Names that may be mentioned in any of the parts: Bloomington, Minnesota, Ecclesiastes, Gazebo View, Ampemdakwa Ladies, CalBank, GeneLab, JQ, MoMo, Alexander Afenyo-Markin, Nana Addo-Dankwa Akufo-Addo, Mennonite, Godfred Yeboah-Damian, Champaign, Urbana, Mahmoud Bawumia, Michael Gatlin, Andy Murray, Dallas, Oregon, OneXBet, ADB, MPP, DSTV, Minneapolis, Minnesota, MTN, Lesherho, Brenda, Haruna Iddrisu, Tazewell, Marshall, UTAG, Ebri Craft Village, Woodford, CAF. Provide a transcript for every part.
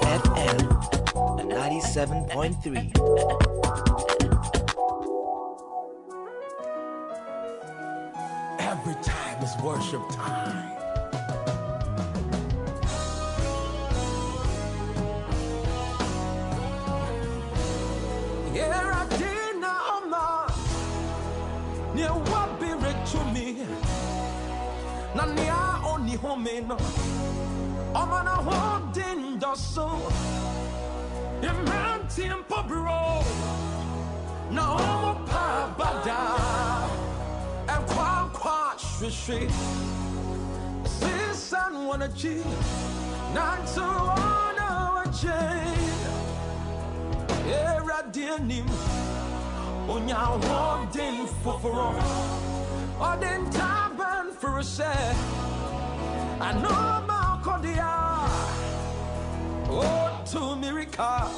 FM 97.3. Every time is worship time. Yeah, I did not know. Near what be rich to me. Not near only home. I'm on a holding dosso. The mountain pobro. Now I'm a pabada. And quack quack shri. Sis and wanna cheat. Not to wanna change. Yeah, I dear name. On your holding for all. Or then time for a set. I know my. Oh, to miracle.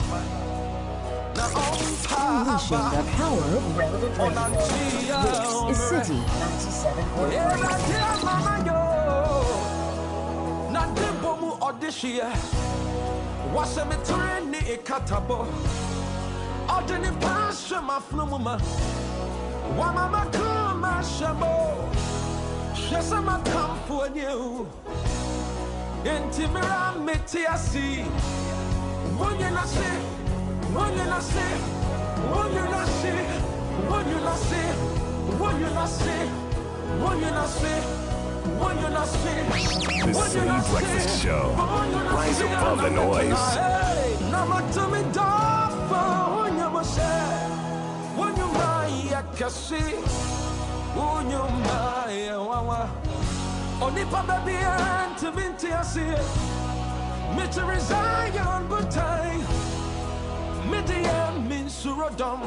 Unleashing the power of relevant radio. This is City 97.3. Not the bomb or this year. What's a meteorine a catabo? All the new passion of Flumma. Wamama come, Shamo. Shasama come for you. Intimira metiasi. The City Breakfast Show. Rise above the noise. Only Papa be and to Vintiasia. Mitter resign on Butai. Midian means Surodom.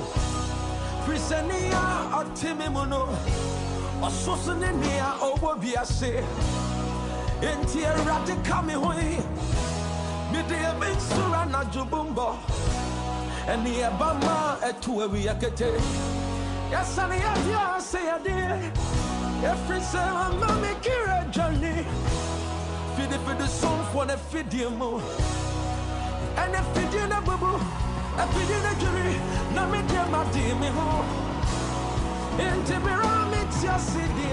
Prisania or Timimuno. Or Susaninia or Wobiase. In Tia Raticamihui. Midian means Surana Jubumbo. And near Bama at Tuaviacate. Yes, I have ya, say a dear. Every time I make a journey, feed the song for the video more. And if you do not boo, I feed you the jury, no me dear, my dear, me home. And to me, I'm it's your city.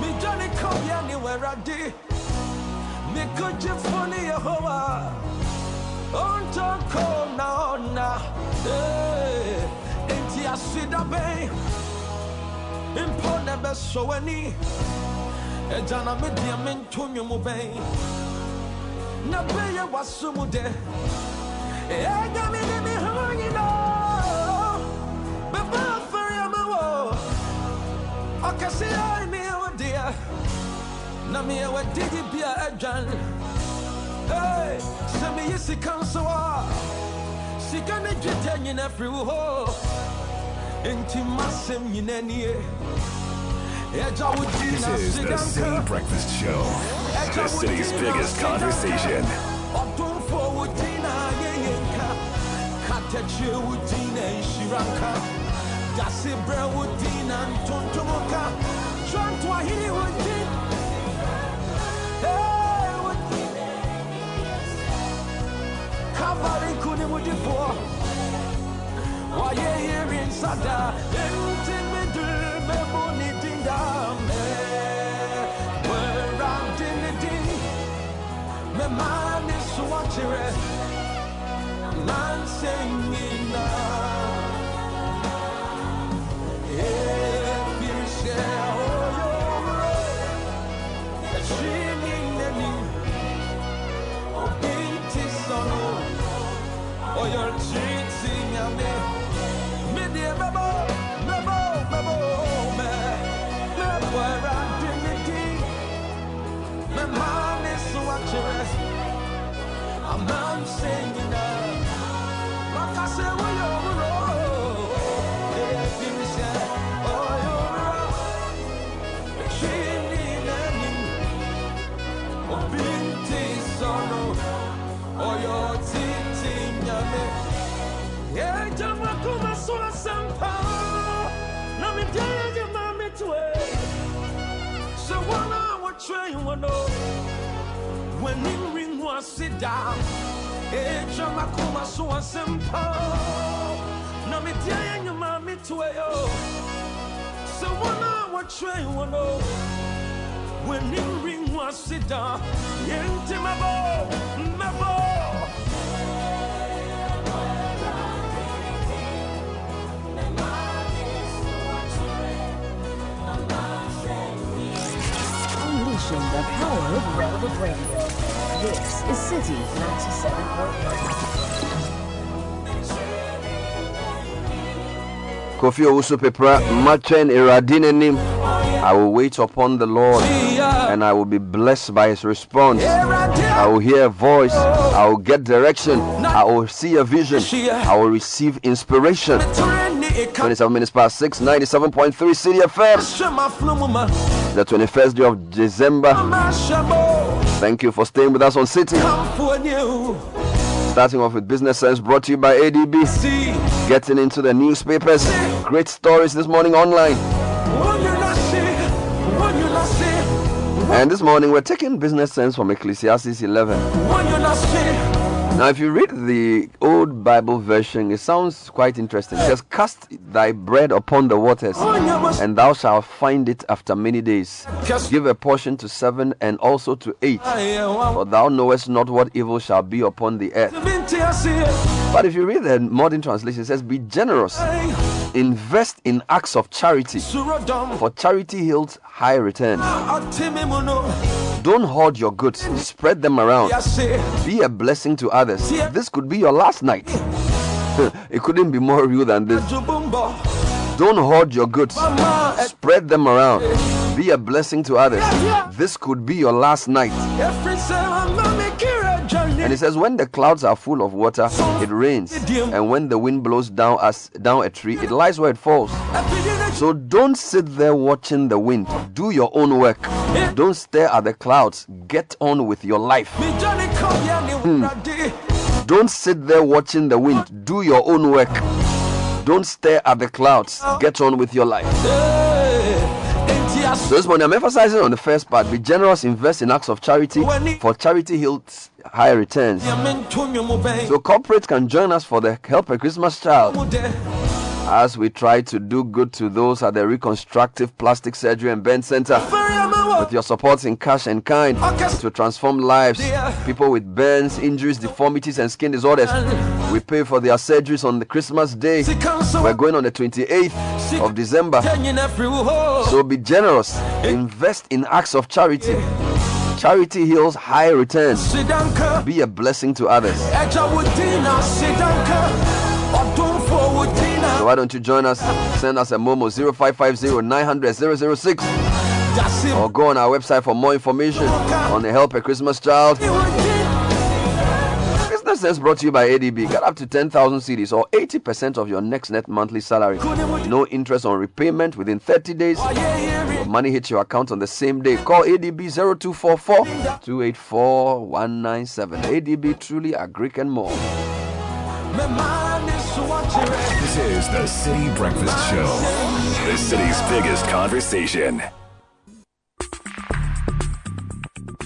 Me Johnny come anywhere I did. Me could you funny a hoa. On to call now, now. And to your city, babe. Import the best so any. And then I made the amend to you move. Now pay your was so mude. And I made me hungry now. But for your mother. I can see I knew, dear. Now me, I did it be a gun. Hey, send me yes, it comes so hard. She can't get in every hole. This is the City Breakfast Show, the city's biggest conversation. Why you here in Sada? Everything we do, we burn it down. We're out in the day. My man is watching it. Man singing now. If you say all your words, it's singing the new. Oh, it is so. Oh, you're cheating on me. I'm When you ring one sit down, it's a Makuma so and simple. No, me tell you, mammy, to a so 1 hour train one. When you ring one sit down, into my ball, my ball. The power of relevant radio. This is City 97.1. Kofi Owusu-Pepra, Machen Eradinenim. I will wait upon the Lord, and I will be blessed by His response. I will hear a voice. I will get direction. I will see a vision. I will receive inspiration. 6:27, 97.3 City FM. The 21st day of December. Thank you for staying with us on City. Starting off with Business Sense, brought to you by ADB. Getting into the newspapers. Great stories this morning online. And this morning we're taking Business Sense from Ecclesiastes 11. Now if you read the old Bible version, it sounds quite interesting. It says, cast thy bread upon the waters, and thou shalt find it after many days. Give a portion to 7 and also to 8, for thou knowest not what evil shall be upon the earth. But if you read the modern translation, it says, be generous, invest in acts of charity, for charity yields high return. Don't hoard your goods, spread them around. Be a blessing to others. This could be your last night. It couldn't be more real than this. Don't hoard your goods, spread them around. Be a blessing to others. This could be your last night. And it says, when the clouds are full of water, it rains. And when the wind blows down a tree, it lies where it falls. So don't sit there watching the wind. Do your own work. Don't stare at the clouds. Get on with your life. Don't sit there watching the wind. Do your own work. Don't stare at the clouds. Get on with your life. So this morning I'm emphasizing on the first part. Be generous, invest in acts of charity, for charity yields high returns. So corporates can join us for the Help a Christmas Child, as we try to do good to those at the Reconstructive Plastic Surgery and Burn Center. With your support in cash and kind, to transform lives. People with burns, injuries, deformities and skin disorders. We pay for their surgeries on the Christmas day. We're going on the 28th of December. So be generous. Invest in acts of charity. Charity heals high returns. Be a blessing to others. So why don't you join us? Send us a Momo 0550 900 006, or go on our website for more information on the Help a Christmas Child. Business Sense brought to you by ADB. Get up to 10,000 cedis or 80% of your next net monthly salary. No interest on repayment within 30 days. Your money hits your account on the same day. Call ADB 0244 284 197. ADB, truly agric and more. This is the City Breakfast Show, the city's biggest conversation.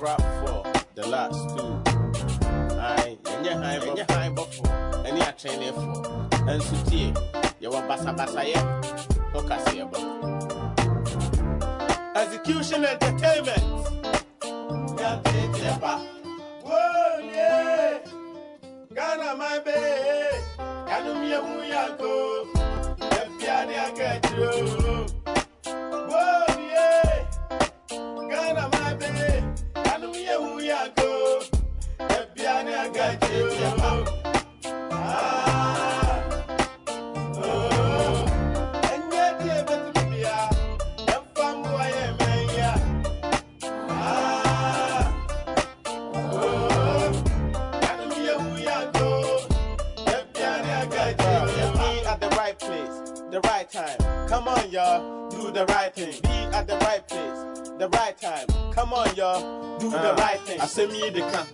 Rap for the last two. I'm before, and you are training for, and Suti, you are Basa Yep, Okasia. Execution entertainment. do the right thing. Be at the right place, the right time. Come on, y'all, do the right thing. I say me the can.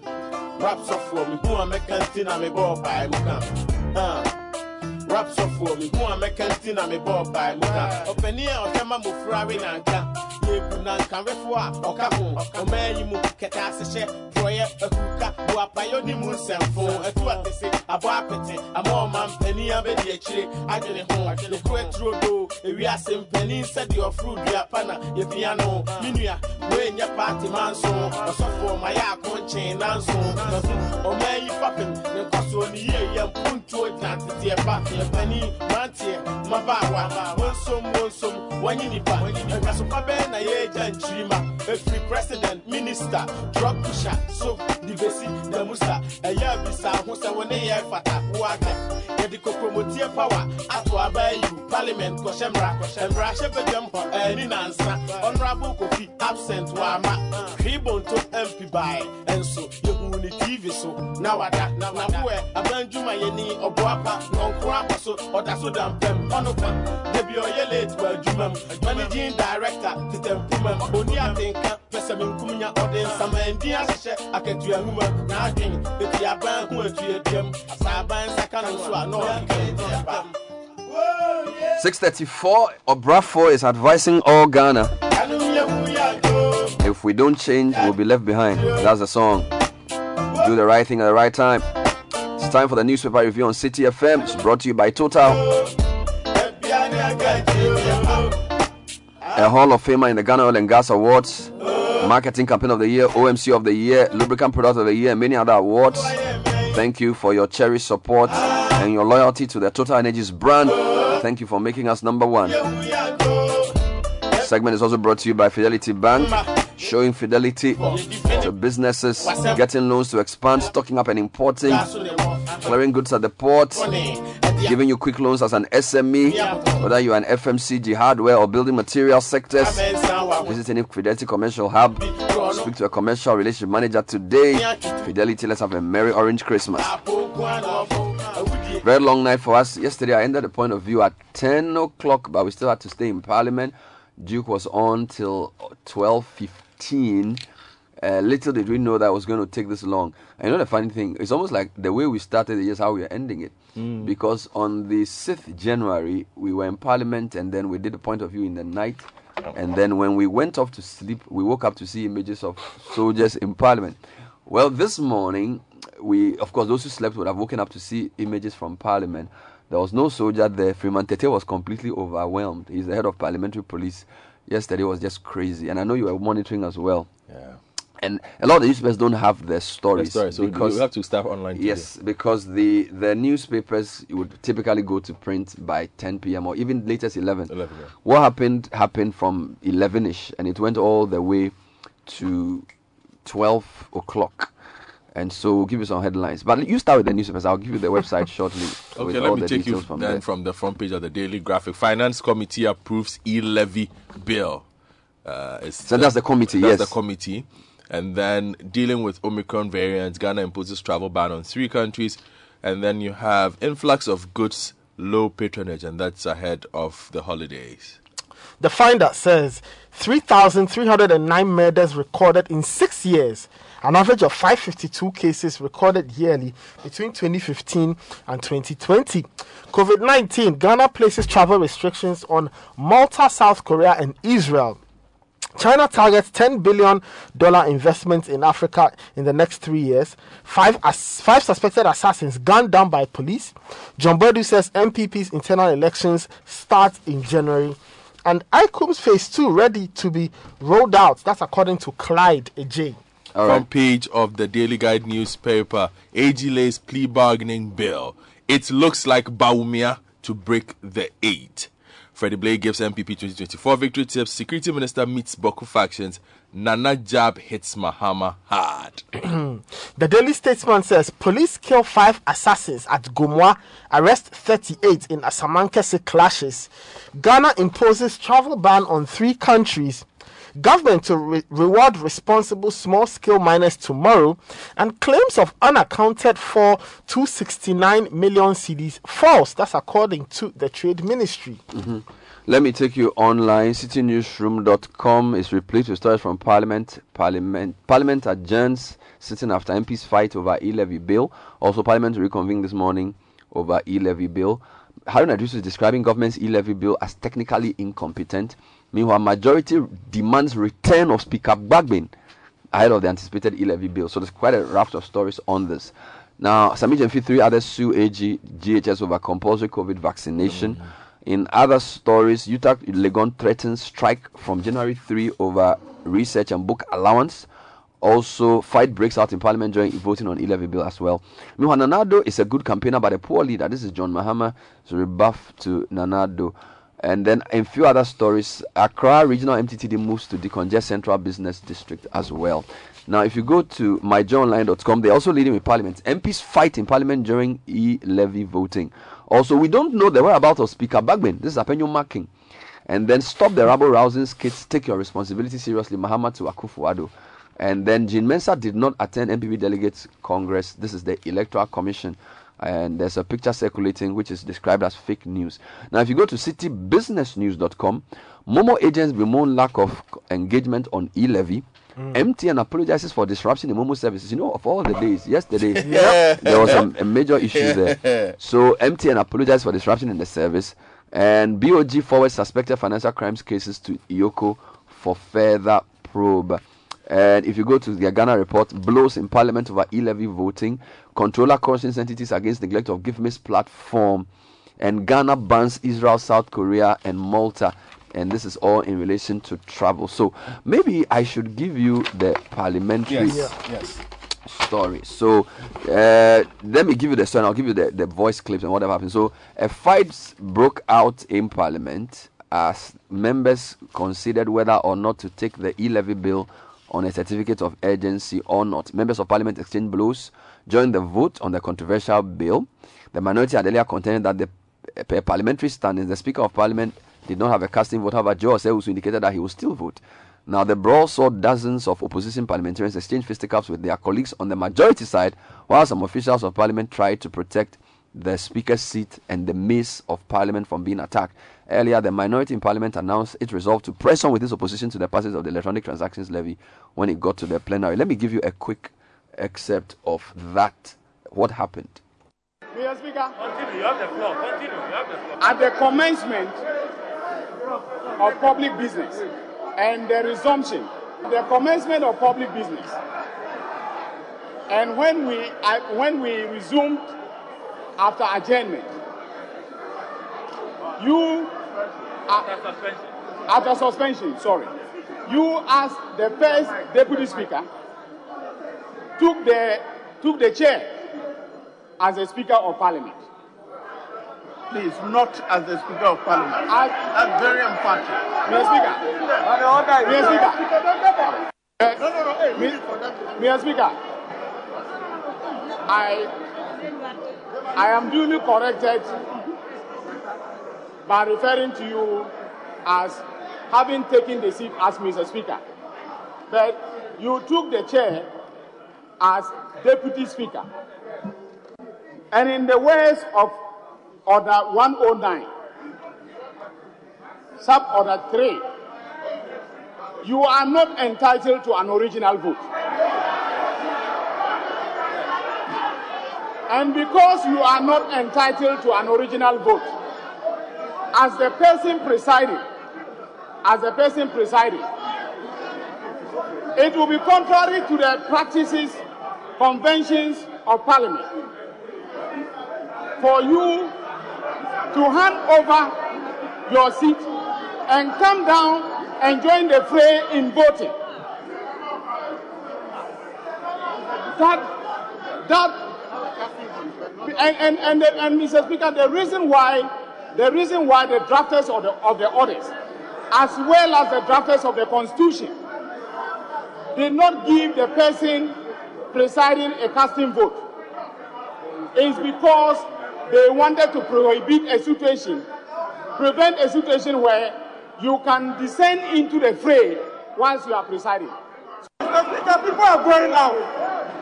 Raps up for me. Who am I can't I'm a ball by Raps up for me. Who am I can't I'm a ball by Open here or come on, Ferrari Nanka. Every president, minister, drug pusher, so divesi, the musa, a year visa, who's a 1 year fata, water, get the cocomotia power, at Wabayu, Parliament, Koshemra, Koshemra, Shepherd Jumper, and in answer, Honorable Kofi, absent Wama, Ribbon to MP by, and so you will need TV. So now I got now where I bend you my knee or Guapa, non Kurapa, so or that's what I'm them, Honopan, the Bioya late, well, Jumam, managing director, to them, Only I think. Seven Kumia or then some Indians. I can do a woman nothing. If you are bound to a gym, as I bind, I can't so I know. 6:34 Obrafo is advising all Ghana. If we don't change, we'll be left behind. That's the song. Do the right thing at the right time. It's time for the newspaper review on City FM. It's brought to you by Total. A Hall of Famer in the Ghana Oil and Gas Awards, Marketing Campaign of the Year, OMC of the Year, Lubricant Product of the Year, and many other awards. Thank you for your cherished support and your loyalty to the Total Energies brand. Thank you for making us number one. This segment is also brought to you by Fidelity Bank, showing fidelity to businesses, getting loans to expand, stocking up and importing, clearing goods at the port, giving you quick loans as an SME, whether you are an FMCG, hardware or building material sectors. Visit any Fidelity commercial hub. Speak to a commercial relationship manager today. Fidelity, let's have a merry orange Christmas. Very long night for us. Yesterday I ended the point of view at 10 o'clock, but we still had to stay in Parliament. Duke was on till 12:15. Little did we know that it was going to take this long. And you know the funny thing, it's almost like the way we started is just how we are ending it. Because on the 6th January, we were in Parliament and then we did a point of view in the night. And then when we went off to sleep, we woke up to see images of soldiers in Parliament. Well, this morning, we, of course, those who slept would have woken up to see images from Parliament. There was no soldier there. Freeman Tete was completely overwhelmed. He's the head of parliamentary police. Yesterday was just crazy. And I know you were monitoring as well. Yeah. And a lot of the newspapers don't have their stories. So because we have to start online today. Yes, because the newspapers would typically go to print by 10 p.m. or even latest 11. 11, yeah. What happened from 11-ish, and it went all the way to 12 o'clock. And so we'll give you some headlines. But you start with the newspapers. I'll give you the website shortly. Okay, let me take you then from the front page of the Daily Graphic. Finance Committee approves E-Levy bill. So that's the committee, yes. That's the committee. And then dealing with Omicron variants, Ghana imposes travel ban on 3 countries. And then you have influx of goods, low patronage, and that's ahead of the holidays. The Finder says 3,309 murders recorded in 6 years, an average of 552 cases recorded yearly between 2015 and 2020. COVID-19, Ghana places travel restrictions on Malta, South Korea, and Israel. China targets $10 billion investments in Africa in the next 3 years. Five suspected assassins gunned down by police. John Bodu says MPP's internal elections start in January. And ICOM's phase 2 ready to be rolled out. That's according to Clyde Ajay. Right. Front page of the Daily Guide newspaper. AG lays plea bargaining bill. It looks like Bawumia to break the 8. Freddie Blake gives MPP 2024 victory tips. Security Minister meets Boko factions. Nana Jab hits Mahama hard. The Daily Statesman says police kill 5 assassins at Gomwa, arrest 38 in Asamankese clashes. Ghana imposes travel ban on 3 countries. Government to reward responsible small-scale miners tomorrow, and claims of unaccounted for 269 million cedis false. That's according to the Trade Ministry. Mm-hmm. Let me take you online. Citynewsroom.com is replete with stories from Parliament. Parliament adjourns sitting after MPs fight over E-Levy bill. Also, Parliament reconvened this morning over E-Levy bill. Haruna Iddrisu is describing government's E-Levy bill as technically incompetent. Meanwhile, majority demands return of Speaker Bagbin ahead of the anticipated E-Levy bill. So there's quite a raft of stories on this. Now, Sammy Jemfi, 3 others sue AG GHS over compulsory COVID vaccination. Mm-hmm. In other stories, Utah Legon threatens strike from January 3 over research and book allowance. Also, fight breaks out in Parliament during voting on E-Levy bill as well. Meanwhile, Nanado is a good campaigner but a poor leader. This is John Mahama, so rebuff to Nanado. And then a few other stories. Accra Regional MTTD moves to decongest Central Business District as well. Now, if you go to myjohnline.com, they're also leading with Parliament. MPs fight in Parliament during E-Levy voting. Also, we don't know the whereabouts of Speaker Bagbin. This is Afenyo-Markin. And then stop the rabble-rousing skits. Take your responsibility seriously. Mahama to Akufo-Addo. And then Jean Mensa did not attend MPP Delegates Congress. This is the Electoral Commission. And there's a picture circulating which is described as fake news. Now, if you go to citybusinessnews.com, Momo agents bemoan lack of engagement on E-Levy. MTN apologizes for disruption in Momo services. You know, of all the days, yesterday, there was a major issue there. So, MTN apologized for disruption in the service. And BOG forwards suspected financial crimes cases to Iyoko for further probe. And if you go to the Ghana report, blows in Parliament over E-Levy voting, controller cautions entities against neglect of GiveMe's platform, and Ghana bans Israel, South Korea, and Malta. And this is all in relation to travel. So maybe I should give you the parliamentary story. So let me give you the story. And I'll give you the voice clips and whatever happened. So a fight broke out in Parliament as members considered whether or not to take the E-Levy bill on a certificate of urgency or not. Members of Parliament exchanged blows during the vote on the controversial bill. The minority had earlier contended that the parliamentary standings, the Speaker of Parliament did not have a casting vote. However, Joe Weiss indicated that he would still vote. Now, the brawl saw dozens of opposition parliamentarians exchange fisticuffs with their colleagues on the majority side, while some officials of Parliament tried to protect the Speaker's seat and the mace of Parliament from being attacked. Earlier, the minority in Parliament announced it resolved to press on with its opposition to the passage of the Electronic Transactions Levy when it got to the plenary. Let me give you a quick excerpt of that, what happened. Mr. Speaker, continue, you have the floor. At the commencement of public business and the resumption, the commencement of public business, and when we resumed after adjournment, you you as the first deputy speaker took the chair as a Speaker of Parliament. Please, not as the Speaker of Parliament. That's very emphatic. Mr. Speaker, I am duly corrected by referring to you as having taken the seat as Mr. Speaker. But you took the chair as Deputy Speaker. And in the words of Order 109, sub order 3, you are not entitled to an original vote. And because you are not entitled to an original vote, as the person presiding, it will be contrary to the practices, conventions of Parliament for you to hand over your seat and come down and join the fray in voting. And Mr. Speaker, the reason why the drafters of the orders, as well as the drafters of the Constitution, did not give the person presiding a casting vote is because they wanted to prevent a situation where you can descend into the fray once you are presiding. People are going out.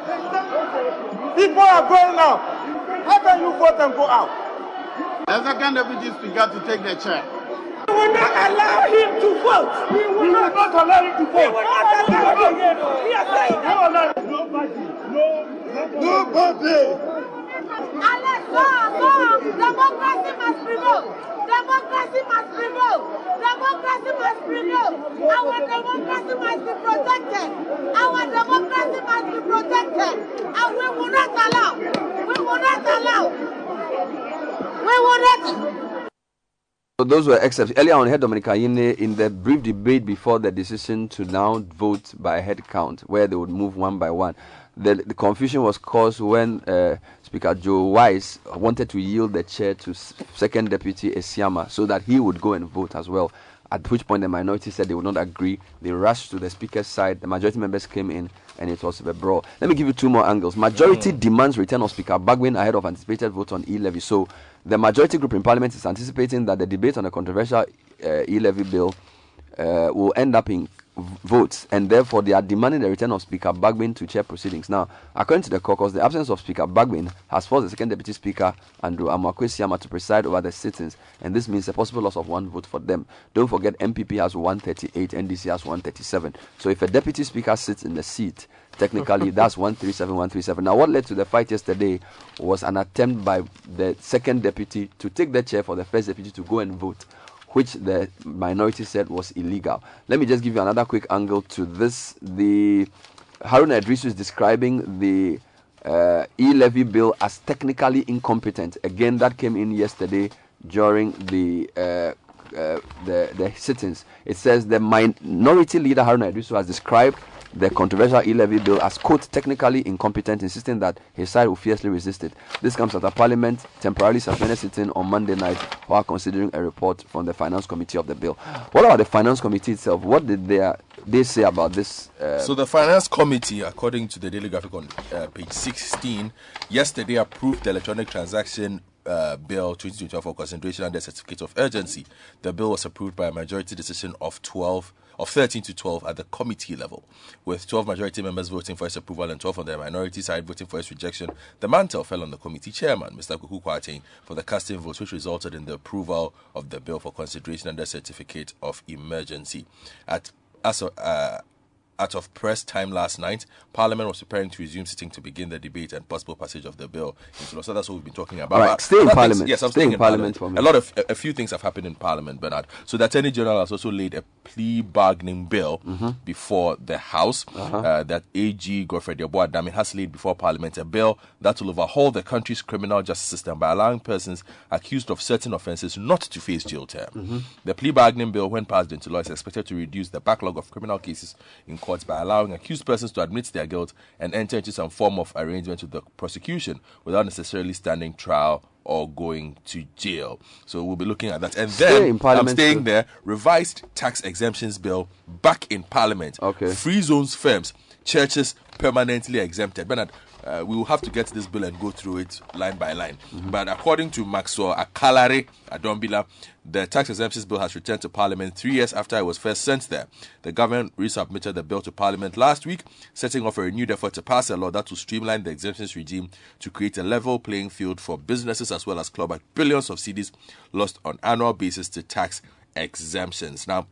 People are going out. How can you vote and go out? There's a kind of deputy speaker to take the chair. will not allow him to vote. We will not allow him to vote. Nobody. Alex, go. Democracy must prevail. Democracy must prevail. Democracy must prevail. Our democracy must be protected. Our democracy must be protected. And we will not allow. We will not allow. We will not. So those were exceptions. Earlier on, I heard Dominic Ayine in the brief debate before the decision to now vote by head count, where they would move one by one. The confusion was caused when Speaker Joe Weiss wanted to yield the chair to Second Deputy Asiamah so that he would go and vote as well, at which point the minority said they would not agree. They rushed to the Speaker's side. The majority members came in, and it was a brawl. Let me give you two more angles. Majority demands return of Speaker Bagbin ahead of anticipated vote on E-Levy. So the majority group in Parliament is anticipating that the debate on a controversial E-Levy bill will end up in votes, and therefore they are demanding the return of Speaker Bagbin to chair proceedings. Now, according to the caucus, the absence of Speaker Bagbin has forced the Second Deputy Speaker, Andrew Amakwesiama, to preside over the sittings, and this means a possible loss of one vote for them. Don't forget, MPP has 138, NDC has 137. So if a Deputy Speaker sits in the seat, technically that's 137. Now, what led to the fight yesterday was an attempt by the Second Deputy to take the chair for the First Deputy to go and vote, which the minority said was illegal. Let me just give you another quick angle to this. The Haruna Iddrisu is describing the E-Levy bill as technically incompetent. Again, that came in yesterday during the sittings. It says the minority leader Haruna Iddrisu has described the controversial E-Levy bill as, quote, technically incompetent, insisting that his side will fiercely resist it. This comes after Parliament temporarily suspended sitting on Monday night while considering a report from the Finance Committee of the bill. What about the Finance Committee itself? What did they say about this? So the Finance Committee, according to the Daily Graphic on page 16, yesterday approved the electronic transaction Bill 2024 for consideration under certificate of urgency. The bill was approved by a majority decision of 13 to 12 at the committee level, with 12 majority members voting for its approval and 12 on the minority side voting for its rejection. The mantle fell on the committee chairman, Mr. Kuku Kwating, for the casting vote, which resulted in the approval of the bill for consideration under certificate of emergency. Out of press time last night, Parliament was preparing to resume sitting to begin the debate and possible passage of the bill. So that's what we've been talking about. Right, stay in Parliament. Yes, I'm staying in Parliament. A few things have happened in Parliament, Bernard. So the Attorney General has also laid a plea bargaining bill before the House. That AG Godfred Yeboah-Damian has laid before Parliament a bill that will overhaul the country's criminal justice system by allowing persons accused of certain offences not to face jail term. The plea bargaining bill, when passed into law, is expected to reduce the backlog of criminal cases in courts by allowing accused persons to admit their guilt and enter into some form of arrangement with the prosecution without necessarily standing trial or going to jail. So we'll be looking at that. And then, I'm staying there, revised tax exemptions bill back in Parliament. Okay. Free zones firms, churches permanently exempted. Bernard, we will have to get this bill and go through it line by line. But according to Maxwell Akalare Adombila, the tax exemptions bill has returned to Parliament 3 years after it was first sent there. The government resubmitted the bill to Parliament last week, setting off a renewed effort to pass a law that will streamline the exemptions regime to create a level playing field for businesses as well as claw back billions of cedis lost on annual basis to tax exemptions. Now,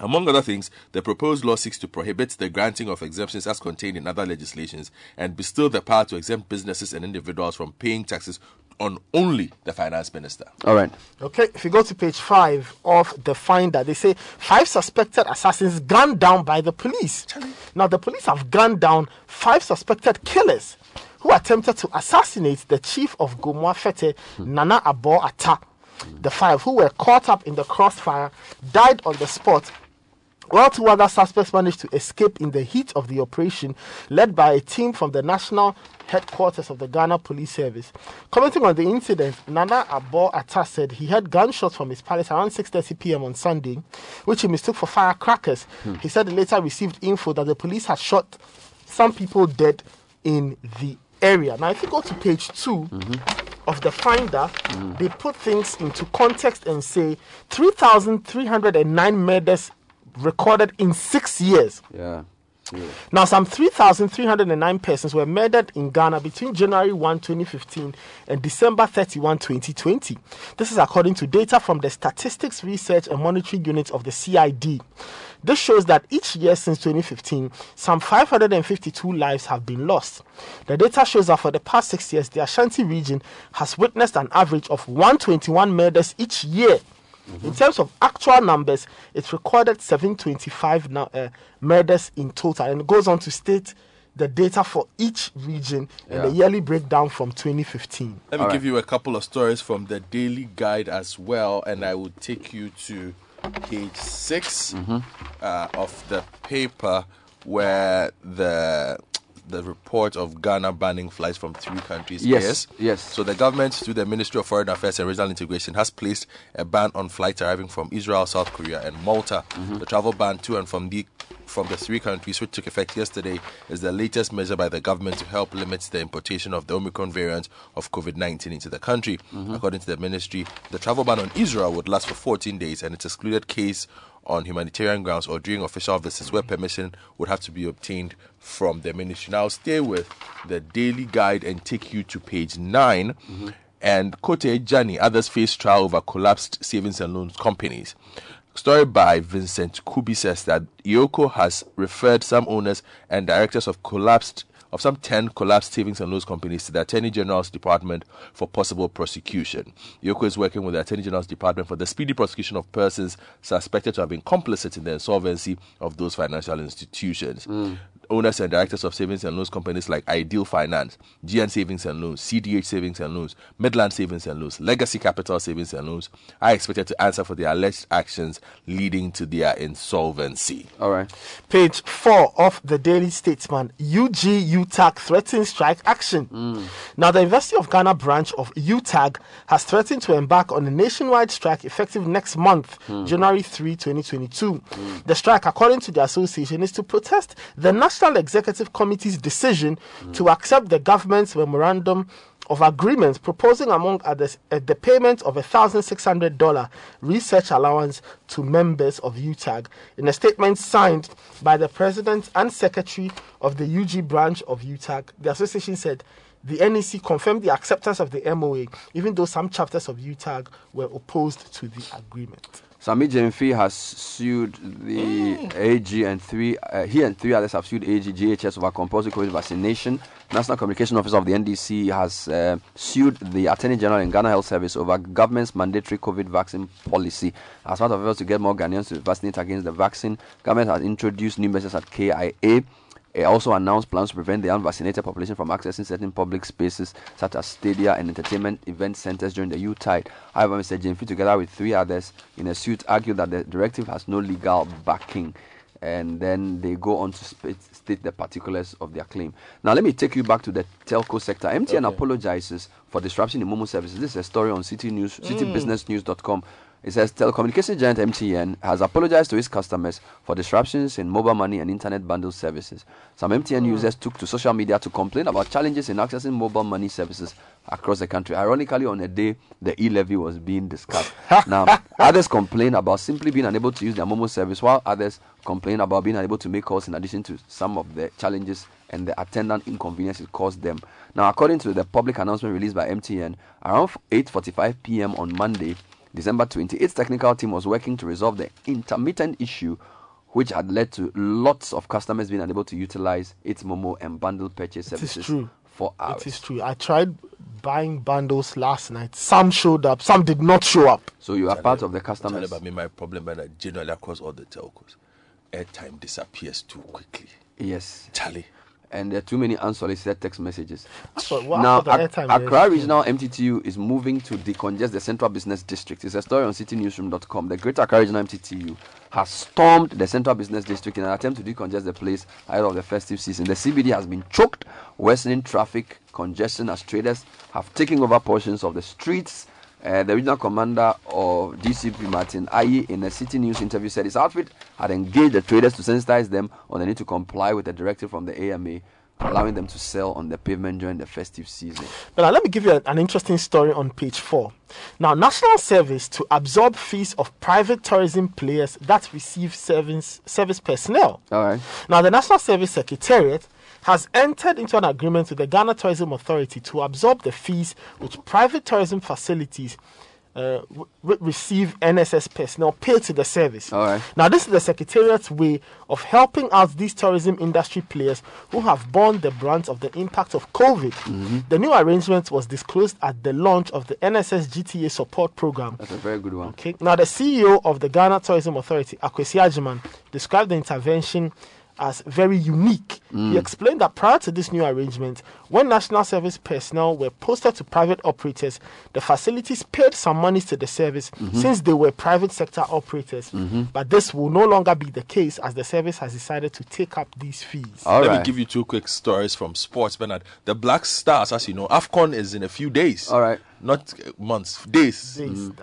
among other things, the proposed law seeks to prohibit the granting of exemptions as contained in other legislations and bestow the power to exempt businesses and individuals from paying taxes on only the finance minister. All right. Okay, if you go to page 5 of the Finder, they say 5 suspected assassins gunned down by the police. Now, the police have gunned down 5 suspected killers who attempted to assassinate the chief of Gomoa Fete, Nana Abo Atta. The 5 who were caught up in the crossfire died on the spot, while 2 other suspects managed to escape in the heat of the operation led by a team from the national headquarters of the Ghana Police Service. Commenting on the incident, Nana Abo Atta said he heard gunshots from his palace around 6:30 p.m. on Sunday, which he mistook for firecrackers. He said he later received info that the police had shot some people dead in the area. Now, if you go to page 2 of the Finder, they put things into context and say 3,309 murders recorded in 6 years. Yeah. Now, some 3,309 persons were murdered in Ghana between January 1, 2015 and December 31, 2020. This is according to data from the Statistics Research and Monitoring Unit of the CID. This shows that each year since 2015, some 552 lives have been lost. The data shows that for the past 6 years, the Ashanti region has witnessed an average of 121 murders each year. Mm-hmm. In terms of actual numbers, it recorded 725 murders in total. And it goes on to state the data for each region and the yearly breakdown from 2015. Let me give you a couple of stories from the Daily Guide as well, and I will take you to page 6 of the paper, where the report of Ghana banning flights from 3 countries. Yes. So the government, through the Ministry of Foreign Affairs and Regional Integration, has placed a ban on flights arriving from Israel, South Korea, and Malta. Mm-hmm. The travel ban to and from the 3 countries, which took effect yesterday, is the latest measure by the government to help limit the importation of the Omicron variant of COVID-19 into the country. Mm-hmm. According to the ministry, the travel ban on Israel would last for 14 days, and it excluded case on humanitarian grounds or during official visits where permission would have to be obtained from the ministry. Now, stay with the Daily Guide and take you to page 9. Mm-hmm. And Kote Jani, others face trial over collapsed savings and loans companies. Story by Vincent Kubi says that Yoko has referred some owners and directors of some 10 collapsed savings and loans companies to the Attorney General's Department for possible prosecution. Yoko is working with the Attorney General's Department for the speedy prosecution of persons suspected to have been complicit in the insolvency of those financial institutions. Mm. Owners and directors of savings and loans companies like Ideal Finance, GN Savings and Loans, CDH Savings and Loans, Midland Savings and Loans, Legacy Capital Savings and Loans are expected to answer for their alleged actions leading to their insolvency. All right. Page 4 of the Daily Statesman, UTAG threatens strike action. Mm. Now, the University of Ghana branch of UTAG has threatened to embark on a nationwide strike effective next month, January 3, 2022. Mm. The strike, according to the association, is to protest the National Executive Committee's decision to accept the government's memorandum of agreements proposing, among others, the payment of a $1,600 research allowance to members of UTAG. In a statement signed by the president and secretary of the UG branch of UTAG, the association said the NEC confirmed the acceptance of the MOA, even though some chapters of UTAG were opposed to the agreement. Sami Jenfi has sued the AG, and he and 3 others have sued AG GHS over compulsory COVID vaccination. National Communication Office of the NDC has sued the Attorney General and Ghana Health Service over government's mandatory COVID vaccine policy. As part of efforts to get more Ghanaians to vaccinate against the vaccine, government has introduced new measures at KIA. It also announced plans to prevent the unvaccinated population from accessing certain public spaces such as stadia and entertainment event centers during the U-tide. However, Mr. Jenfi, together with 3 others in a suit, argued that the directive has no legal backing. And then they go on to state the particulars of their claim. Now, let me take you back to the telco sector. MTN apologizes for disruption in Momo services. This is a story on City News, citybusinessnews.com. It says telecommunications giant MTN has apologized to its customers for disruptions in mobile money and internet bundle services. Some MTN users took to social media to complain about challenges in accessing mobile money services across the country. Ironically, on a day the E-Levy was being discussed. Now, others complain about simply being unable to use their Momo service, while others complain about being unable to make calls, in addition to some of the challenges and the attendant inconveniences caused them. Now, according to the public announcement released by MTN, around 8:45 p.m. on Monday, December 28th, technical team was working to resolve the intermittent issue, which had led to lots of customers being unable to utilize its Momo and bundle purchase services for hours. It is true. I tried buying bundles last night. Some showed up, some did not show up. So you are part of the customers. About me, my problem is that generally across all the telcos, airtime disappears too quickly. Yes. Charlie. And there are too many unsolicited text messages. Now, Accra Regional MTTU is moving to decongest the Central Business District. It's a story on citynewsroom.com. The Greater Accra Regional MTTU has stormed the Central Business District in an attempt to decongest the place ahead of the festive season. The CBD has been choked, worsening traffic congestion as traders have taken over portions of the streets. The regional commander of DCP, Martin Ayi, in a City News interview said his outfit had engaged the traders to sensitize them on the need to comply with the directive from the AMA allowing them to sell on the pavement during the festive season. Now, let me give you an interesting story on page 4. Now, National Service to absorb fees of private tourism players that receive service personnel. All right. Now, the National Service Secretariat has entered into an agreement with the Ghana Tourism Authority to absorb the fees which private tourism facilities receive NSS personnel paid to the service. All right. Now, this is the Secretariat's way of helping out these tourism industry players who have borne the brunt of the impact of COVID. Mm-hmm. The new arrangement was disclosed at the launch of the NSS GTA support program. That's a very good one. Okay. Now, the CEO of the Ghana Tourism Authority, Akwesi Agyeman, described the intervention as very unique. He explained that prior to this new arrangement, when National Service personnel were posted to private operators, the facilities paid some monies to the service since they were private sector operators. But this will no longer be the case, as the service has decided to take up these fees. Let me give you two quick stories from sports, Bernard. The Black Stars, as you know, AFCON is in a few days. All right. Not months, days.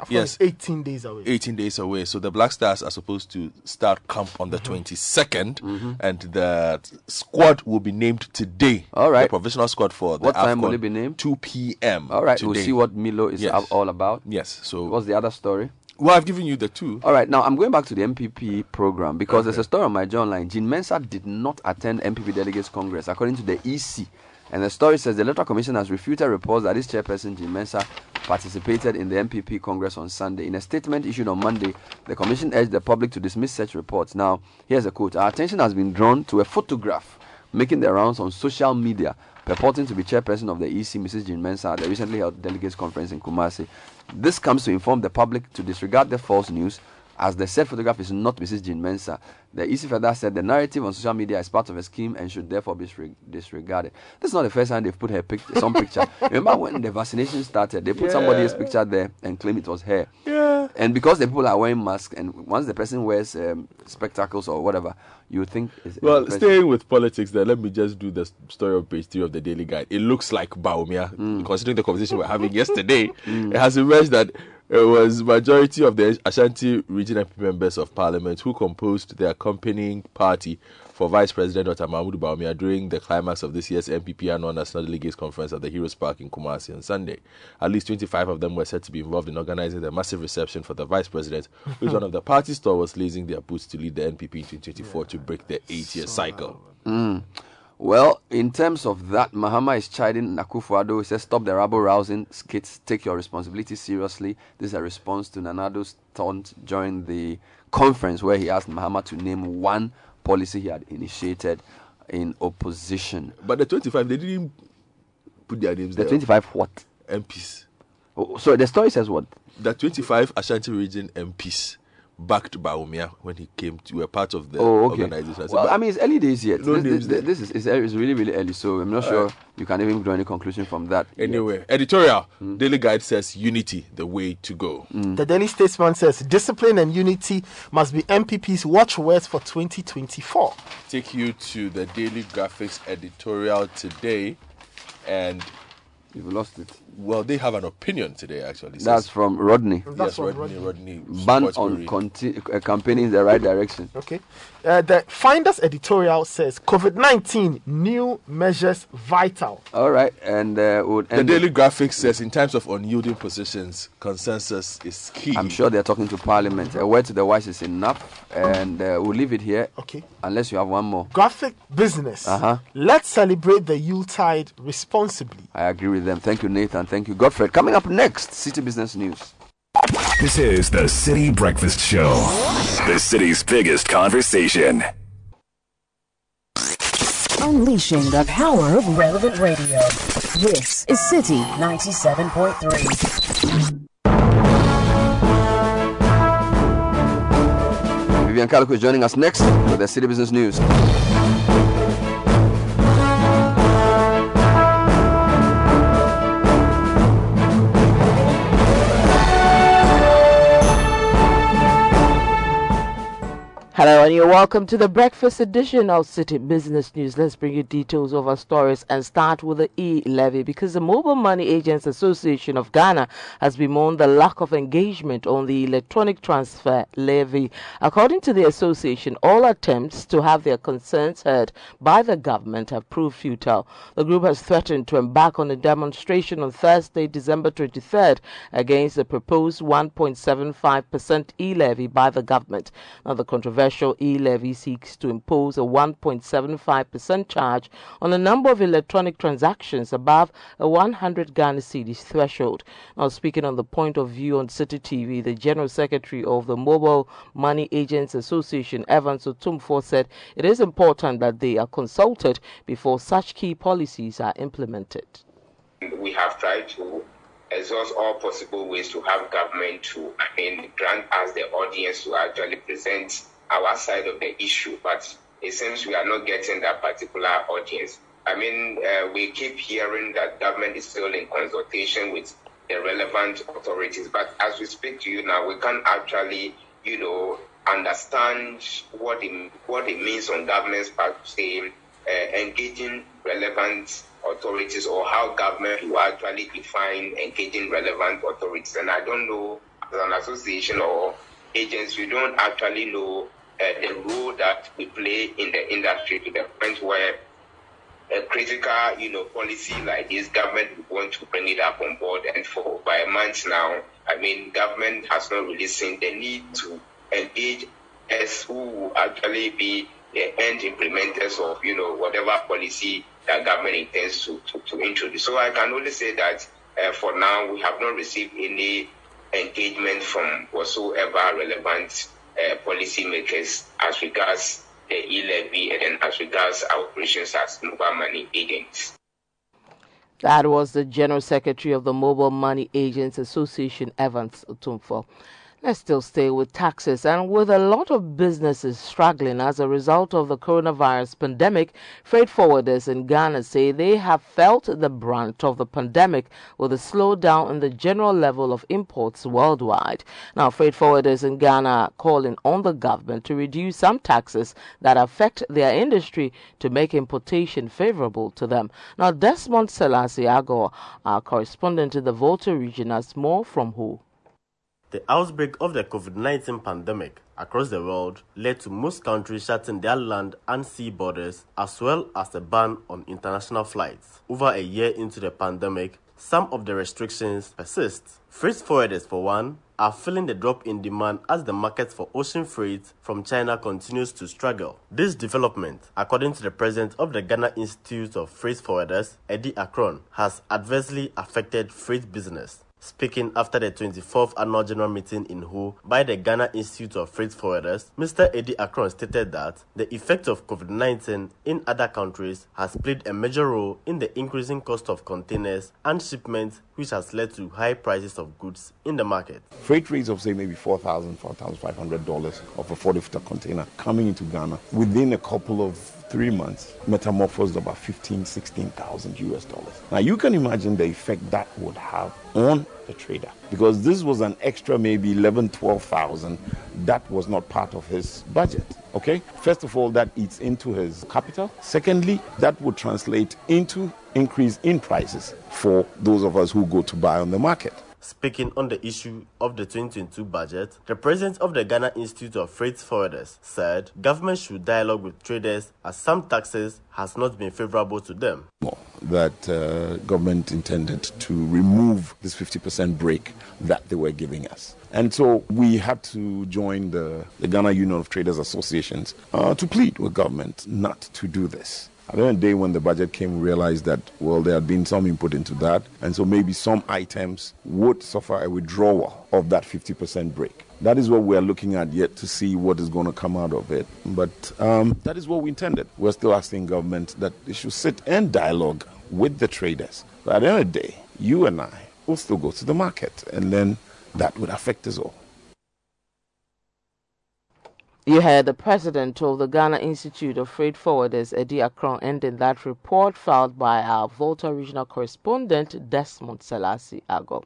Yes, 18 days away. 18 days away. So the Black Stars are supposed to start camp on the 22nd, and the squad will be named today. All right. The provisional squad for the What time will it be named? 2 p.m. All right. Today. We'll see what Milo is all about. Yes. So what's the other story? Well, I've given you the two. All right. Now, I'm going back to the MPP program because there's a story on my John line. Jean Mensa did not attend MPP Delegates Congress, according to the EC. And the story says the Electoral Commission has refuted reports that this chairperson, Jean Mensa, participated in the MPP Congress on Sunday. In a statement issued on Monday, the Commission urged the public to dismiss such reports. Now, here's a quote. Our attention has been drawn to a photograph making the rounds on social media purporting to be chairperson of the EC, Mrs. Jean Mensa, at the recently held delegates conference in Kumasi. This comes to inform the public to disregard the false news, as the said photograph is not Mrs. Jean Mensa. The EC further said the narrative on social media is part of a scheme and should therefore be disregarded. This is not the first time they've put her some picture. Remember when the vaccination started, they put somebody's picture there and claimed it was her. Yeah. And because the people are wearing masks, and once the person wears spectacles or whatever, you think... Well, staying with politics there, let me just do the story on page 3 of the Daily Guide. It looks like Baumia, considering the conversation we were having yesterday, it has emerged that it was majority of the Ashanti regional members of Parliament who composed the accompanying party for Vice President Dr. Mahmoud Bawumia during the climax of this year's MPP Annual National Delegates Conference at the Heroes Park in Kumasi on Sunday. At least 25 of them were said to be involved in organizing the massive reception for the Vice President, who is one of the party's stalwarts, lacing their boots to lead the NPP in 2024 to break the 8-year cycle. Well, in terms of that, Mahama is chiding Akufo-Addo. He says, stop the rabble-rousing skits. Take your responsibility seriously. This is a response to Nanado's taunt during the conference where he asked Mahama to name one policy he had initiated in opposition. But the 25, they didn't put their names there. The 25 what? MPs. Oh, sorry, the story says what? The 25 Ashanti region MPs backed Baumia when he came to a part of the organization. Well, I mean, it's early days yet. No this is really, really early, so I'm not sure you can even draw any conclusion from that. Anyway, editorial. Daily Guide says unity, the way to go. The Daily Statesman says discipline and unity must be MPP's watchwords for 2024. Take you to the Daily Graphics editorial today, and you've lost it. Well, they have an opinion today, actually. That's from Rodney. That's yes, Rodney. Ban on campaigning in the right direction. Okay. The Finders editorial says COVID-19 new measures vital. All right. And the Daily Graphic says in times of unyielding positions, consensus is key. I'm sure they're talking to Parliament. A word to the wise is enough. And we'll leave it here. Okay. Unless you have one more. Graphic Business. Let's celebrate the Yuletide responsibly. I agree with them. Thank you, Nathan. Thank you, Godfrey. Coming up next, City Business News. This is the City Breakfast Show, the city's biggest conversation. Unleashing the power of relevant radio. This is City 97.3. Vivian Kaluku is joining us next with the City Business News. Hello and you're welcome to the breakfast edition of City Business News. Let's bring you details of our stories and start with the E-Levy, because the Mobile Money Agents Association of Ghana has bemoaned the lack of engagement on the electronic transfer levy. According to the association, all attempts to have their concerns heard by the government have proved futile. The group has threatened to embark on a demonstration on Thursday, December 23rd, against the proposed 1.75% E-Levy by the government. Now, the controversial E-Levy seeks to impose a 1.75% charge on a number of electronic transactions above a 100 Ghana cedis threshold. Now, speaking on the point of view on City TV, the General Secretary of the Mobile Money Agents Association, Evans Otumfo, said it is important that they are consulted before such key policies are implemented. We have tried to exhaust all possible ways to have government to grant us the audience to actually present our side of the issue, but it seems we are not getting that particular audience. We keep hearing that government is still in consultation with the relevant authorities, but as we speak to you now, we can't actually, understand what it means on government's part to say engaging relevant authorities, or how government will actually define engaging relevant authorities. And I don't know, as an association or agents, we don't actually know the role that we play in the industry, to the point where a critical, policy like this, government would want to bring it up on board. And for by a month now, government has not really seen the need to engage as who will actually be the end implementers of, whatever policy that government intends to introduce. So I can only say that for now, we have not received any engagement from whatsoever relevant policymakers as regards the E-Levy and then as regards our operations as mobile money agents. That was the General Secretary of the Mobile Money Agents Association, Evans Otumfo. Let's still stay with taxes, and with a lot of businesses struggling as a result of the coronavirus pandemic, freight forwarders in Ghana say they have felt the brunt of the pandemic with a slowdown in the general level of imports worldwide. Now, freight forwarders in Ghana are calling on the government to reduce some taxes that affect their industry to make importation favorable to them. Now, Desmond Selasiago, our correspondent in the Volta region, has more from WHO. The outbreak of the COVID-19 pandemic across the world led to most countries shutting their land and sea borders, as well as a ban on international flights. Over a year into the pandemic, some of the restrictions persist. Freight forwarders, for one, are feeling the drop in demand as the market for ocean freight from China continues to struggle. This development, according to the president of the Ghana Institute of Freight Forwarders, Eddie Akron, has adversely affected freight business. Speaking after the 24th annual general meeting in WHO by the Ghana Institute of Freight Forwarders, Mr. Eddie Akron stated that the effect of COVID-19 in other countries has played a major role in the increasing cost of containers and shipments, which has led to high prices of goods in the market. Freight rates of, say, maybe $4,000, $4,500 of a 40-footer container coming into Ghana within a couple of 3 months metamorphosed about $15,000-$16,000. Now you can imagine the effect that would have on the trader, because this was an extra maybe $11,000-$12,000 that was not part of his budget. Okay, first of all, that eats into his capital. Secondly, that would translate into increase in prices for those of us who go to buy on the market. Speaking on the issue of the 2022 budget, the president of the Ghana Institute of Freight Forwarders said government should dialogue with traders, as some taxes has not been favorable to them. That government intended to remove this 50% break that they were giving us. And so we had to join the Ghana Union of Traders Associations to plead with government not to do this. At the end of the day, when the budget came, we realized that, well, there had been some input into that, and so maybe some items would suffer a withdrawal of that 50% break. That is what we are looking at, yet to see what is going to come out of it. But that is what we intended. We're still asking government that they should sit and dialogue with the traders. But at the end of the day, you and I will still go to the market, and then that would affect us all. You heard the president of the Ghana Institute of Freight Forwarders, Eddie Akron, ending that report filed by our Volta regional correspondent, Desmond Selassie Ago.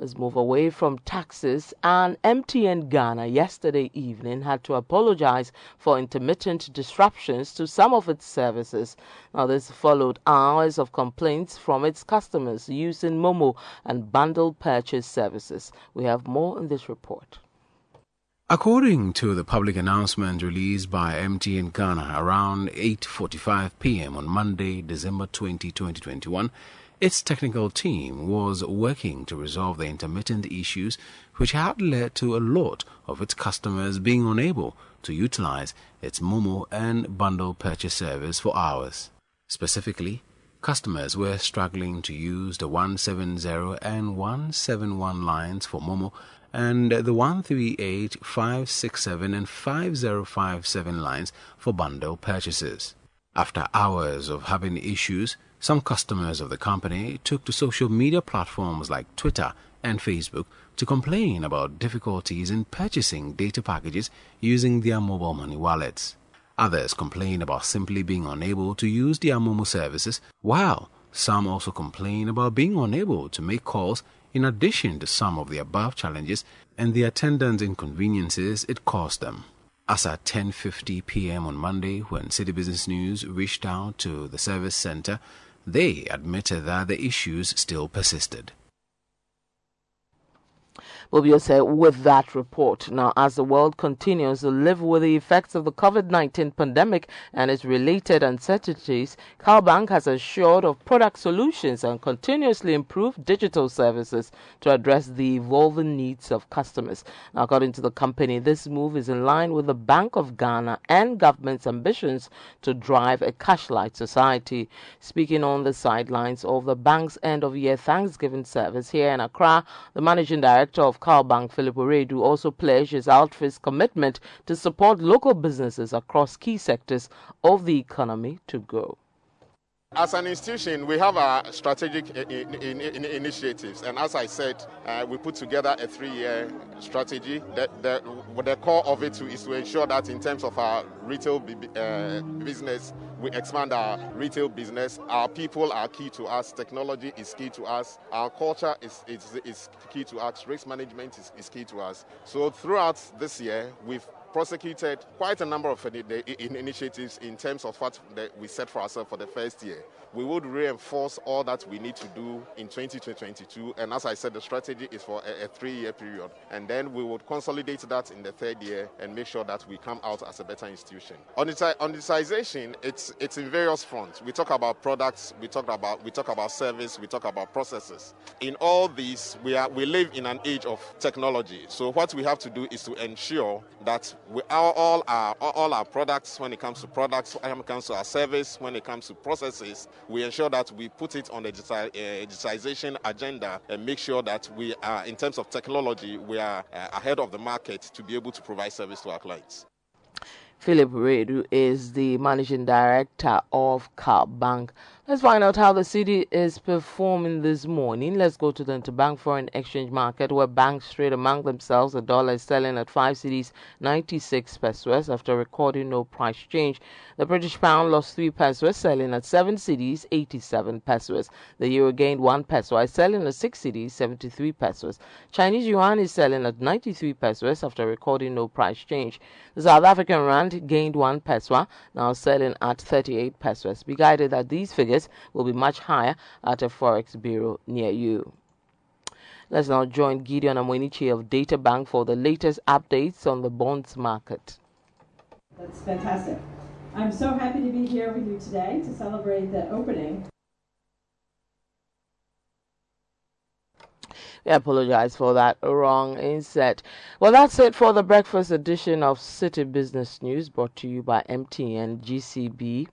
Let's move away from taxes. And MTN Ghana yesterday evening had to apologize for intermittent disruptions to some of its services. Now, this followed hours of complaints from its customers using Momo and bundle purchase services. We have more in this report. According to the public announcement released by MTN Ghana around 8:45 p.m. on Monday, December 20, 2021, its technical team was working to resolve the intermittent issues which had led to a lot of its customers being unable to utilize its Momo and bundle purchase service for hours. Specifically, customers were struggling to use the 170 and 171 lines for Momo and the 138, 567 and 5057 lines for bundle purchases. After hours of having issues, some customers of the company took to social media platforms like Twitter and Facebook to complain about difficulties in purchasing data packages using their mobile money wallets. Others complain about simply being unable to use their Momo services, while some also complain about being unable to make calls, in addition to some of the above challenges and the attendant inconveniences it caused them. As at 10:50 p.m. on Monday, when City Business News reached out to the service center, they admitted that the issues still persisted. We'll say with that report. Now, as the world continues to live with the effects of the COVID-19 pandemic and its related uncertainties, CalBank has assured of product solutions and continuously improved digital services to address the evolving needs of customers. Now, according to the company, this move is in line with the Bank of Ghana and government's ambitions to drive a cash-light society. Speaking on the sidelines of the bank's end-of-year Thanksgiving service here in Accra, the managing director of CalBank, Philip Oredu, also pledged his outfit's commitment to support local businesses across key sectors of the economy to grow. As an institution, we have our strategic initiatives, and as I said, we put together a 3-year strategy. The core of it is to ensure that in terms of our retail business, we expand our retail business. Our people are key to us. Technology is key to us. Our culture is key to us. Risk management is key to us. So throughout this year, we've prosecuted quite a number of initiatives in terms of what we set for ourselves for the first year. We would reinforce all that we need to do in 2022, and as I said, the strategy is for a 3-year period, and then we would consolidate that in the 3rd year and make sure that we come out as a better institution. On digitization, it's in various fronts. We talk about products, we talk about service, we talk about processes. In all these, we live in an age of technology. So what we have to do is to ensure that all our products, when it comes to products, when it comes to our service, when it comes to processes, we ensure that we put it on the digitization agenda and make sure that we are, in terms of technology, we are ahead of the market to be able to provide service to our clients. Philip Redu is the managing director of CalBank. Let's find out how the city is performing this morning. Let's go to the interbank foreign exchange market, where banks trade among themselves. The dollar is selling at 5 cedis 96 pesos after recording no price change. The British pound lost 3 pesos, selling at 7 cedis 87 pesos. The euro gained 1 peso, is selling at 6 cedis 73 pesos. Chinese yuan is selling at 93 pesos after recording no price change. The South African rand gained 1 peso, now selling at 38 pesos. Be guided that these figures will be much higher at a forex bureau near you. Let's now join Gideon Amwenichi of Data Bank for the latest updates on the bonds market. That's fantastic. I'm so happy to be here with you today to celebrate the opening. I apologize for that wrong insert. Well, that's it for the breakfast edition of City Business News, brought to you by MTN, GCB,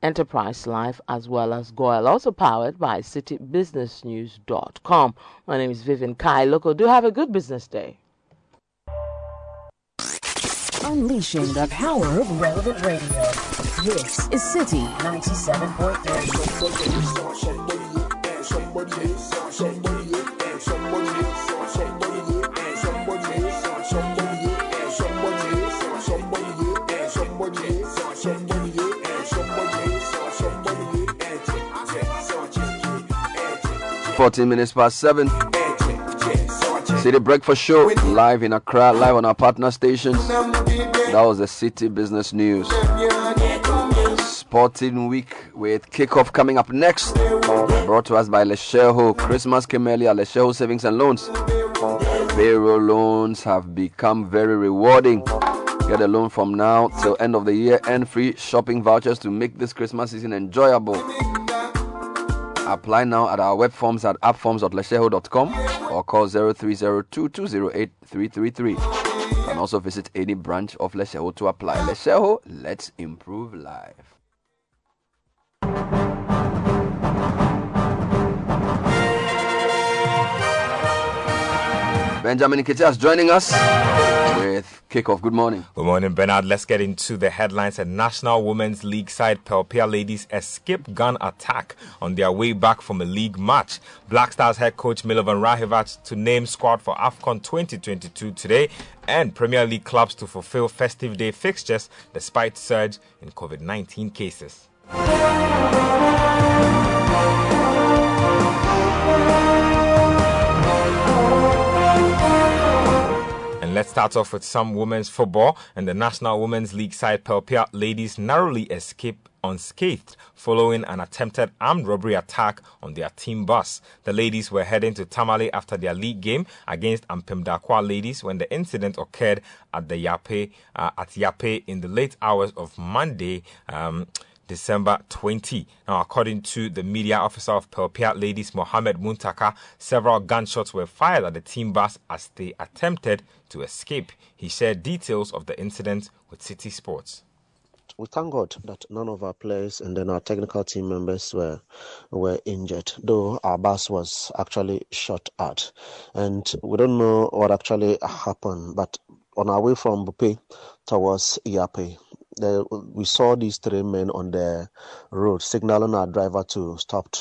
Enterprise Life, as well as Goil, also powered by citybusinessnews.com. My name is Vivian Kai Loko. Do have a good business day. Unleashing the power of relevant radio. This is City 97.3. Somebody 14 minutes past 7. City Breakfast Show live in Accra, live on our partner stations. That was the City Business News. Sporting Week with kickoff coming up next. Brought to us by Lesherho. Christmas came earlier. Lesherho Savings and Loans. Payroll loans have become very rewarding. Get a loan from now till end of the year and free shopping vouchers to make this Christmas season enjoyable. Apply now at our web forms at appforms.lesherho.com or call 0302208333. You can also visit any branch of Lesherho to apply. Lesherho, let's improve life. Benjamin Kitty is joining us with Kickoff. Good morning. Good morning, Bernard. Let's get into the headlines. A National Women's League side, Pelpia Ladies, escaped gun attack on their way back from a league match. Black Stars head coach Milovan Rajevac to name squad for AFCON 2022 today, and Premier League clubs to fulfill festive day fixtures despite surge in COVID-19 cases. Let's start off with some women's football, and the National Women's League side Pelpia Ladies narrowly escaped unscathed following an attempted armed robbery attack on their team bus. The ladies were heading to Tamale after their league game against Ampemdakwa Ladies when the incident occurred at the Yape in the late hours of Monday, December 20. Now, according to the media officer of Pelpia Ladies, Mohamed Muntaka, several gunshots were fired at the team bus as they attempted to escape. He shared details of the incident with City Sports. We thank God that none of our players and then our technical team members were injured, though our bus was actually shot at. And we don't know what actually happened, but on our way from Bupe towards Yape, we saw these three men on the road signaling our driver to stop,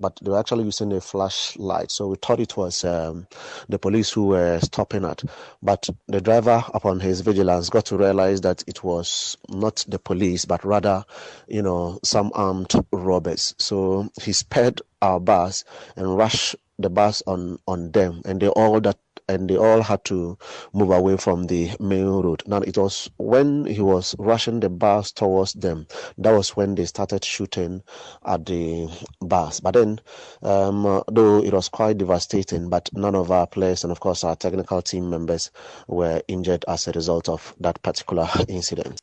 but they were actually using a flashlight. So we thought it was the police who were stopping at. But the driver, upon his vigilance, got to realize that it was not the police, but rather, some armed robbers. So he spared our bus and rushed the bus on them, and they all had to move away from the main road. Now, it was when he was rushing the bus towards them, that was when they started shooting at the bus. But then, though it was quite devastating, but none of our players and, of course, our technical team members were injured as a result of that particular incident.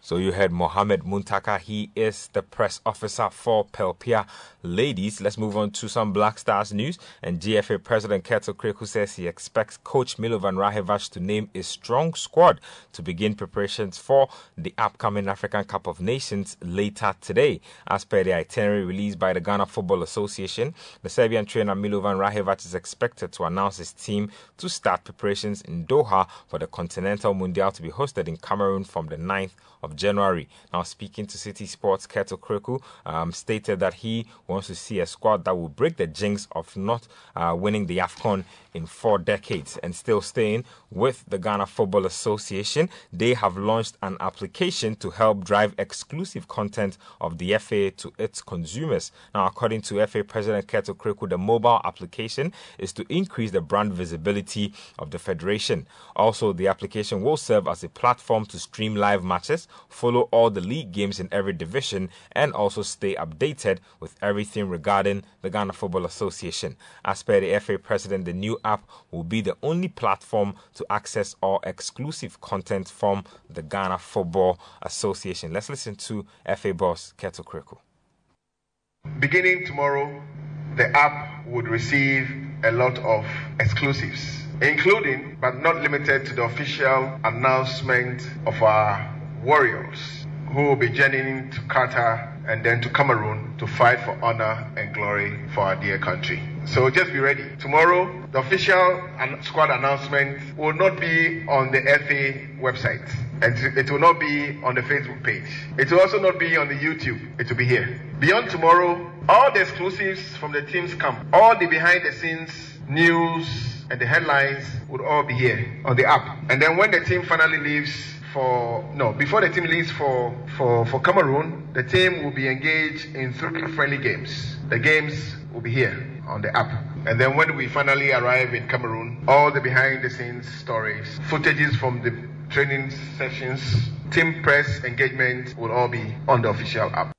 So you heard Mohamed Muntaka. He is the press officer for Pelpia Ladies. Let's move on to some Black Stars news. And GFA President Keto Kriku says he expects coach Milovan Rajevac to name a strong squad to begin preparations for the upcoming African Cup of Nations later today. As per the itinerary released by the Ghana Football Association, the Serbian trainer Milovan Rajevac is expected to announce his team to start preparations in Doha for the Continental Mundial to be hosted in Cameroon from the 9th of January. Now, speaking to City Sports, Keto Kriku stated that he wants to see a squad that will break the jinx of not winning the AFCON in 4 decades. And still staying with the Ghana Football Association, they have launched an application to help drive exclusive content of the FA to its consumers. Now, according to FA President Keto Kriku, the mobile application is to increase the brand visibility of the federation. Also, the application will serve as a platform to stream live matches, follow all the league games in every division, and also stay updated with everything regarding the Ghana Football Association. As per the FA president, the new app will be the only platform to access all exclusive content from the Ghana Football Association. Let's listen to FA boss Keto Kriku. Beginning tomorrow, the app would receive a lot of exclusives, including but not limited to the official announcement of our Warriors, who will be journeying to Qatar and then to Cameroon to fight for honor and glory for our dear country. So just be ready. Tomorrow, the official squad announcement will not be on the FA website. And it will not be on the Facebook page. It will also not be on the YouTube. It will be here. Beyond tomorrow, all the exclusives from the team's camp, all the behind-the-scenes news and the headlines would all be here on the app. And then when the team finally leaves before the team leaves for Cameroon, the team will be engaged in 3 friendly games. The games will be here on the app. And then when we finally arrive in Cameroon, all the behind-the-scenes stories, footages from the training sessions, team press engagement will all be on the official app.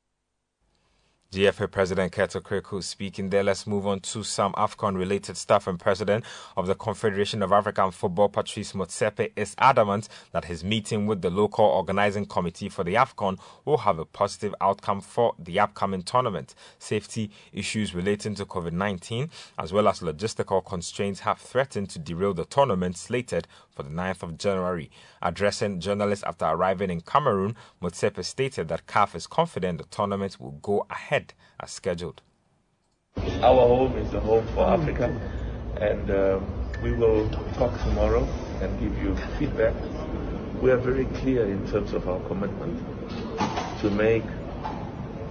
GFA President Keto Kriku speaking there. Let's move on to some AFCON-related stuff. And President of the Confederation of African Football, Patrice Motsepe, is adamant that his meeting with the local organising committee for the AFCON will have a positive outcome for the upcoming tournament. Safety issues relating to COVID-19 as well as logistical constraints have threatened to derail the tournament slated for the 9th of January. Addressing journalists after arriving in Cameroon, Motsepe stated that CAF is confident the tournament will go ahead as scheduled. Our home is the home for Africa, and we will talk tomorrow and give you feedback. We are very clear in terms of our commitment to make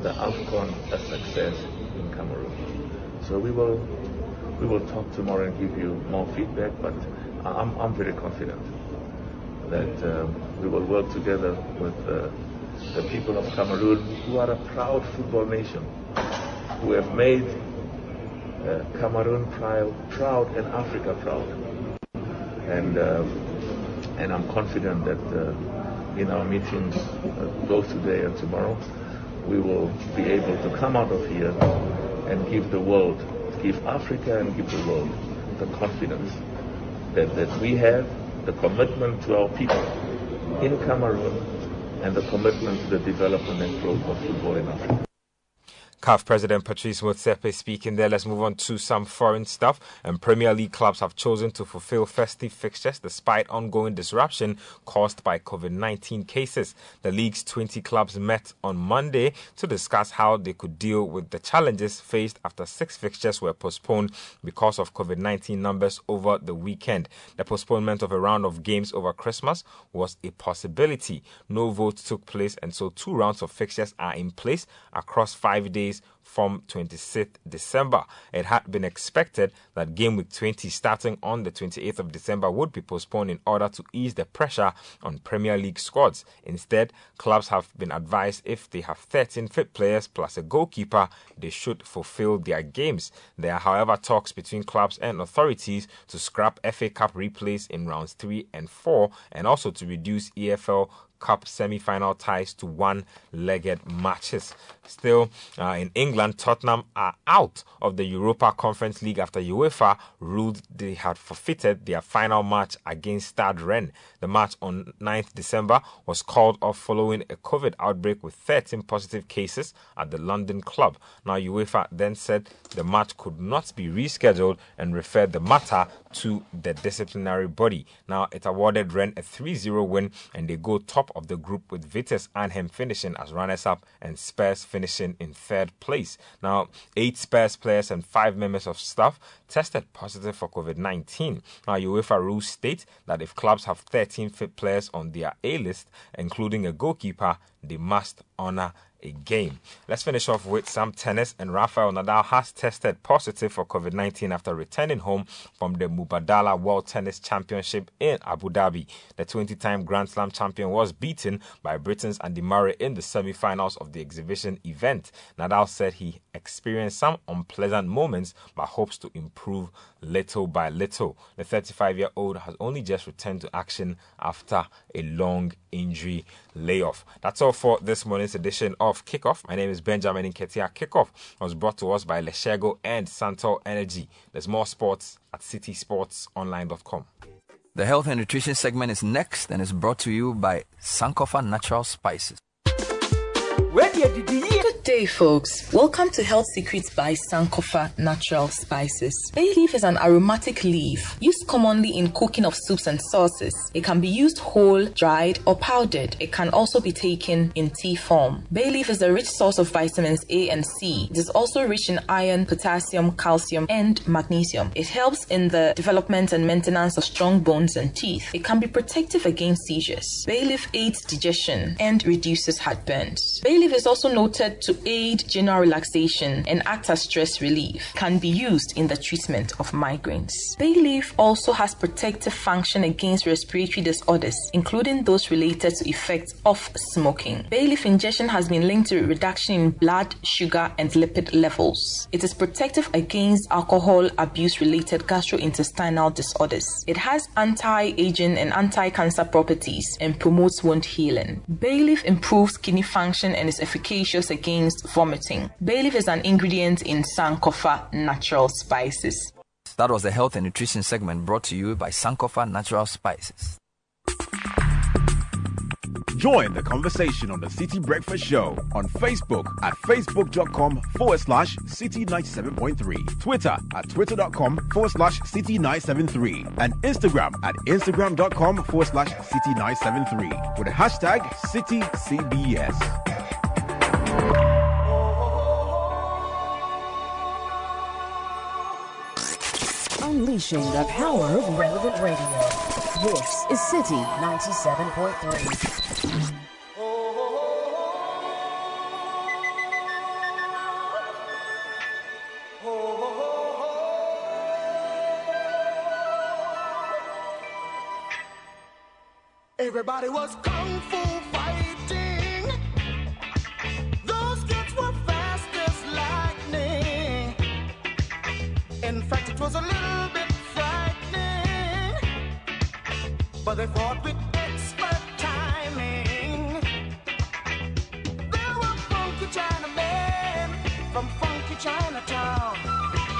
the AFCON a success in Cameroon. So we will talk tomorrow and give you more feedback, but I'm very confident that we will work together with the people of Cameroon, who are a proud football nation, who have made Cameroon proud and Africa proud. And I'm confident that in our meetings, both today and tomorrow, we will be able to come out of here and give the world, give Africa and give the world the confidence that we have, the commitment to our people in Cameroon, and the commitment to the development and growth of football in Africa. CAF President Patrice Motsepe speaking there. Let's move on to some foreign stuff. And Premier League clubs have chosen to fulfill festive fixtures despite ongoing disruption caused by COVID-19 cases. The league's 20 clubs met on Monday to discuss how they could deal with the challenges faced after 6 fixtures were postponed because of COVID-19 numbers over the weekend. The postponement of a round of games over Christmas was a possibility. No vote took place, and so 2 rounds of fixtures are in place across 5 days from 26th December. It had been expected that Game Week 20 starting on the 28th of December would be postponed in order to ease the pressure on Premier League squads. Instead, clubs have been advised if they have 13 fit players plus a goalkeeper, they should fulfill their games. There are, however, talks between clubs and authorities to scrap FA Cup replays in rounds 3 and 4 and also to reduce EFL Cup semi-final ties to one-legged matches. Still, in England, Tottenham are out of the Europa Conference League after UEFA ruled they had forfeited their final match against Stade Rennes. The match on 9th December was called off following a COVID outbreak with 13 positive cases at the London club. Now, UEFA then said the match could not be rescheduled and referred the matter to the disciplinary body. Now, it awarded Rennes a 3-0 win and they go top of the group with Vitesse Arnhem finishing as runners-up and Spurs finishing in 3rd place. Now, 8 Spurs players and 5 members of staff tested positive for COVID-19. Now, UEFA rules state that if clubs have 13 fit players on their A-list, including a goalkeeper, they must honour a game. Let's finish off with some tennis, and Rafael Nadal has tested positive for COVID-19 after returning home from the Mubadala World Tennis Championship in Abu Dhabi. The 20-time Grand Slam champion was beaten by Britain's Andy Murray in the semi-finals of the exhibition event. Nadal said he experienced some unpleasant moments but hopes to improve little by little. The 35-year-old has only just returned to action after a long injury layoff. That's all for this morning's edition of Kickoff. My name is Benjamin Nketia. Kickoff was brought to us by Lesherho and Total Energies. There's more sports at citysportsonline.com. The health and nutrition segment is next and is brought to you by Sankofa Natural Spices. Good day, folks. Welcome to Health Secrets by Sankofa Natural Spices. Bay leaf is an aromatic leaf used commonly in cooking of soups and sauces. It can be used whole, dried, or powdered. It can also be taken in tea form. Bay leaf is a rich source of vitamins A and C. It is also rich in iron, potassium, calcium, and magnesium. It helps in the development and maintenance of strong bones and teeth. It can be protective against seizures. Bay leaf aids digestion and reduces heartburn. Bay leaf is also noted to to aid general relaxation and act as stress relief, can be used in the treatment of migraines. Bay leaf also has protective function against respiratory disorders, including those related to effects of smoking. Bay leaf ingestion has been linked to a reduction in blood sugar and lipid levels. It is protective against alcohol abuse-related gastrointestinal disorders. It has anti-aging and anti-cancer properties and promotes wound healing. Bay leaf improves kidney function and is efficacious against vomiting. Bay leaf is an ingredient in Sankofa Natural Spices. That was the health and nutrition segment brought to you by Sankofa Natural Spices. Join the conversation on the City Breakfast Show on Facebook at facebook.com/City97.3, Twitter at twitter.com/City973, and Instagram at instagram.com/City973 with the hashtag CityCBS. Unleashing the power of relevant radio. This is City 97.3. Everybody was kung fu fighting. Those kids were fast as lightning. In fact, it was a little but they fought with expert timing. There were funky Chinamen from funky Chinatown.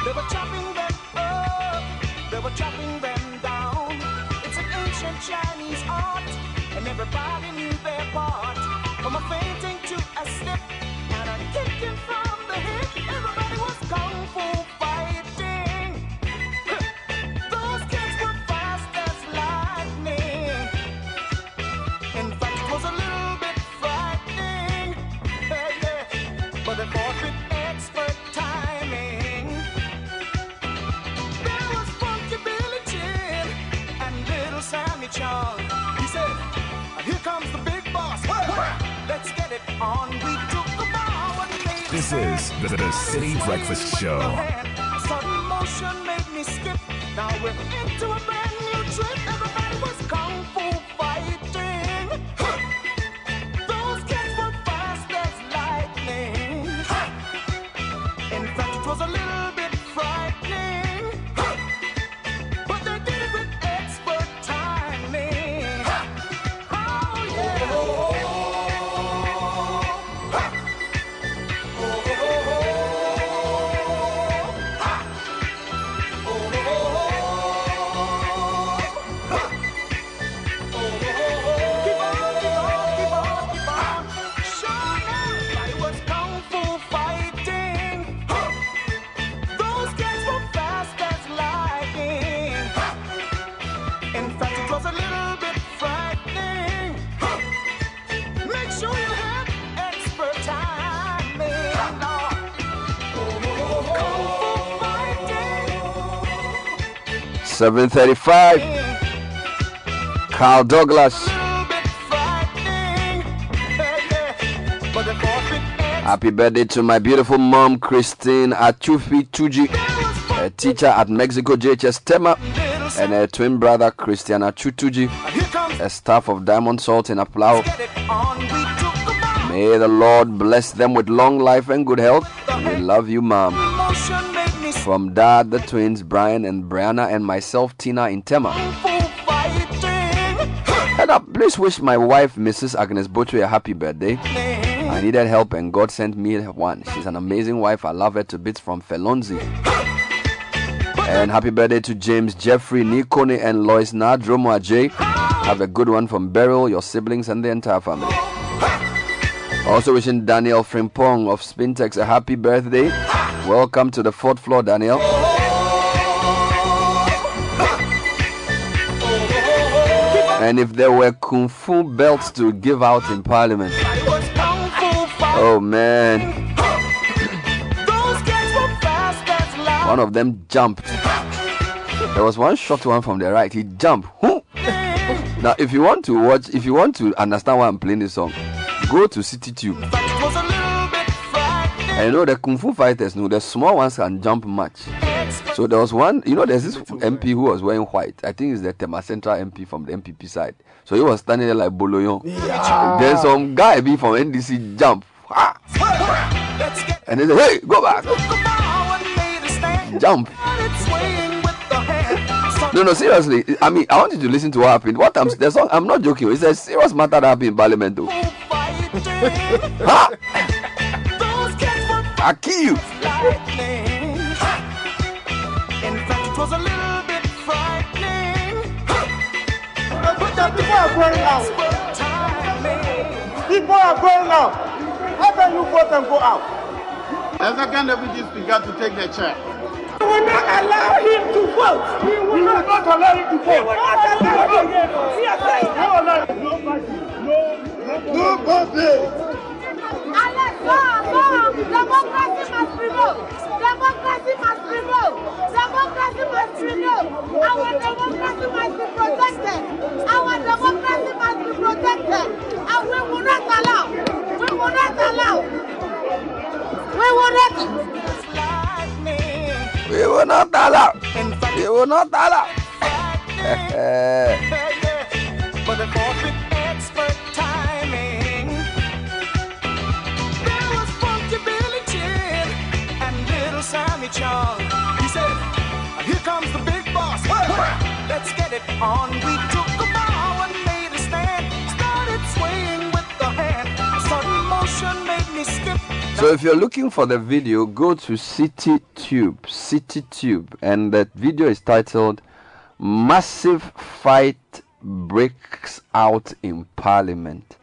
They were chopping them up, they were chopping them down. It's an ancient Chinese art, and everybody knew their part. From a fainting to a slip, and a kicking from the hip. Everybody was kung fu fighting. Those kids were fast as lightning. This is the City Breakfast Show. A sudden motion made me skip. Now we're into a brand new trip. Everybody was kung fu fighting. Those kids were fast as lightning. In fact, it was a little bit frightening. But they did it with expert timing. Oh, yeah. $7:35. Carl Douglas. Happy birthday to my beautiful mom, Christine Atufi Tuji, a teacher at Mexico JHS Tema, and her twin brother, Christian Achutuji, a staff of Diamond Salt in Aplau. May the Lord bless them with long life and good health. We love you, Mom. From Dad, the twins, Brian and Brianna, and myself, Tina, in Tema. And please wish my wife, Mrs. Agnes Botwe, a happy birthday. I needed help and God sent me one. She's an amazing wife. I love her to bits from Felonzi. And happy birthday to James, Jeffrey, Nikone, and Lois Nadromo Ajay. Have a good one from Beryl, your siblings, and the entire family. Also wishing Daniel Frimpong of Spintex a happy birthday. Welcome to the fourth floor, Daniel. And if there were kung fu belts to give out in Parliament. Oh, man. One of them jumped. There was one short one from the right. He jumped. Now, if you want to understand why I'm playing this song, go to CityTube. And you know, the Kung Fu fighters, the small ones can jump much. So there was one, you know, there's this MP who was wearing white. I think it's the Tema Central MP from the MPP side. So he was standing there like Boloyon. Yeah. Then some guy be from NDC jump. And they said, hey, go back. Jump. No, seriously. I mean, I want you to listen to what happened. What I'm, the song, I'm not joking. It's a serious matter that happened in Parliament though. I kill you. In fact, it was a little bit frightening. People are going out. How can you vote and go out? As a kind of just began to take the chair. We will not allow him to vote. We will not allow him to vote. Democracy must prevail. Democracy must prevail. Democracy must prevail. Our democracy must be protected. Our democracy must be protected. And we will not allow. We will not allow. We will not. We will not allow. We will not allow. But the conflict expert timing. Sammy John, he said, here comes the big boss. Let's get it on. We took a bow and made a stand. Started swaying with the hand. A sudden motion made me skip. So if you're looking for the video, go to City Tube, and that video is titled Massive Fight Breaks Out in Parliament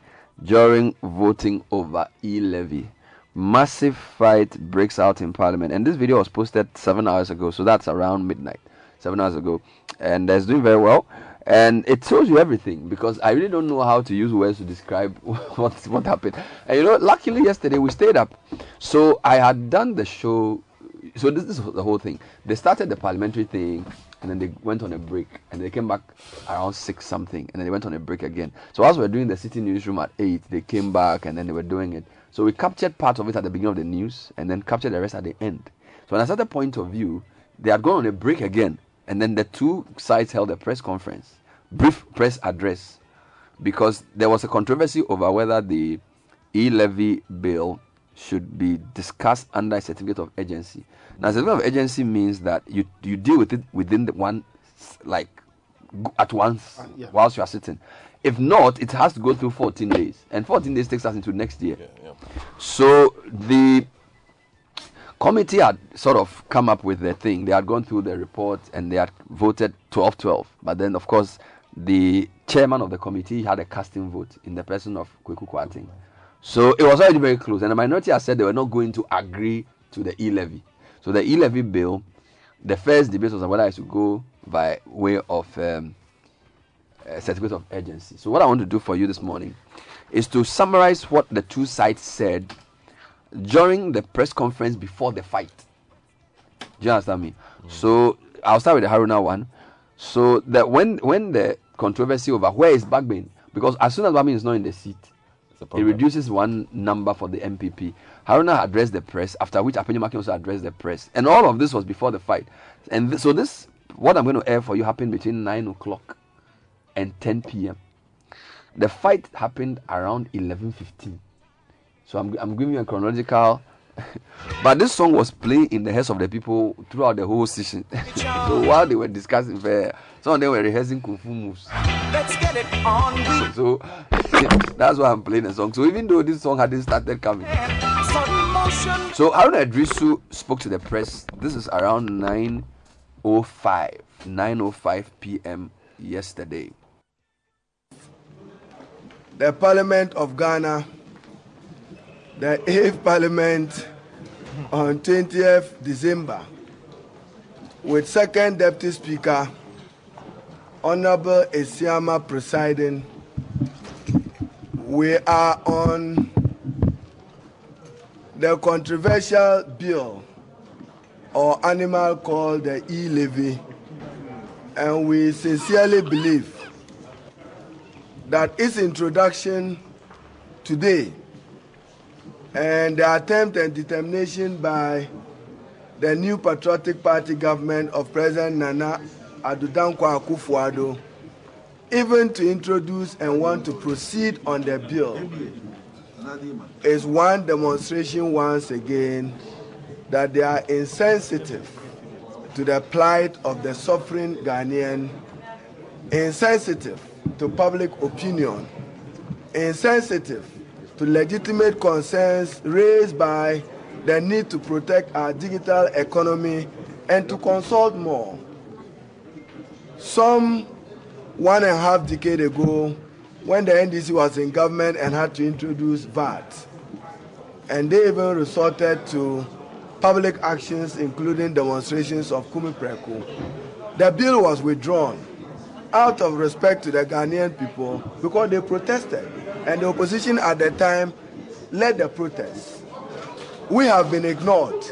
During Voting Over E-Levy. Massive fight breaks out in Parliament, and this video was posted 7 hours ago, so that's around midnight, 7 hours ago, and it's doing very well, and it shows you everything, because I really don't know how to use words to describe what happened. And you know, luckily yesterday we stayed up, so I had done the show. So this is the whole thing. They started the parliamentary thing, and then they went on a break, and they came back around 6 something, and then they went on a break again. So as we were doing the city newsroom at 8, they came back, and then they were doing it. So we captured part of it at the beginning of the news, and then captured the rest at the end. So at a certain point of view, they had gone on a break again, and then the two sides held a press conference, brief press address, because there was a controversy over whether the E-Levy bill should be discussed under a certificate of agency. Now, certificate of agency means that you deal with it within the one, like, at once, whilst you are sitting. If not, it has to go through 14 days. And 14 days takes us into next year. So the committee had sort of come up with their thing. They had gone through the report and they had voted 12-12. But then, of course, the chairman of the committee had a casting vote in the person of Kweku Kwarting. So it was already very close. And the minority had said they were not going to agree to the E-Levy. So the E-Levy bill, the first debate was whether it should go by way of... certificate of agency. So what I want to do for you this morning is to summarize what the two sides said during the press conference before the fight. Do you understand me? So I'll start with the Haruna one. So that when the controversy over where is Bagbin, because as soon as Bagbin is not in the seat, it reduces one number for the MPP. Haruna addressed the press, after which Afenyo-Markin also addressed the press, and all of this was before the fight. And so this, what I'm going to air for you, happened between 9 o'clock and 10 p.m. The fight happened around 11:15. So I'm giving you a chronological. But this song was playing in the heads of the people throughout the whole session. So while they were discussing, some of them were rehearsing kung fu moves. Let's get it on. So that's why I'm playing the song. So even though this song hadn't started coming. So Haruna Iddrisu spoke to the press. This is around 9:05 p.m. yesterday. The Parliament of Ghana, the 8th Parliament on 20th December, with 2nd Deputy Speaker, Honorable Asiamah presiding, we are on the controversial bill or animal called the E-Levy, and we sincerely believe that its introduction today and the attempt and determination by the new Patriotic Party government of President Nana Addo-Dankwa Akufo-Addo even to introduce and want to proceed on the bill is one demonstration once again that they are insensitive to the plight of the suffering Ghanaian, insensitive to public opinion, insensitive to legitimate concerns raised by the need to protect our digital economy and to consult more. Some 1.5 decades ago, when the NDC was in government and had to introduce VAT, and they even resorted to public actions, including demonstrations of Kumipreku, the bill was withdrawn out of respect to the Ghanaian people because they protested, and the opposition at the time led the protests. We have been ignored,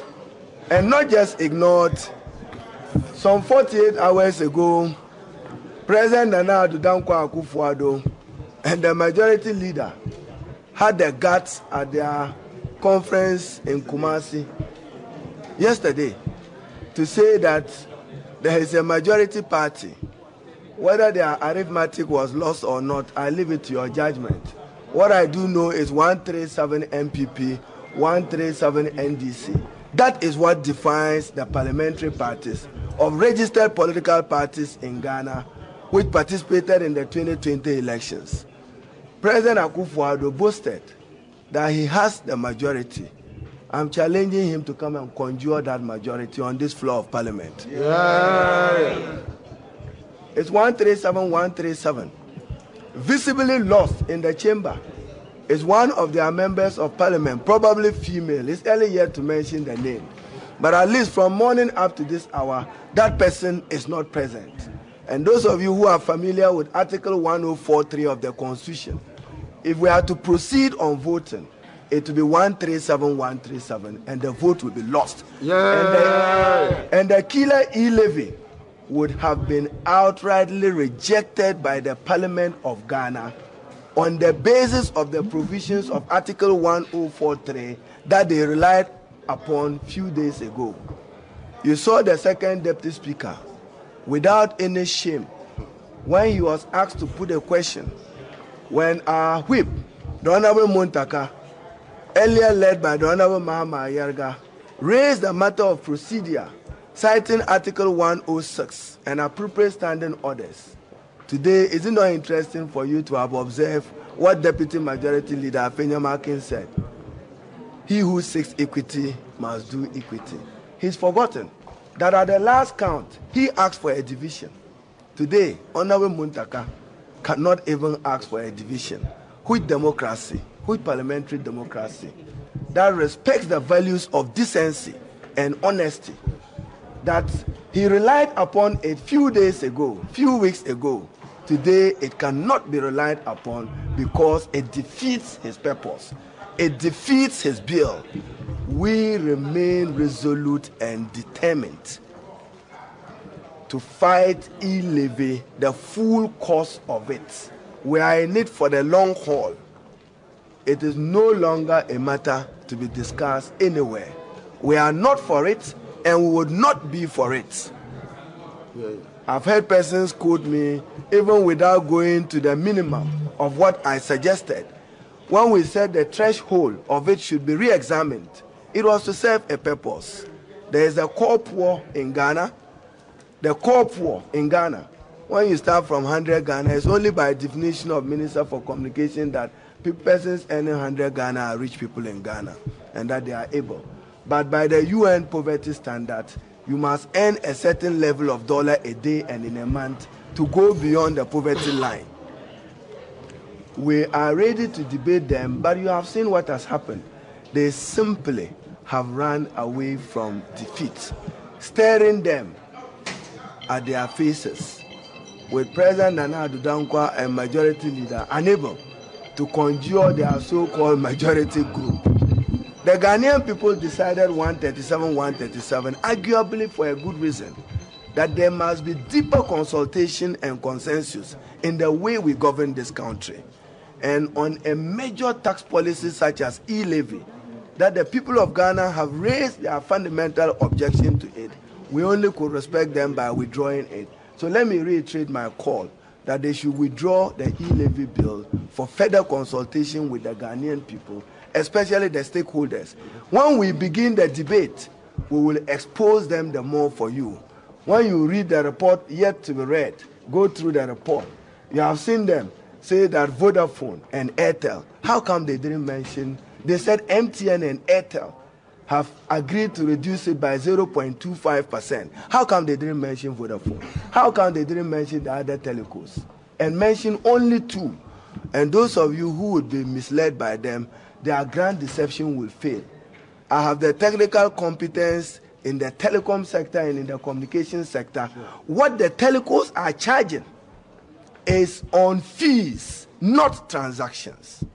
and not just ignored. Some 48 hours ago, President Nana Addo-Dankwa Akufo-Addo and the majority leader had the guts at their conference in Kumasi yesterday to say that there is a majority party. Whether their arithmetic was lost or not, I leave it to your judgment. What I do know is 137 MPP, 137 NDC. That is what defines the parliamentary parties of registered political parties in Ghana, which participated in the 2020 elections. President Akufo-Addo boasted that he has the majority. I'm challenging him to come and conjure that majority on this floor of parliament. Yeah. It's 137, 137. Visibly lost in the chamber is one of their members of parliament, probably female. It's early yet to mention the name. But at least from morning up to this hour, that person is not present. And those of you who are familiar with Article 1043 of the Constitution, if we are to proceed on voting, it will be 137, 137, and the vote will be lost. Yeah. And the killer E-Levy would have been outrightly rejected by the Parliament of Ghana on the basis of the provisions of Article 1043 that they relied upon a few days ago. You saw the second Deputy Speaker, without any shame, when he was asked to put a question, when our whip, the Honorable Montaka, earlier led by the Honorable Mahama Ayarga, raised the matter of procedure, citing Article 106 and appropriate standing orders. Today, is it not interesting for you to have observed what Deputy Majority Leader Afenyo-Markin said? He who seeks equity must do equity. He's forgotten that at the last count, he asked for a division. Today, Honorable Muntaka cannot even ask for a division. Which democracy, which parliamentary democracy that respects the values of decency and honesty that he relied upon a few days ago, few weeks ago, today it cannot be relied upon because it defeats his purpose. It defeats his bill. We remain resolute and determined to fight E-Levy, the full cost of it. We are in it for the long haul. It is no longer a matter to be discussed anywhere. We are not for it, and we would not be for it. I've heard persons quote me even without going to the minimum of what I suggested. When we said the threshold of it should be re-examined, it was to serve a purpose. There is a core poor in Ghana. The core poor in Ghana, when you start from 100 Ghana, it's only by definition of Minister for Communication that persons earning 100 Ghana are rich people in Ghana and that they are able. But by the UN poverty standard, you must earn a certain level of dollar a day and in a month to go beyond the poverty line. We are ready to debate them, but you have seen what has happened. They simply have run away from defeat, staring them at their faces, with President Nana Addo-Dankwa and Majority Leader unable to conjure their so-called majority group. The Ghanaian people decided 137, 137, arguably for a good reason, that there must be deeper consultation and consensus in the way we govern this country. And on a major tax policy such as E-Levy, that the people of Ghana have raised their fundamental objection to it. We only could respect them by withdrawing it. So let me reiterate my call that they should withdraw the E-Levy bill for further consultation with the Ghanaian people, especially the stakeholders. When we begin the debate, we will expose them the more for you. When you read the report yet to be read, go through the report. You have seen them say that Vodafone and Airtel, how come they didn't mention? They said MTN and Airtel have agreed to reduce it by 0.25%. How come they didn't mention Vodafone? How come they didn't mention the other telecos? And mention only two. And those of you who would be misled by them, their grand deception will fail. I have the technical competence in the telecom sector and in the communication sector. Sure. What the telecos are charging is on fees, not transactions.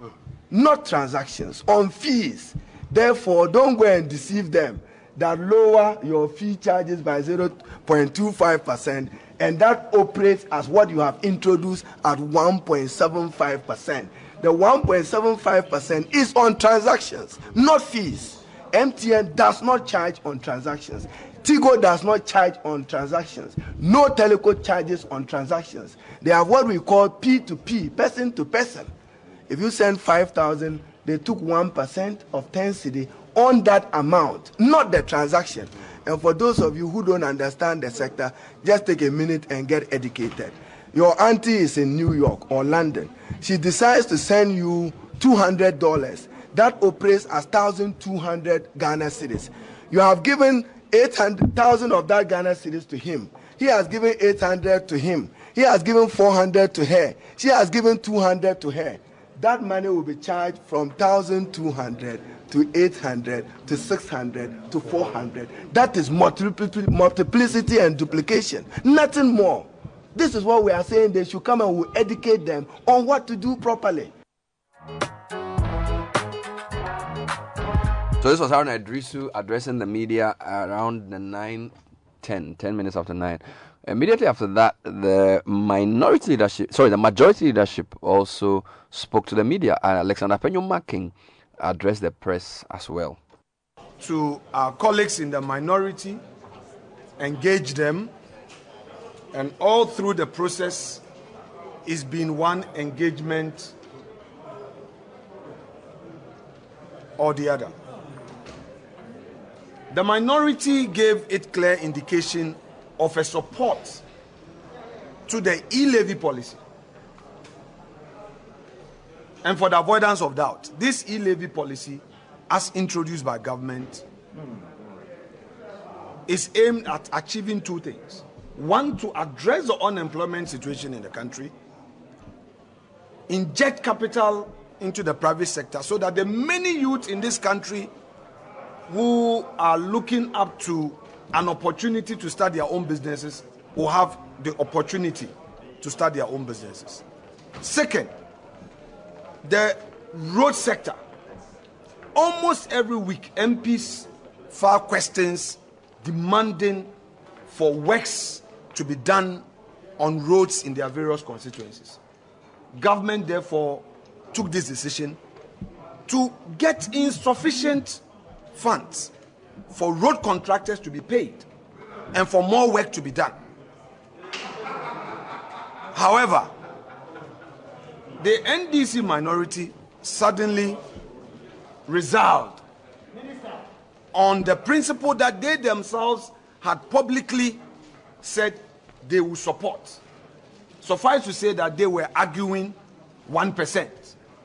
Not transactions, on fees. Therefore, don't go and deceive them that lower your fee charges by 0.25% and that operates as what you have introduced at 1.75%. The 1.75% is on transactions, not fees. MTN does not charge on transactions. Tigo does not charge on transactions. No teleco charges on transactions. They are what we call P2P, person to person. If you send 5,000, they took 1% of 10 cedi on that amount, not the transaction. And for those of you who don't understand the sector, just take a minute and get educated. Your auntie is in New York or London. She decides to send you $200. That operates as 1,200 Ghana cedis. You have given 800,000 of that Ghana cedis to him. He has given 800 to him. He has given 400 to her. She has given 200 to her. That money will be charged from 1,200 to 800 to 600 to 400. That is multiplicity and duplication. Nothing more. This is what we are saying. They should come and we'll educate them on what to do properly. So this was Haruna Iddrisu addressing the media around the 10 minutes after 9. Immediately after that, the majority leadership also spoke to the media, and Alexander Afenyo-Markin addressed the press as well. To our colleagues in the minority, engage them, and all through the process, it's been one engagement or the other. The minority gave it clear indication of a support to the E-Levy policy. And for the avoidance of doubt, this E-Levy policy, as introduced by government, is aimed at achieving two things. One, to address the unemployment situation in the country, inject capital into the private sector so that the many youth in this country who are looking up to an opportunity to start their own businesses will have the opportunity to start their own businesses. Second, the road sector. Almost every week, MPs file questions demanding for works to be done on roads in their various constituencies. Government, therefore, took this decision to get insufficient funds for road contractors to be paid and for more work to be done. However, the NDC minority suddenly resolved on the principle that they themselves had publicly said they would support. Suffice to say that they were arguing 1%.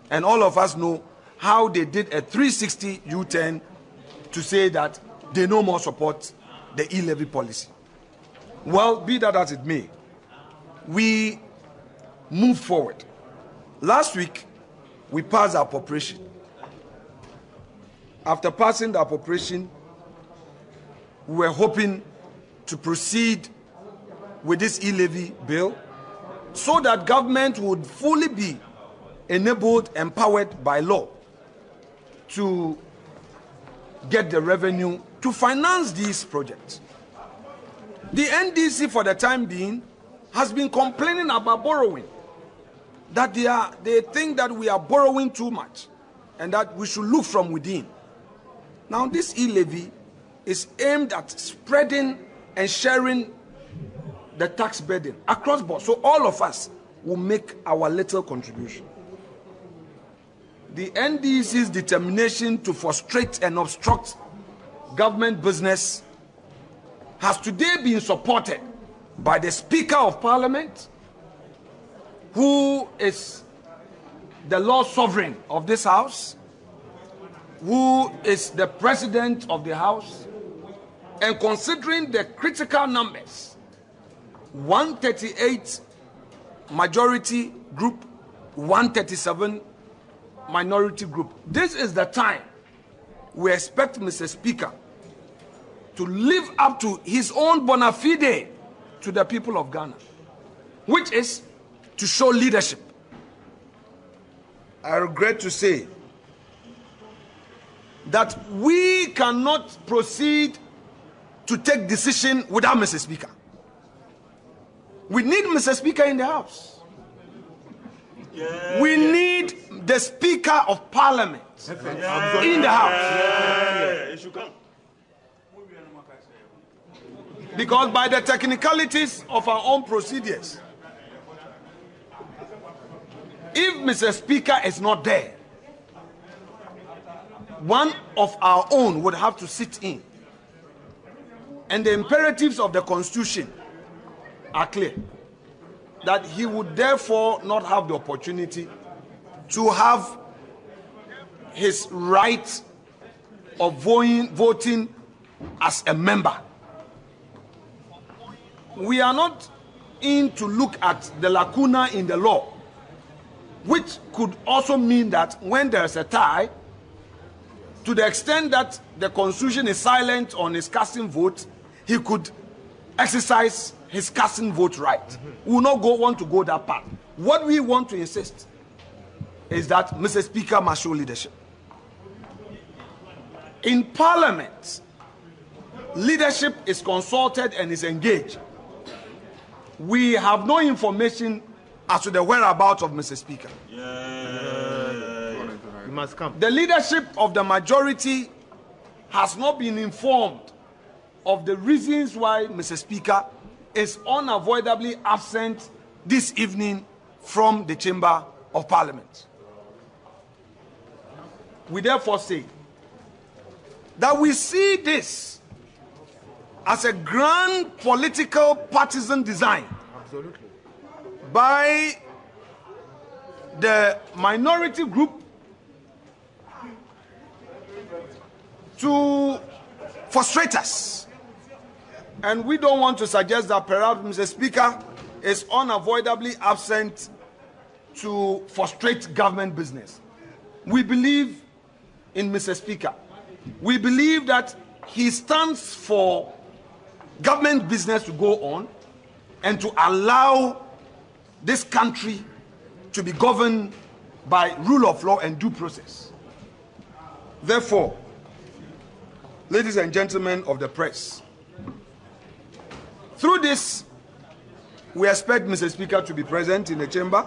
And all of us know how they did a 360 U-turn to say that they no more support the E-Levy policy. Well, be that as it may, we move forward. Last week, we passed our appropriation. After passing the appropriation, we were hoping to proceed with this E-Levy bill so that government would fully be enabled, empowered by law to get the revenue to finance these projects. The NDC, for the time being, has been complaining about borrowing, that they think that we are borrowing too much and that we should look from within. Now, this E-Levy is aimed at spreading and sharing the tax burden across board. So all of us will make our little contribution. The NDC's determination to frustrate and obstruct government business has today been supported by the Speaker of Parliament, who is the Lord Sovereign of this House, who is the President of the House, and considering the critical numbers, 138 majority group, 137 minority group. This is the time we expect Mr. Speaker to live up to his own bona fide to the people of Ghana, which is to show leadership. I regret to say that we cannot proceed to take decision without Mr. Speaker. We need Mr. Speaker in the House. Yeah. We need the Speaker of Parliament in the House. Because by the technicalities of our own procedures, if Mr. Speaker is not there, one of our own would have to sit in. And the imperatives of the Constitution are clear, that he would therefore not have the opportunity to have his right of voting as a member. We are not in to look at the lacuna in the law, which could also mean that when there is a tie, to the extent that the Constitution is silent on his casting vote, he could exercise his casting vote right. We will not want to go that path. What we want to insist is that Mr. Speaker must show leadership. In Parliament, leadership is consulted and is engaged. We have no information as to the whereabouts of Mr. Speaker. He must come. The leadership of the majority has not been informed of the reasons why Mr. Speaker is unavoidably absent this evening from the Chamber of Parliament. We therefore say that we see this as a grand political partisan design by the minority group to frustrate us. And we don't want to suggest that perhaps Mr. Speaker is unavoidably absent to frustrate government business. We believe in Mr. Speaker. We believe that he stands for government business to go on and to allow this country to be governed by rule of law and due process. Therefore, ladies and gentlemen of the press, through this, we expect Mr. Speaker to be present in the chamber.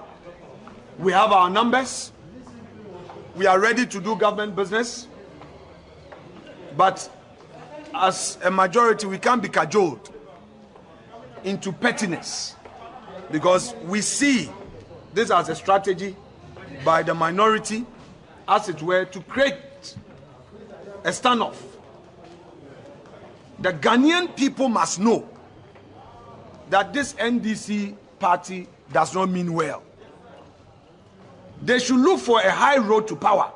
We have our numbers. We are ready to do government business. But as a majority, we can't be cajoled into pettiness, because we see this as a strategy by the minority, as it were, to create a standoff. The Ghanaian people must know that this NDC party does not mean well. They should look for a high road to power.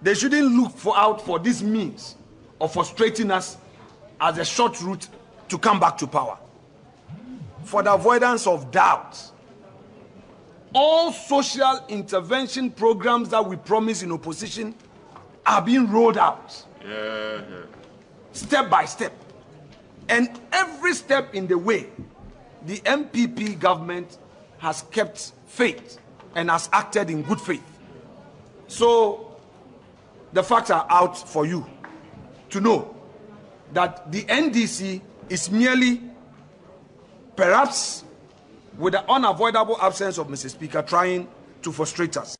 They shouldn't look out for this means of frustrating us as a short route to come back to power. For the avoidance of doubt, all social intervention programs that we promised in opposition are being rolled out, step by step. And every step in the way, the MPP government has kept faith and has acted in good faith. So the facts are out for you to know that the NDC is merely, perhaps with the unavoidable absence of Mr. Speaker, trying to frustrate us.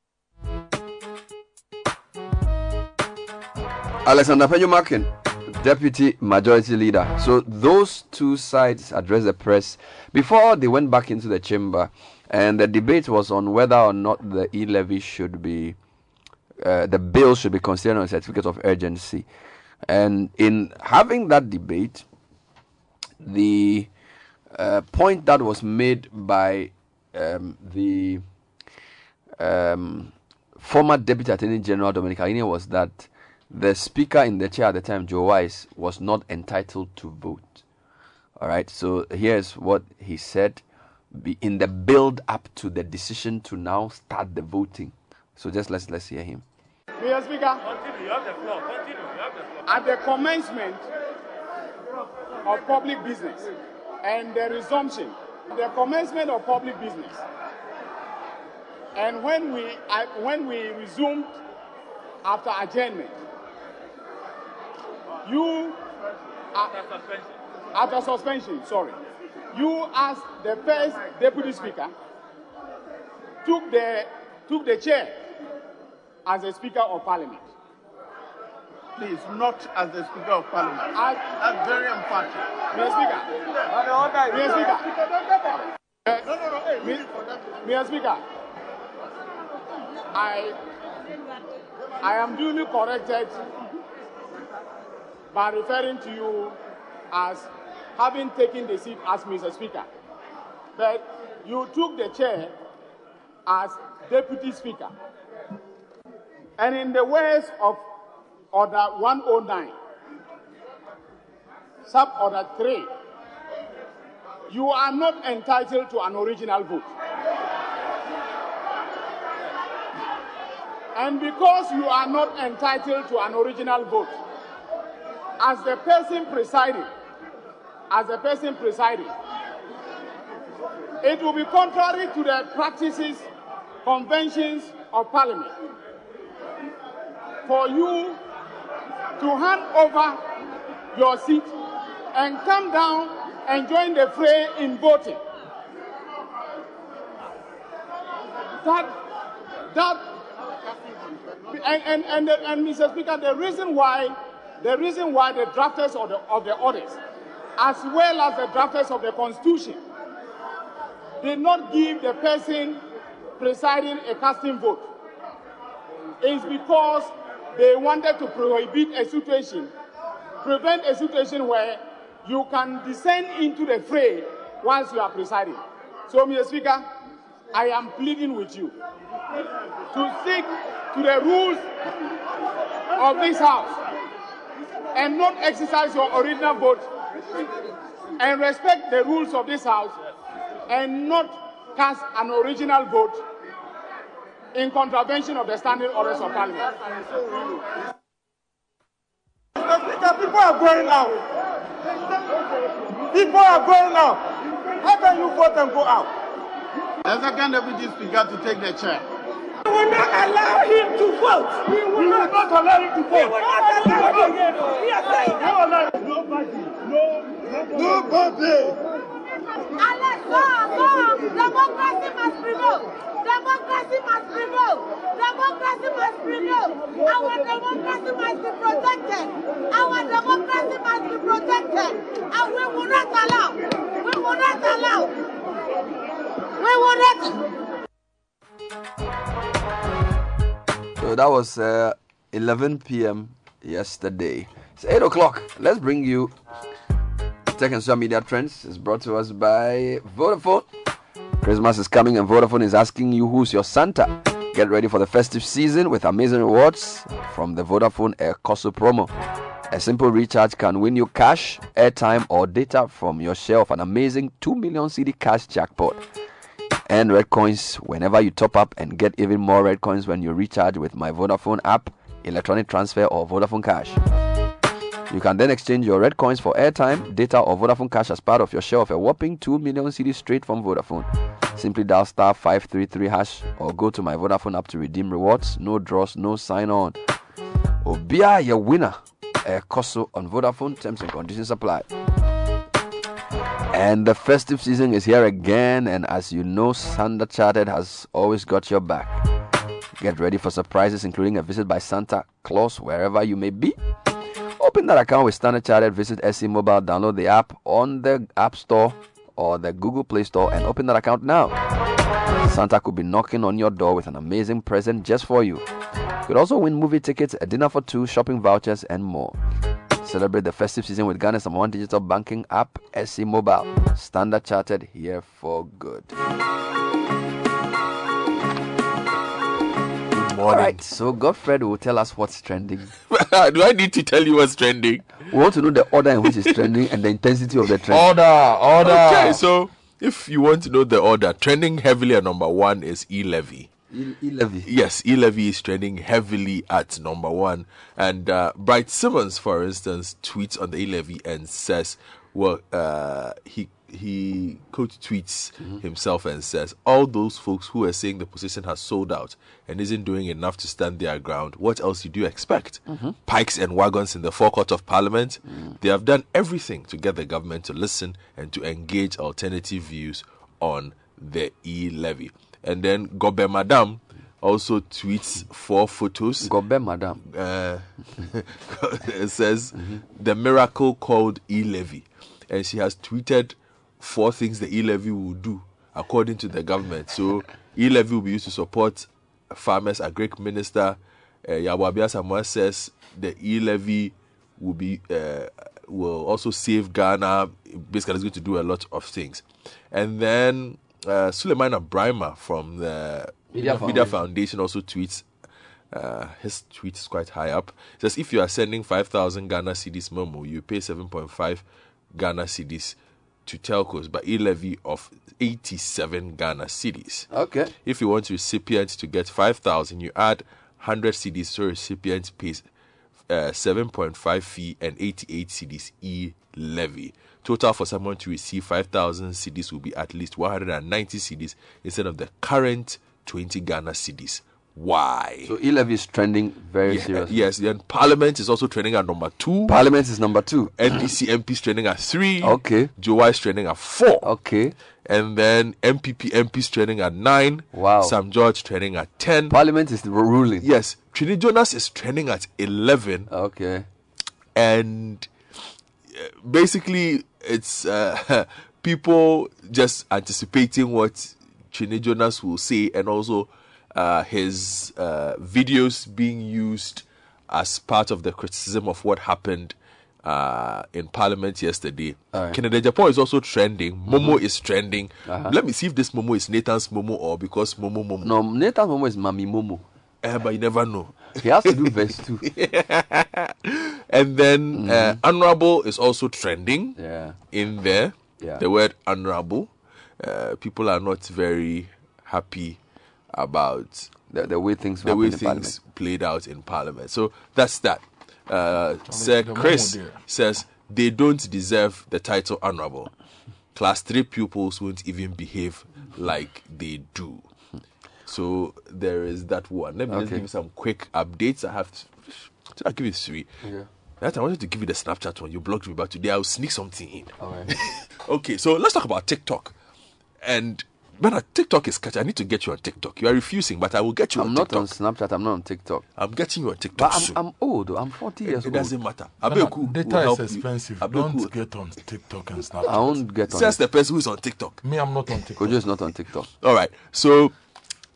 Alexander Afenyo-Markin, Deputy Majority Leader. So those two sides addressed the press before they went back into the chamber, and the debate was on whether or not the E-Levy should be, the bill should be considered on a certificate of urgency. And in having that debate, the point that was made by the former Deputy Attorney General Dominic Ayine was that the speaker in the chair at the time, Joe Weiss, was not entitled to vote. All right, so here's what he said in the build up to the decision to now start the voting. So just let's hear him. Mr. Speaker, continue. You have the floor. Continue. You have the floor. At the commencement of public business and the resumption, the commencement of public business, and when we resumed after adjournment, you you as the first deputy speaker took the chair as a speaker of parliament. Please, not as the Speaker of Parliament. That's very emphatic. Mr. Speaker, I am duly corrected by referring to you as having taken the seat as Mr. Speaker. But you took the chair as Deputy Speaker. And in the words of Order 109, sub order 3, you are not entitled to an original vote. And because you are not entitled to an original vote, as the person presiding, it will be contrary to the practices, conventions of Parliament for you to hand over your seat and come down and join the fray in voting. And Mr. Speaker, the reason why the drafters of the orders, as well as the drafters of the Constitution, did not give the person presiding a casting vote is because they wanted to prevent a situation where you can descend into the fray once you are presiding. So, Mr. Speaker, I am pleading with you to stick to the rules of this House and not exercise your original vote, and respect the rules of this House and not cast an original vote in contravention of the standing orders of Parliament. People are going out. People are going out. How can you vote and go out? The second deputy speaker to take the chair. We will not allow him to vote. We will not allow him to vote. Nobody. Democracy must prevail. Democracy must prevail. Democracy must prevail. Our democracy must be protected. Our democracy must be protected. And we will not allow. We will not allow. We will not. So that was 11 p.m. yesterday. It's 8 o'clock. Let's bring you Tech and Social Media Trends. It's brought to us by Vodafone. Christmas is coming and Vodafone is asking you, who's your Santa? Get ready for the festive season with amazing rewards from the Vodafone Aircoso promo. A simple recharge can win you cash, airtime or data from your share of an amazing 2 million cedi cash jackpot. And red coins whenever you top up, and get even more red coins when you recharge with My Vodafone app, electronic transfer or Vodafone Cash. You can then exchange your red coins for airtime, data or Vodafone Cash as part of your share of a whopping 2 million cedis straight from Vodafone. Simply dial *533# or go to My Vodafone app to redeem rewards. No draws, no sign on. Obia your winner. Aircoso on Vodafone. Terms and conditions apply. And the festive season is here again, and as you know, Standard Chartered has always got your back. Get ready for surprises, including a visit by Santa Claus wherever you may be. Open that account with Standard Chartered. Visit SC Mobile. Download the app on the App Store or the Google Play Store and open that account now. Santa could be knocking on your door with an amazing present just for you. You could also win movie tickets, a dinner for two, shopping vouchers, and more. Celebrate the festive season with Ghana's number one digital banking app, SC Mobile. Standard Chartered, here for good. All right, so Godfred will tell us what's trending. Do I need to tell you what's trending? We want to know the order in which it's trending and the intensity of the trend. Order. Okay, so if you want to know the order, trending heavily at number one is E-Levy. E-Levy. Yes, E-Levy is trending heavily at number one. And Bright Simmons, for instance, tweets on the E-Levy and says, well, he co-tweets himself and says, all those folks who are saying the position has sold out and isn't doing enough to stand their ground, what else did you expect? Pikes and wagons in the forecourt of Parliament. They have done everything to get the government to listen and to engage alternative views on the E-Levy. And then Gobe Madam also tweets four photos. Gobe Madam. It says, the miracle called E-Levy. And she has tweeted four things the E-Levy will do, according to the government. So, E-Levy will be used to support farmers. A Greek minister, Yawabia Samoa, says the E-Levy will also save Ghana. Basically, it's going to do a lot of things. And then Suleimana Brahima from the Media Foundation also tweets. His tweet is quite high up. It says, if you are sending 5,000 Ghana cedis memo, you pay 7.5 Ghana cedis to telcos, but E-Levy of 87 Ghana cedis. Okay. If you want recipients to get 5,000, you add 100 cedis, so recipients pays 7.5 fee and 88 cedis E-Levy. Total for someone to receive 5,000 cedis will be at least 190 cedis instead of the current 20 Ghana cedis. Why? So E-Levy is trending very seriously. Yes, and Parliament is also trending at number two. Parliament is number two. NDC MP is trending at three. Okay. Joe Weiss trending at four. Okay. And then MPP is trending at 9. Wow. Sam George trending at 10. Parliament is ruling. Yes. Trini Jonas is trending at 11. Okay. And basically, it's people just anticipating what Trini Jonas will say, and also his videos being used as part of the criticism of what happened in Parliament yesterday. Right. Kennedy Japan is also trending. Momo is trending. Let me see if this Momo is Nathan's Momo or because Momo Momo. No, Nathan's Momo is Mami Momo. But you never know. He has to do verse 2. And then Honorable is also trending in there. Yeah. The word Honorable. People are not very happy about the way things played out in Parliament. So that's that. Sir Chris says they don't deserve the title Honorable. Class 3 pupils won't even behave like they do. So there is that one. Let me just give you some quick updates. I'll give you 3. Yeah. That I wanted to give you the Snapchat one. You blocked me, but today I'll sneak something in. All right. Okay, so let's talk about TikTok. And Bernard, TikTok is catchy. I need to get you on TikTok. You are refusing, but I will get you on TikTok. I'm not on Snapchat. I'm not on TikTok. I'm getting you on TikTok. But I'm old. I'm 40 years old. It doesn't matter. Abeku, data is expensive. Don't get on TikTok and Snapchat. I won't get on. Says the person who is on TikTok. Me, I'm not on TikTok. Kojo is not on TikTok. All right. So,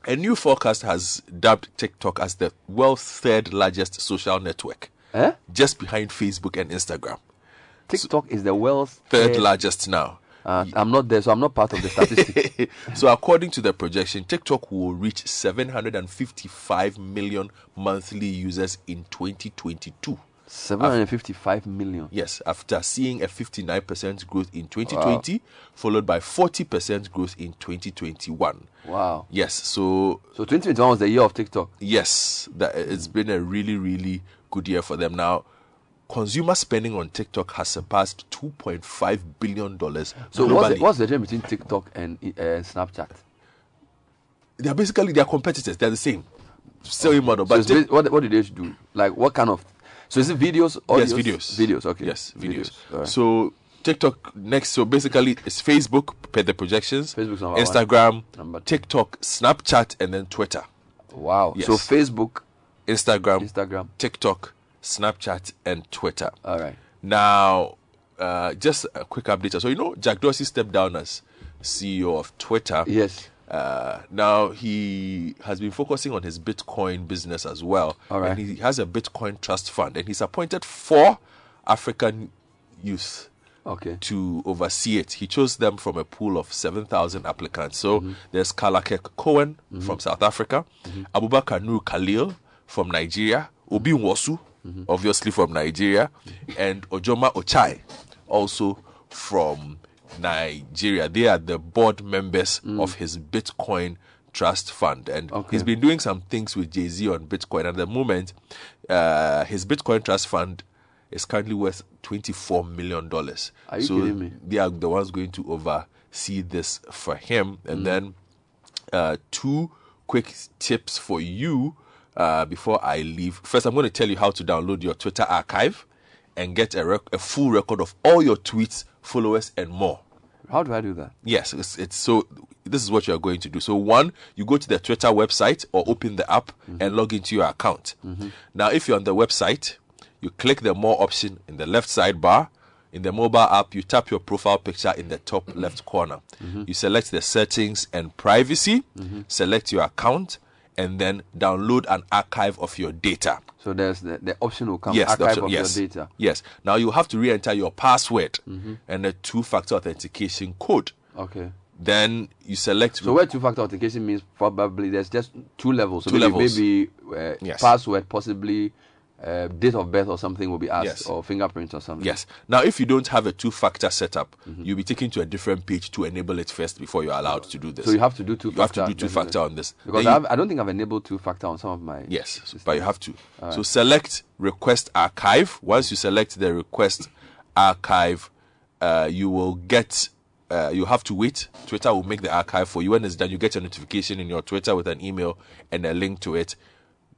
a new forecast has dubbed TikTok as the world's 3rd largest social network, just behind Facebook and Instagram. TikTok is the world's 3rd largest now. I'm not there, so I'm not part of the statistic. So according to the projection, TikTok will reach 755 million monthly users in 2022. 755 million? Yes, after seeing a 59% growth in 2020, followed by 40% growth in 2021. Wow. Yes, so 2021 was the year of TikTok? Yes, it's been a really, really good year for them. Now, consumer spending on TikTok has surpassed $2.5 billion globally. So what's the difference between TikTok and Snapchat? They're competitors. They're the same. Same model. But so what do they do? Like what kind of... So is it videos? Audios? Yes, videos. Videos, okay. Yes, videos. Right. So TikTok next. So basically it's Facebook, per the projections. Instagram, TikTok, Snapchat, and then Twitter. Wow. Yes. So Facebook, Instagram, TikTok, Snapchat, and Twitter. All right. Now, just a quick update. So, you know, Jack Dorsey stepped down as CEO of Twitter. Yes. Now, he has been focusing on his Bitcoin business as well. All right. And he has a Bitcoin trust fund. And he's appointed 4 African youth to oversee it. He chose them from a pool of 7,000 applicants. So there's Kalakek Cohen from South Africa, Abubakar Nur Khalil from Nigeria, Obi Nwosu, obviously from Nigeria, and Ojoma Ochai, also from Nigeria. They are the board members of his Bitcoin trust fund. And he's been doing some things with Jay-Z on Bitcoin. At the moment, his Bitcoin trust fund is currently worth $24 million. Are you kidding me? They are the ones going to oversee this for him. And then 2 quick tips for you before I leave. First, I'm going to tell you how to download your Twitter archive and get a full record of all your tweets, followers, and more. How do I do that? Yes, it's so. This is what you are going to do. So, 1, you go to the Twitter website or open the app and log into your account. Now, if you're on the website, you click the More option in the left sidebar. In the mobile app, you tap your profile picture in the top left corner. You select the settings and privacy, select your account, and then download an archive of your data. So there's the option will come, archive option, of your data. Yes. Now you have to re-enter your password and a 2-factor authentication code. Okay. Then you select... So where 2-factor authentication means probably there's just 2 levels. So maybe password, possibly... date of birth or something will be asked, or fingerprints or something. Yes. Now, if you don't have a 2-factor setup, you'll be taken to a different page to enable it first before you're allowed to do this. So you have to do 2-factor. You have to do 2-factor on this. Because I don't think I've enabled 2-factor on some of my... Yes, systems. But you have to. Right. So select Request Archive. Once you select the Request Archive, you will get... you have to wait. Twitter will make the archive for you. When it's done, you get a notification in your Twitter with an email and a link to it.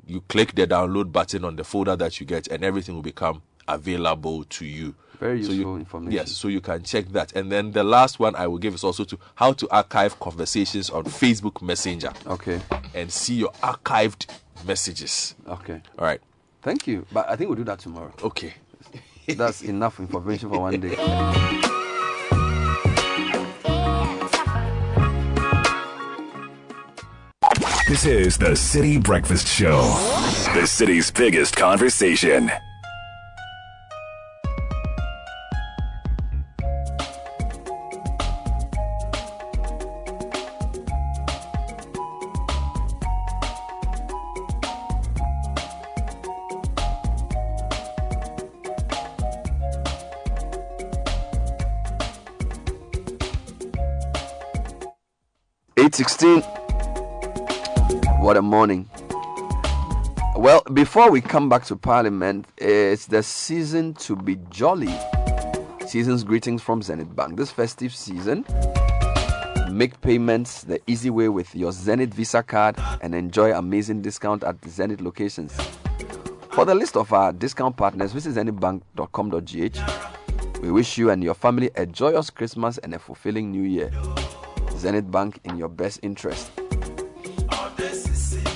You click the download button on the folder that you get, and everything will become available to you. Very useful information. Yes, so you can check that. And then the last one I will give is also to how to archive conversations on Facebook Messenger. Okay. And see your archived messages. Okay. All right. Thank you. But I think we'll do that tomorrow. Okay. That's enough information for one day. This is the City Breakfast Show, the city's biggest conversation. What a morning. Well, before we come back to Parliament, it's the season to be jolly. Season's greetings from Zenith Bank. This festive season, make payments the easy way with your Zenith Visa card and enjoy amazing discount at Zenith locations. For the list of our discount partners, visit zenithbank.com.gh. We wish you and your family a joyous Christmas and a fulfilling New Year. Zenith Bank, in your best interest.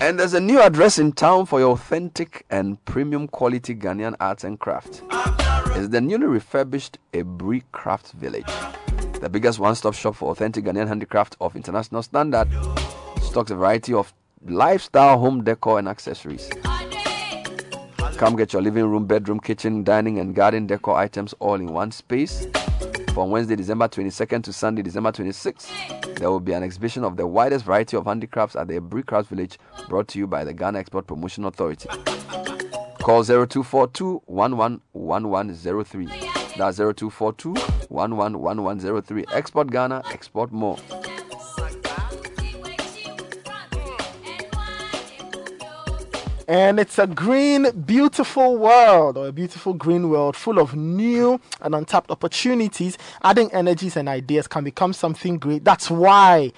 And there's a new address in town for your authentic and premium quality Ghanaian arts and crafts. It's the newly refurbished Ebri Craft Village, the biggest one-stop shop for authentic Ghanaian handicraft of international standard. Stocks a variety of lifestyle, home decor, and accessories. Come get your living room, bedroom, kitchen, dining, and garden decor items all in one space. From Wednesday, December 22nd to Sunday, December 26th, there will be an exhibition of the widest variety of handicrafts at the Ebri Crafts Village, brought to you by the Ghana Export Promotion Authority. Call 0242-111103. That's 0242-111103. Export Ghana, export more. And it's a green, beautiful world, or a beautiful green world full of new and untapped opportunities. Adding energies and ideas can become something great. That's why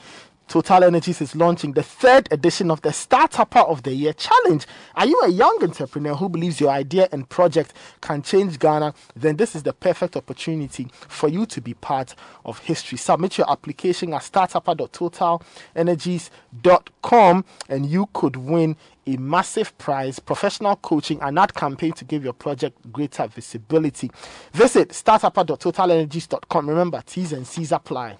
Total Energies is launching the third edition of the Startup of the Year Challenge. Are you a young entrepreneur who believes your idea and project can change Ghana? Then this is the perfect opportunity for you to be part of history. Submit your application at startup.totalenergies.com and you could win a massive prize, professional coaching, and ad campaign to give your project greater visibility. Visit startup.totalenergies.com. Remember, T's and C's apply.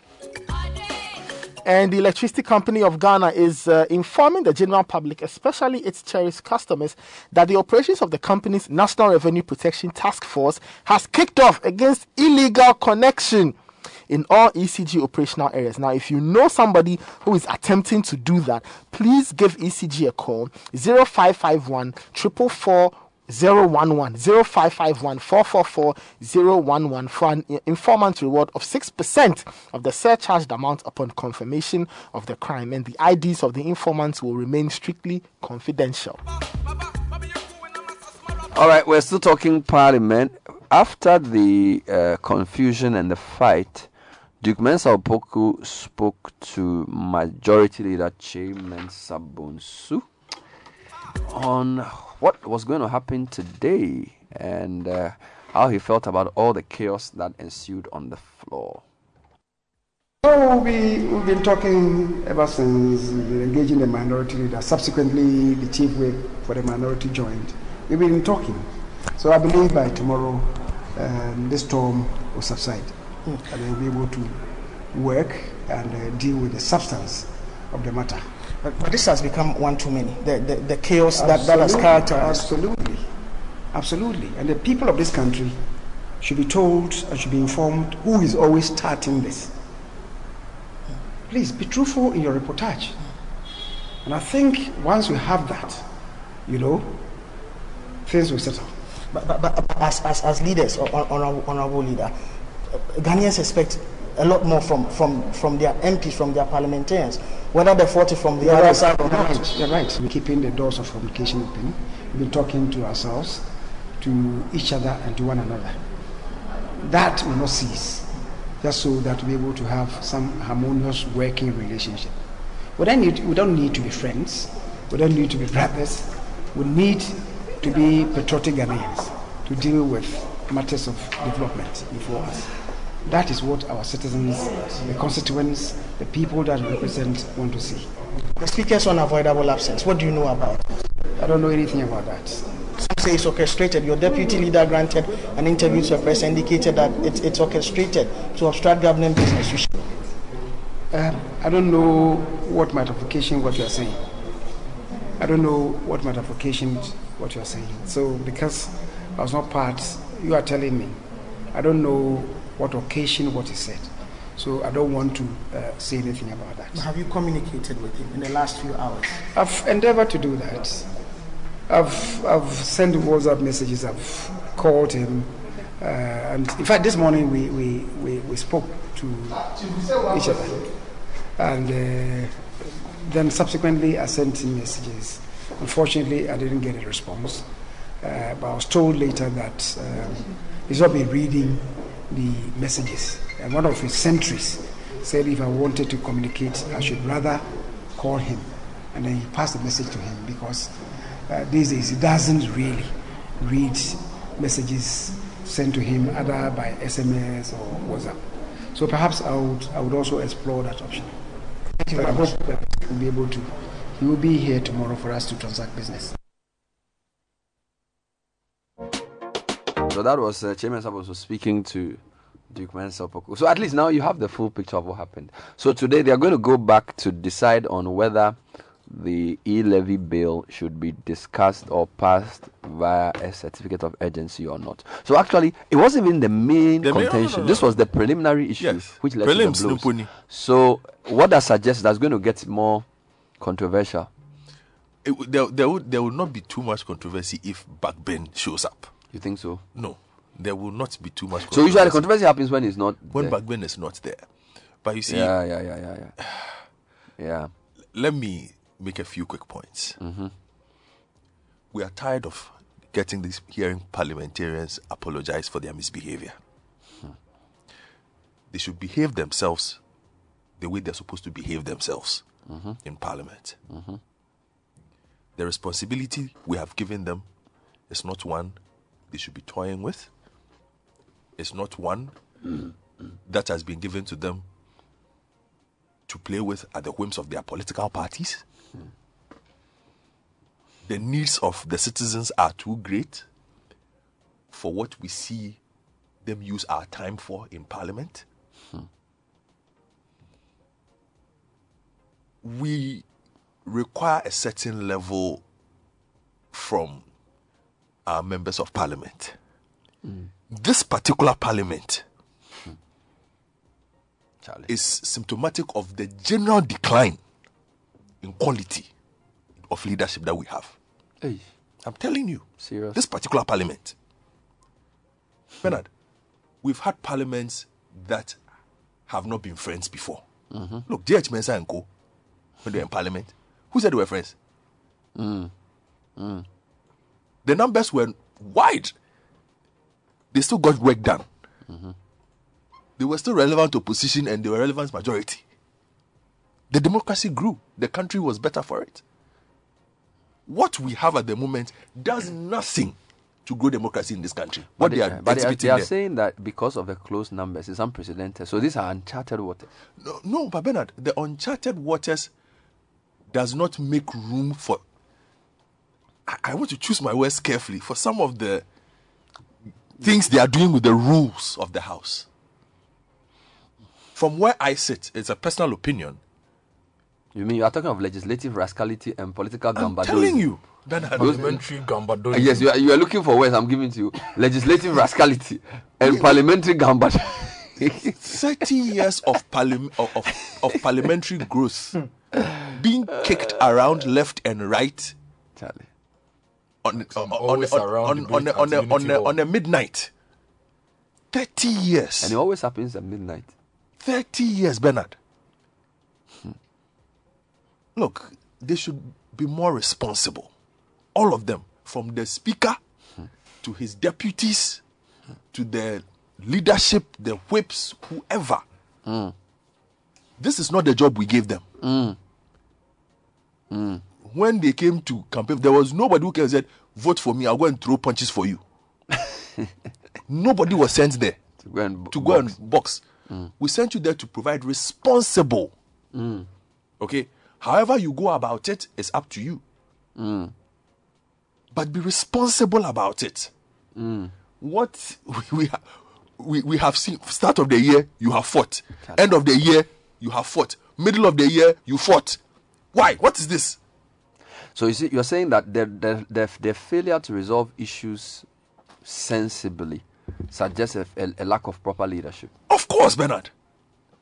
And the Electricity Company of Ghana is informing the general public, especially its cherished customers, that the operations of the company's National Revenue Protection Task Force has kicked off against illegal connection in all ECG operational areas. Now, if you know somebody who is attempting to do that, please give ECG a call, 0551 444 011 0551 444 011 for an informant reward of 6% of the surcharged amount upon confirmation of the crime, and the IDs of the informants will remain strictly confidential. All right, we're still talking Parliament. After the confusion and the fight, Duke Mensa Opoku spoke to Majority Leader Jean Mensa on what was going to happen today and how he felt about all the chaos that ensued on the floor. So we've been talking ever since engaging the minority leader. Subsequently, the chief whip for the minority joined. We've been talking. So I believe by tomorrow, this storm will subside. And we'll be able to work and deal with the substance of the matter. But this has become one too many. The chaos that has characterized. Absolutely. And the people of this country should be told and should be informed who is always starting this. Please be truthful in your reportage. And I think once we have that, things will settle. But as leaders, honorable leader, Ghanaians expect a lot more from their MPs, from their parliamentarians, whether they're 40 from the other side or not. You're right. We're keeping the doors of communication open. We've been talking to ourselves, to each other, and to one another. That will not cease, just so that we're able to have some harmonious working relationship. We don't need to be friends. We don't need to be brothers. We need to be patriotic Ghanaians, to deal with matters of development before us. That is what our citizens, the constituents, the people that represent want to see. The speaker's unavoidable absence, what do you know about it? I don't know anything about that. Some say it's orchestrated. Your deputy leader granted an interview to the press indicated that it's orchestrated to obstruct government business. I don't know what magnification what you are saying. I don't know what magnification what you are saying. So because I was not part, you are telling me. I don't know what occasion, what is said. So I don't want to say anything about that. Have you communicated with him in the last few hours? I've endeavored to do that. I've sent WhatsApp messages, I've called him. And in fact, this morning we spoke to each other. And then subsequently I sent him messages. Unfortunately, I didn't get a response. But I was told later that he's not been reading the messages, and one of his sentries said if I wanted to communicate I should rather call him, and then he passed the message to him, because these days he doesn't really read messages sent to him either by SMS or WhatsApp. So perhaps I would also explore that option. Thank you. I hope that we'll be able to. He will be here tomorrow for us to transact business. So that was Chairman Saboso speaking to Duke Mensa Opoku. So at least now you have the full picture of what happened. So today they are going to go back to decide on whether the E-Levy bill should be discussed or passed via a certificate of urgency or not. So actually, it wasn't even the main contention. No. This was the preliminary issue, yes, which led to the blows. So what that suggests that's going to get more controversial. There will not be too much controversy if Bagbin shows up. You think so? No, there will not be too much controversy. So usually the controversy happens when it's not there. When Bagbin is not there. But you see... Yeah. Let me make a few quick points. Mm-hmm. We are tired of hearing parliamentarians apologize for their misbehavior. They should behave themselves the way they're supposed to behave themselves in Parliament. Mm-hmm. The responsibility we have given them is not one they should be toying with. It's not one that has been given to them to play with at the whims of their political parties. The needs of the citizens are too great for what we see them use our time for in Parliament. We require a certain level from our members of Parliament. This particular Parliament is symptomatic of the general decline in quality of leadership that we have. I'm telling you, serious. This particular Parliament, Bernard, we've had parliaments that have not been friends before. Look, G.H. Mensa and Co., when they were in Parliament, who said they were friends? The numbers were wide. They still got work done. They were still relevant to opposition and they were relevant majority. The democracy grew. The country was better for it. What we have at the moment does nothing to grow democracy in this country. What they are saying that because of the close numbers, it's unprecedented. So these are uncharted waters. No, but Bernard, the uncharted waters does not make room for... I want to choose my words carefully for some of the things they are doing with the rules of the house. From where I sit, it's a personal opinion. You mean you are talking of legislative rascality and political gambadoism? I'm telling you. Parliamentary gambadoism. Yes, you are looking for words. I'm giving to you. Legislative rascality and parliamentary gambadoism. 30 years of parliamentary growth being kicked around left and right. Charlie. On a midnight. 30 years. And it always happens at midnight. 30 years, Bernard. Look, they should be more responsible. All of them, from the speaker to his deputies to the leadership, the whips, whoever. This is not the job we gave them. When they came to campaign, there was nobody who came and said, vote for me, I'll go and throw punches for you. Nobody was sent there to go and box. We sent you there to provide responsible. Okay? However you go about it is up to you. But be responsible about it. What we have seen, start of the year, you have fought. End of the year, you have fought. Middle of the year, you fought. Why? What is this? So you see, you're saying that the failure to resolve issues sensibly suggests a lack of proper leadership. Of course, Bernard.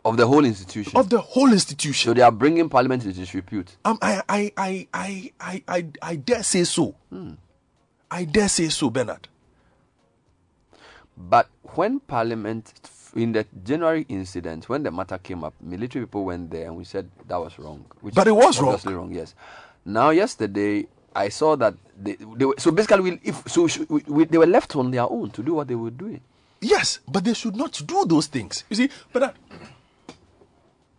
Of the whole institution. Of the whole institution. So they are bringing Parliament into disrepute. I dare say so. I dare say so, Bernard. But when Parliament, in the January incident, when the matter came up, military people went there and we said that was wrong. But it was wrong. Obviously wrong, yes. Now, yesterday, I saw that they were left on their own to do what they were doing. Yes, but they should not do those things. You see, but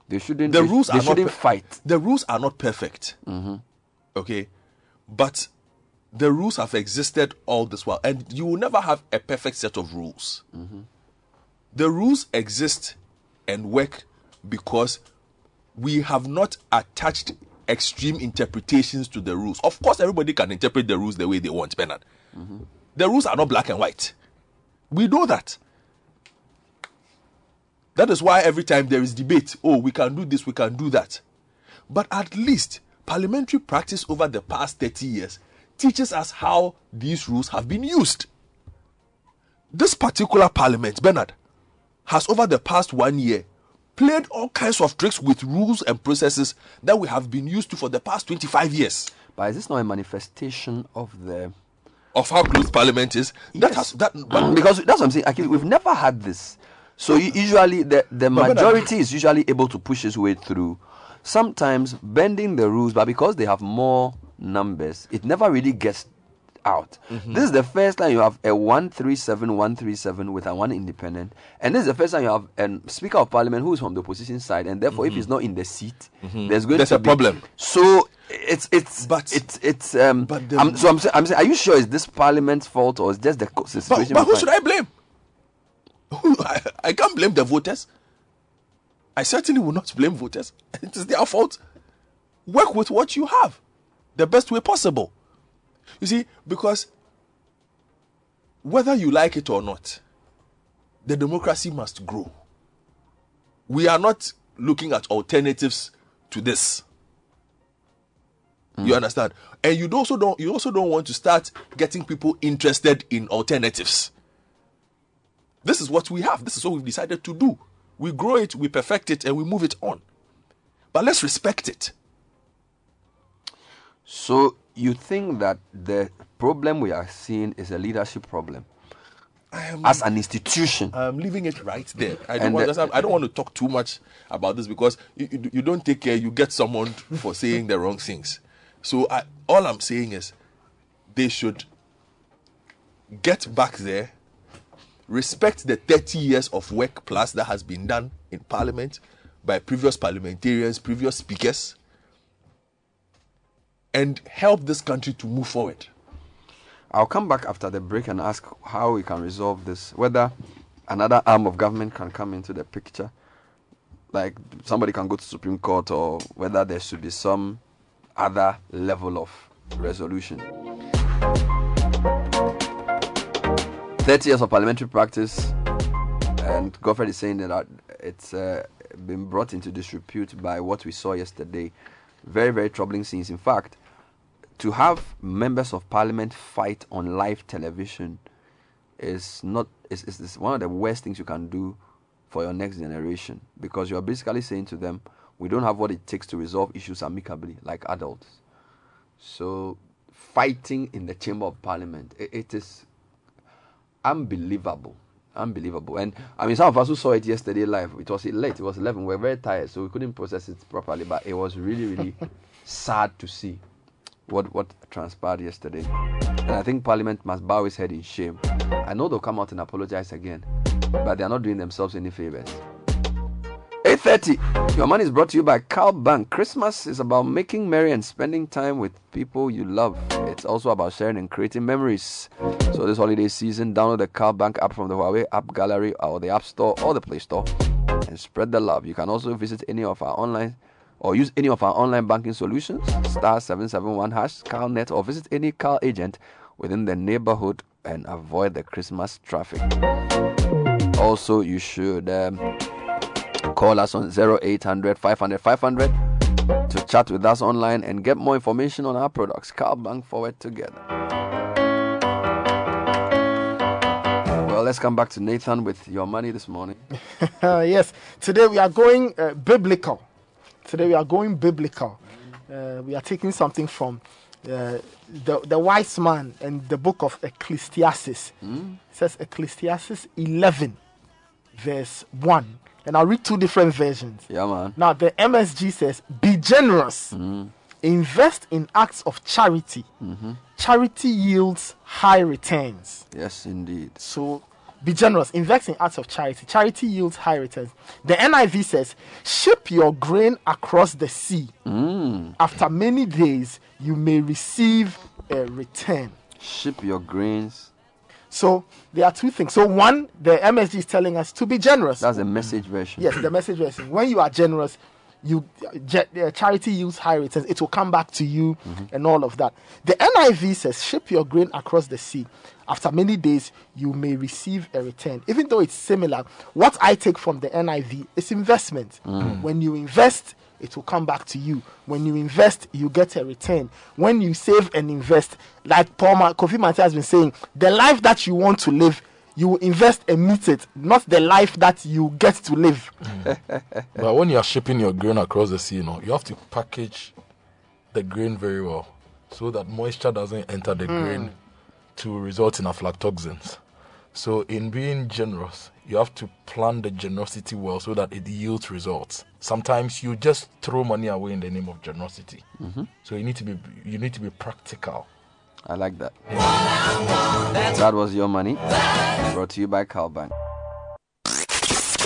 they shouldn't. The rules are not. The rules are not perfect. Okay, but the rules have existed all this while, and you will never have a perfect set of rules. The rules exist and work because we have not attached extreme interpretations to the rules. Of course, everybody can interpret the rules the way they want, Bernard. The rules are not black and white. We know that. That is why every time there is debate, we can do this, we can do that. But at least parliamentary practice over the past 30 years teaches us how these rules have been used. This particular parliament, Bernard, has over the past 1 year played all kinds of tricks with rules and processes that we have been used to for the past 25 years. But is this not a manifestation of the... of how close Parliament is? Because that's what I'm saying. We've never had this. So usually the majority is usually able to push its way through. Sometimes bending the rules, but because they have more numbers, it never really gets out. Mm-hmm. This is the first time you have a 137 with a one independent, and this is the first time you have a Speaker of Parliament who is from the opposition side, and therefore mm-hmm. if he's not in the seat, mm-hmm. there's a problem. So I'm saying, are you sure it's this Parliament's fault or it's just the situation? But who should I blame? I can't blame the voters. I certainly will not blame voters. It is their fault. Work with what you have the best way possible. You see, because whether you like it or not, the democracy must grow. We are not looking at alternatives to this. Mm. You understand? And you also don't want to start getting people interested in alternatives. This is what we have. This is what we've decided to do. We grow it, we perfect it, and we move it on. But let's respect it. So you think that the problem we are seeing is a leadership problem as an institution? I'm leaving it right there. I don't want to talk too much about this because you don't take care. You get someone for saying the wrong things. So all I'm saying is they should get back there, respect the 30 years of work plus that has been done in Parliament by previous parliamentarians, previous speakers, and help this country to move forward. I'll come back after the break and ask how we can resolve this, whether another arm of government can come into the picture, like somebody can go to Supreme Court, or whether there should be some other level of resolution. 30 years of parliamentary practice, and Godfred is saying that it's been brought into disrepute by what we saw yesterday. Very, very troubling scenes. In fact, to have members of parliament fight on live television is one of the worst things you can do for your next generation, because you are basically saying to them, we don't have what it takes to resolve issues amicably like adults. So fighting in the chamber of parliament, it is unbelievable. And I mean, some of us who saw it yesterday live, it was late, it was 11, we were very tired, so we couldn't process it properly, but it was really, really sad to see what transpired yesterday. And I think Parliament must bow its head in shame. I know they'll come out and apologize again, but they are not doing themselves any favors. 8:30, your money is brought to you by Cal Bank. Christmas is about making merry and spending time with people you love. It's also about sharing and creating memories. So this holiday season, download the Cal Bank app from the Huawei App Gallery or the App Store or the Play Store and spread the love. You can also visit any of our online or use any of our online banking solutions, *771# CalNet, or visit any Cal agent within the neighborhood and avoid the Christmas traffic. Also, you should call us on 0800 500 500 to chat with us online and get more information on our products. CalBank, forward together. Well, let's come back to Nathan with your money this morning. Yes, today we are going biblical. We are taking something from the wise man and the book of Ecclesiastes. Mm? It says Ecclesiastes 11, verse 1. And I'll read two different versions. Yeah, man. Now, the MSG says, be generous. Mm-hmm. Invest in acts of charity. Mm-hmm. Charity yields high returns. Yes, indeed. So, be generous. Invest in acts of charity. Charity yields high returns. The NIV says, ship your grain across the sea. Mm. After many days, you may receive a return. Ship your grains. So, there are two things. So, one, the MSG is telling us to be generous. That's the message version. Yes, the message version. When you are generous, charity yields high returns. It will come back to you and all of that. The NIV says, ship your grain across the sea. After many days, you may receive a return. Even though it's similar, what I take from the NIV is investment. Mm. When you invest, it will come back to you. When you invest, you get a return. When you save and invest, like Kofi Mate has been saying, the life that you want to live, you invest and meet it, not the life that you get to live. Mm. But when you are shipping your grain across the sea, you have to package the grain very well so that moisture doesn't enter the grain to result in aflatoxins. So in being generous, you have to plan the generosity well so that it yields results. Sometimes you just throw money away in the name of generosity. Mm-hmm. So you need to be practical I like that. That was Your Money, brought to you by Calbank.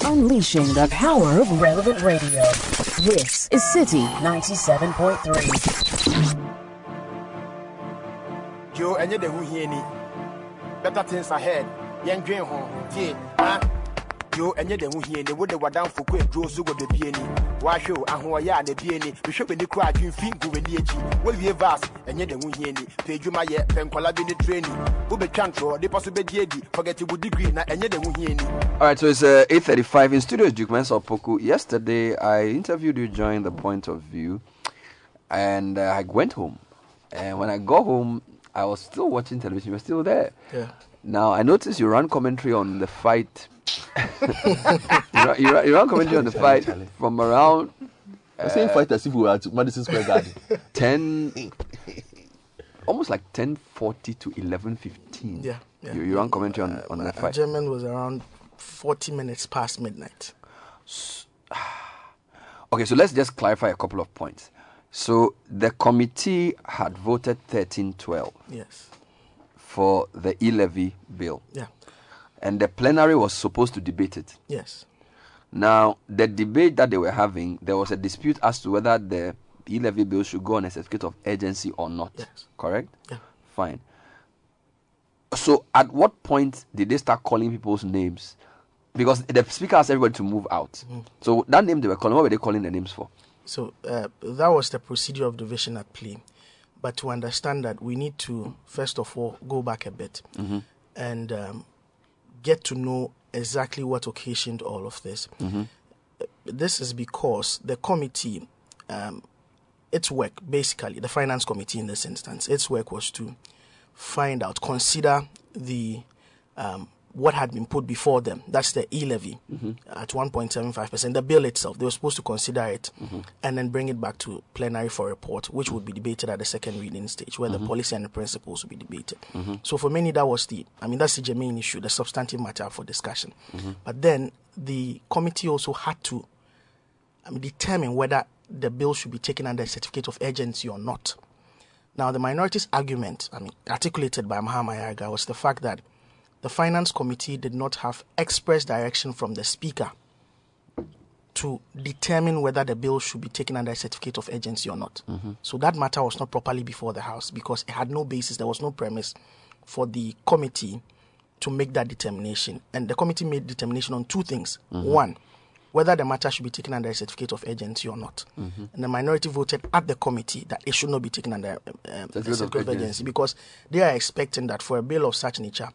Unleashing the power of relevant radio. This is City 97.3. Joe, and you know who hear me. Better things ahead. Young Green Home, Joe, and you know who hear me. Would they were down for quick draws over the peony? Why show and who are ya the peony? We should be the crowd you think go in the edge. Will be a vast, and you know who hear me. Page you my yet, Pencola be the training. Who be control, they possibly be the forget you would degree, and you know who hear me. All right, so it's 8:35 in studios. Duke Mensa Opoku. Yesterday, I interviewed you during The Point of View, and I went home. And when I got home, I was still watching television. You were still there. Yeah. Now I noticed you ran commentary on the fight. you ran commentary on the fight from around. The same fight as if we were at Madison Square Garden. 10. Almost like 10:40 to 11:15. Yeah. You ran commentary on the fight. German was around 40 minutes past midnight. Okay, so let's just clarify a couple of points. So the committee had voted 13-12. Yes. For the E-Levy bill. Yeah. And the plenary was supposed to debate it. Yes. Now, the debate that they were having, there was a dispute as to whether the E-Levy bill should go on a certificate of urgency or not. Yes. Correct? Yeah. Fine. So at what point did they start calling people's names? Because the speaker asked everybody to move out. Mm-hmm. So that name they were calling, what were they calling the names for? So that was the procedure of division at play. But to understand that, we need to, first of all, go back a bit and get to know exactly what occasioned all of this. Mm-hmm. This is because the committee, its work, basically, the finance committee in this instance, its work was to find out, consider the... what had been put before them. That's the E-Levy at 1.75%. The bill itself, they were supposed to consider it and then bring it back to plenary for report, which would be debated at the second reading stage, where the policy and the principles would be debated. Mm-hmm. So for many, that was that's the germane issue, the substantive matter for discussion. Mm-hmm. But then the committee also had to determine whether the bill should be taken under a certificate of urgency or not. Now, the minority's argument, articulated by Mahama Yaga, was the fact that the Finance Committee did not have express direction from the Speaker to determine whether the bill should be taken under a certificate of urgency or not. Mm-hmm. So that matter was not properly before the House because it had no basis, there was no premise for the committee to make that determination. And the committee made determination on two things. Mm-hmm. One, whether the matter should be taken under a certificate of urgency or not. Mm-hmm. And the minority voted at the committee that it should not be taken under a certificate of urgency because they are expecting that for a bill of such nature,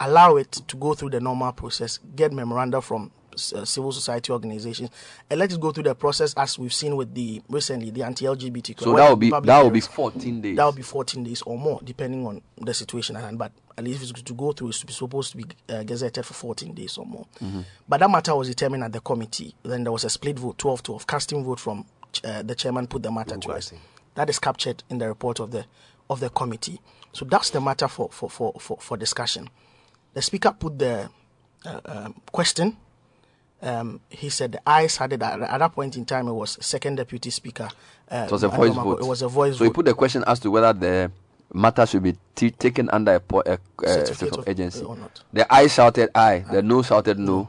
allow it to go through the normal process, get memoranda from civil society organizations, and let it go through the process as we've seen with the anti-LGBT. So that will be 14 days. That will be 14 days or more, depending on the situation. But at least if it's to go through, it's supposed to be gazetted for 14 days or more. Mm-hmm. But that matter was determined at the committee. Then there was a split vote, 12-12, casting vote from the chairman put the matter to us. That is captured in the report of the committee. So that's the matter for discussion. The speaker put the question. He said the ayes had it. At that point in time, it was second deputy speaker. It was a voice vote. So he put the question as to whether the matter should be taken under a certificate of agency or not. The ayes shouted aye. The no shouted no.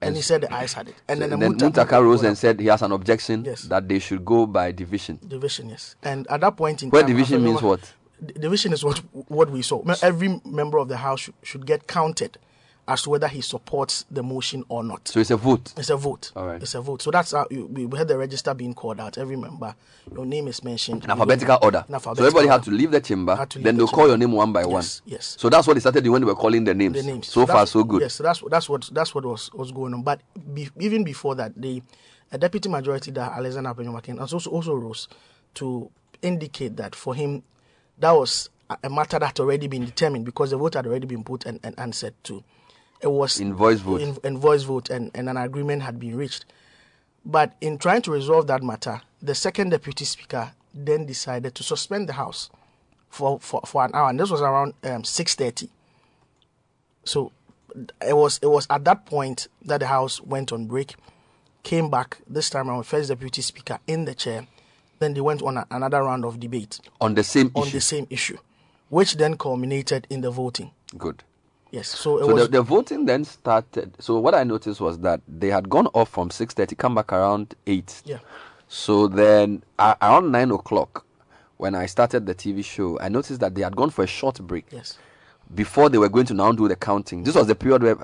And he said the ayes had it. And then Muntaka rose and said he has an objection that they should go by division. Division, yes. And at that point in time... Where division means what? Division is what we saw. Every member of the House should get counted as to whether he supports the motion or not. So it's a vote. It's a vote. All right. It's a vote. So that's how we had the register being called out. Every member, your name is mentioned. In alphabetical order. So everybody had to leave the chamber. Then they'll call your name one by one. Yes. So that's what they started doing when they were calling the names. So far, so good. Yes. So that's what was going on. But even before that, the deputy majority that Alexander Afenyo-Markin also rose to indicate that for him. That was a matter that had already been determined because the vote had already been put and answered to. It was in voice vote and an agreement had been reached. But in trying to resolve that matter, the second deputy speaker then decided to suspend the House for an hour, and this was around 6:30. So it was at that point that the House went on break, came back this time around, first deputy speaker in the chair. Then they went on another round of debate on the same issue. which then culminated in the voting. Good. Yes. So it was the voting then started. So what I noticed was that they had gone off from 6:30, come back around 8. Yeah. So then around 9 o'clock, when I started the TV show, I noticed that they had gone for a short break. Yes. Before they were going to now do the counting. This was the period where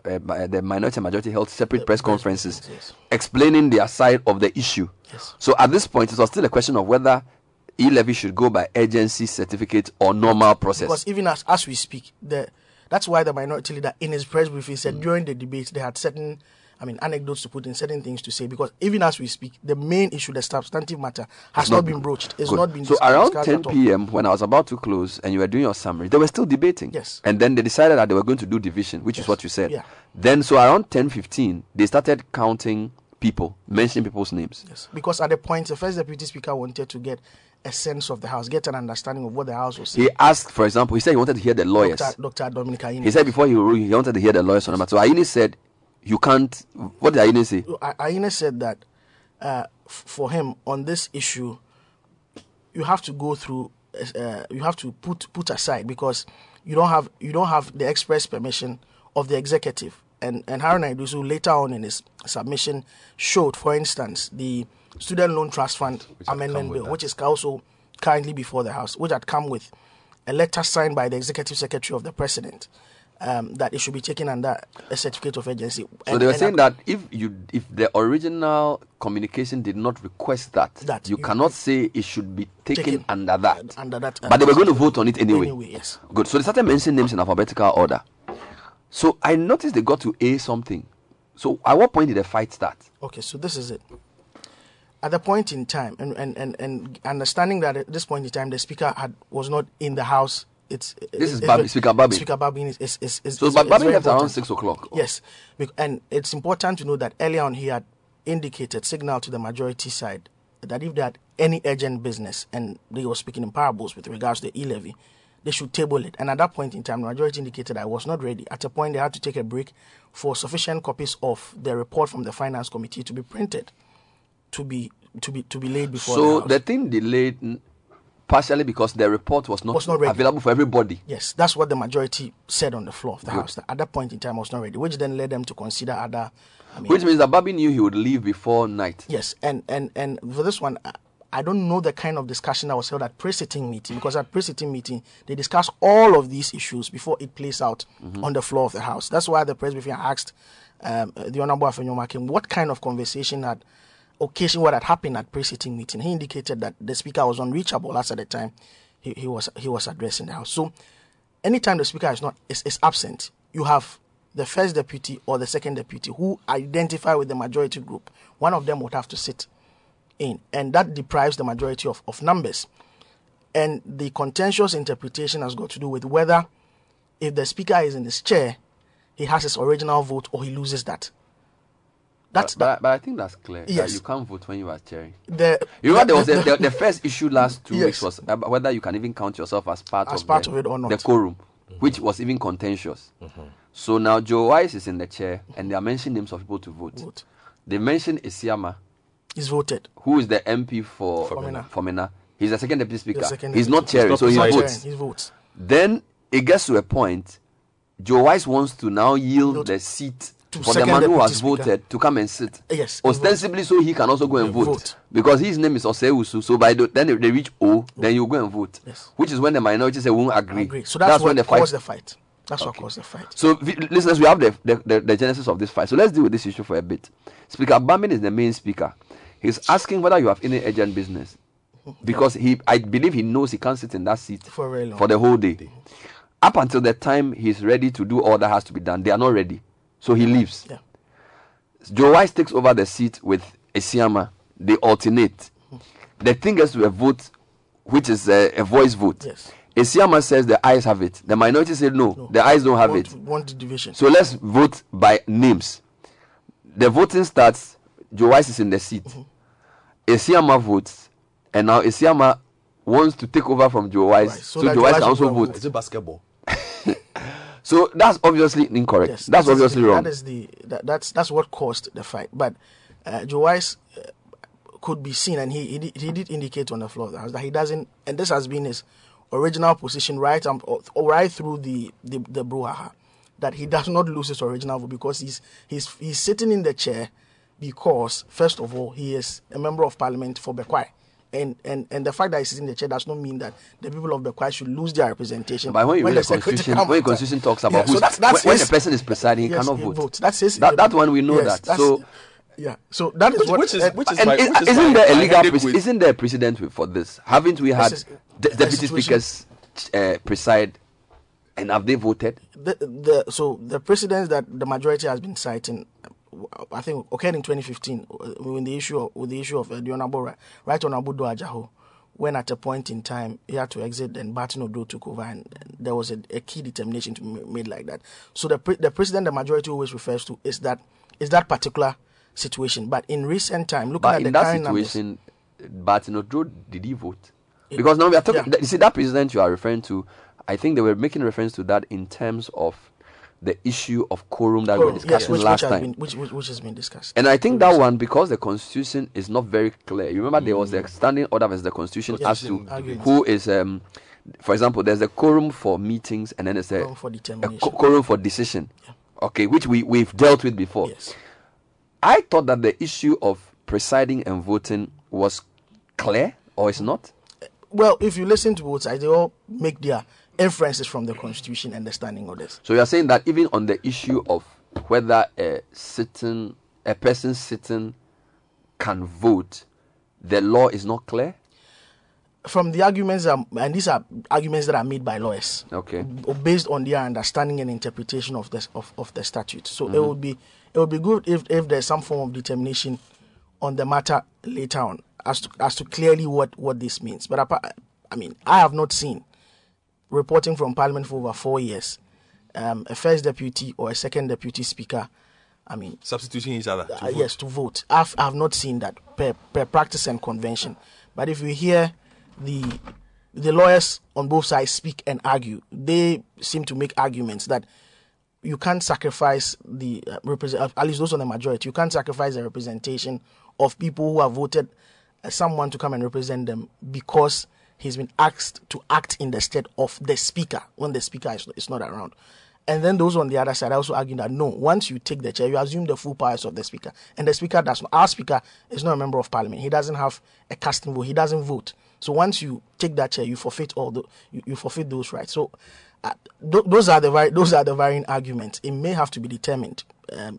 the minority and majority held separate press conferences, yes, explaining their side of the issue. Yes. So at this point, it was still a question of whether E-Levy should go by agency certificate or normal process. Because even as we speak, that's why the minority leader in his press briefing said during the debate they had certain, anecdotes to put in, certain things to say, because even as we speak, the main issue, the substantive matter, has not been broached. It's not been discussed. So around 10 p.m., when I was about to close and you were doing your summary, they were still debating. Yes. And then they decided that they were going to do division, which is what you said. Yeah. Then, so around 10:15, they started counting people, mentioning people's names. Yes. Because at the point, the first deputy speaker wanted to get a sense of the house, get an understanding of what the house was saying. He asked, for example, he said he wanted to hear the lawyers. Dr. Dominic Ayine. He said before he ruled, he wanted to hear the lawyers on the matter. So Ayine said, you can't. What did Ayine say? Ayine said that for him on this issue, you have to go through. You have to put aside, because you don't have the express permission of the executive. And Haruna Iddrisu later on in his submission showed, for instance, the Student Loan Trust Fund Amendment Bill, which is also currently before the House, which had come with a letter signed by the Executive Secretary of the President that it should be taken under a certificate of agency. So they were saying that if the original communication did not request that you cannot say it should be taken under that. But they were going to vote on it anyway. Yes. Good. So they started mentioning names in alphabetical order. So I noticed they got to A something. So at what point did the fight start? Okay, so this is it. At the point in time, and understanding that at this point in time, the speaker was not in the house. Speaker Bagbin. Speaker Bagbin is so Bagbin left around 6 o'clock. Yes, and it's important to know that earlier on he had signaled to the majority side that if they had any urgent business, and they were speaking in parables with regards to the E-Levy, they should table it. And at that point in time, the majority indicated I was not ready. At a point, they had to take a break for sufficient copies of the report from the Finance Committee to be printed, to be laid before. So the thing delayed partially because the report was not available for everybody. Yes, that's what the majority said on the floor of the House. That at that point in time, was not ready, which then led them to consider other. Which means that Bagbin knew he would leave before night. Yes, and for this one, I don't know the kind of discussion that was held at pre-sitting meeting, because at pre-sitting meeting, they discuss all of these issues before it plays out on the floor of the House. That's why the press briefing asked the Honorable Afenyo-Markin what kind of conversation what had happened at pre-sitting meeting. He indicated that the speaker was unreachable as at the time he was addressing the House. So anytime the speaker is absent, you have the first deputy or the second deputy who identify with the majority group. One of them would have to sit in, and that deprives the majority of numbers. And the contentious interpretation has got to do with whether if the speaker is in his chair, he has his original vote or he loses that. But I think that's clear. Yes. That you can't vote when you are chairing. The first issue last 2 weeks was whether you can even count yourself as part of it or not. The quorum, which was even contentious. So now Joe Weiss is in the chair and they are mentioning names of people to vote. They mentioned Asiamah. He's voted. Who is the MP for Formina? He's the second deputy speaker. He's not chairing, so he votes. Then it gets to a point, Joe Weiss wants to now yield the seat for the man who has voted to come and sit. Yes. Ostensibly, so he can also go and vote. Because his name is Osewusu. So then if they reach O, then you go and vote. Yes. Which is when the minority say, we won't agree. So that's when the fight caused. That's what caused the fight. So, listeners, we have the genesis of this fight. So let's deal with this issue for a bit. Speaker Bagbin is the main speaker. He's asking whether you have any urgent business. Because I believe he knows he can't sit in that seat for the whole day. Up until the time he's ready to do all that has to be done, they are not ready. So he leaves. Yeah. Joe Weiss takes over the seat with Asiamah. They alternate. The thing gets to a vote, which is a voice vote. Yes. Asiamah says the ayes have it. The minority said no, the ayes don't have it. Want division. So let's vote by names. The voting starts. Joe Weiss is in the seat. Asiamah votes. And now Asiamah wants to take over from Joe Weiss. Right. So Joe Weiss can also vote. Is it basketball? So that's obviously incorrect. Yes, that's obviously wrong. That's what caused the fight. But Joe Weiss could be seen, and he did indicate on the floor of the House that he doesn't. And this has been his original position right through the brouhaha, that he does not lose his original vote, because he's sitting in the chair because, first of all, he is a member of parliament for Bekwai. And the fact that he's sitting in the chair does not mean that the people of Bekwai should lose their representation. But when the constitution talks about who, so that's when the person is presiding, he cannot vote. That's his. That one we know that. So. Yeah, so that is what... Isn't there a precedent for this? Haven't we had deputy speakers preside, and have they voted? So the precedents that the majority has been citing, I think, occurred in 2015 with the issue of the Honorable Right Honorable Do Ajaho, when at a point in time he had to exit and Barton Odo took over, and there was a key determination to be made like that. So the precedent the majority always refers to is that particular situation, but in recent time, did he vote? Because now we are talking. Yeah. You see, that president you are referring to, I think they were making reference to that in terms of the issue of quorum that we were discussing last time, which has been discussed. And I think that one, because the constitution is not very clear. You remember there was the standing order versus the constitution as to who is. For example, there's a quorum for meetings, and then there's a quorum for decision. Yeah. Okay, which we've dealt with before. Yes. I thought that the issue of presiding and voting was clear, or it's not? Well, if you listen to both sides, they all make their inferences from the constitution and the standing orders. So you are saying that even on the issue of whether a person sitting can vote, the law is not clear? From the arguments, and these are arguments that are made by lawyers, okay, based on their understanding and interpretation of the statute. So it would be good if there's some form of determination on the matter later on as to clearly what this means. But I have not seen, reporting from Parliament for over 4 years, a first deputy or a second deputy speaker, substituting each other. To vote. I've not seen that per practice and convention. But if we hear the lawyers on both sides speak and argue, they seem to make arguments that you can't sacrifice the at least those on the majority. You can't sacrifice the representation of people who have voted someone to come and represent them because he's been asked to act in the stead of the speaker when the speaker is not around. And then those on the other side also argue that no, once you take the chair, you assume the full powers of the speaker, and the speaker does not. Our speaker is not a member of parliament. He doesn't have a casting vote. He doesn't vote. So once you take that chair, you forfeit forfeit those rights. So those are the varying arguments. It may have to be determined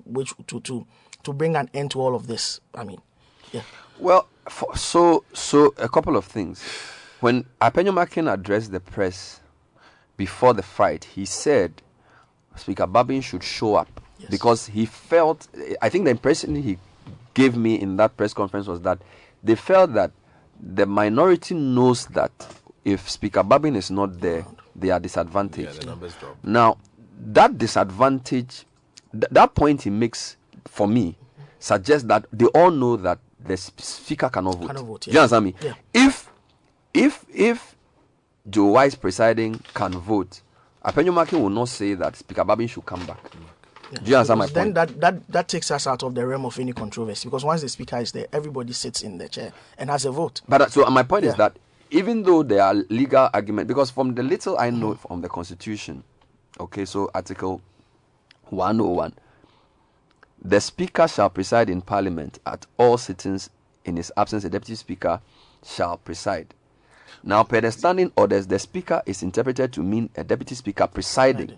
which to bring an end to all of this. Well, so a couple of things. When Afenyo-Markin addressed the press before the fight, he said Speaker Bagbin should show up because he felt. I think the impression he gave me in that press conference was that they felt that the minority knows that if Speaker Bagbin is not there, they are disadvantaged. Yeah, the numbers drop. Now, that disadvantage, that point he makes for me, suggests that they all know that the speaker cannot vote. Do you understand me? Yeah. If Joe Weiss presiding can vote, Afenyo-Markin will not say that Speaker Bagbin should come back. Yeah. Do you understand my point? Then that takes us out of the realm of any controversy, because once the speaker is there, everybody sits in the chair and has a vote. But so my point is that even though there are legal arguments, because from the little I know from the Constitution, okay, so Article 101, the Speaker shall preside in Parliament at all sittings. In his absence, the Deputy Speaker shall preside. Now, per the standing orders, the Speaker is interpreted to mean a Deputy Speaker presiding.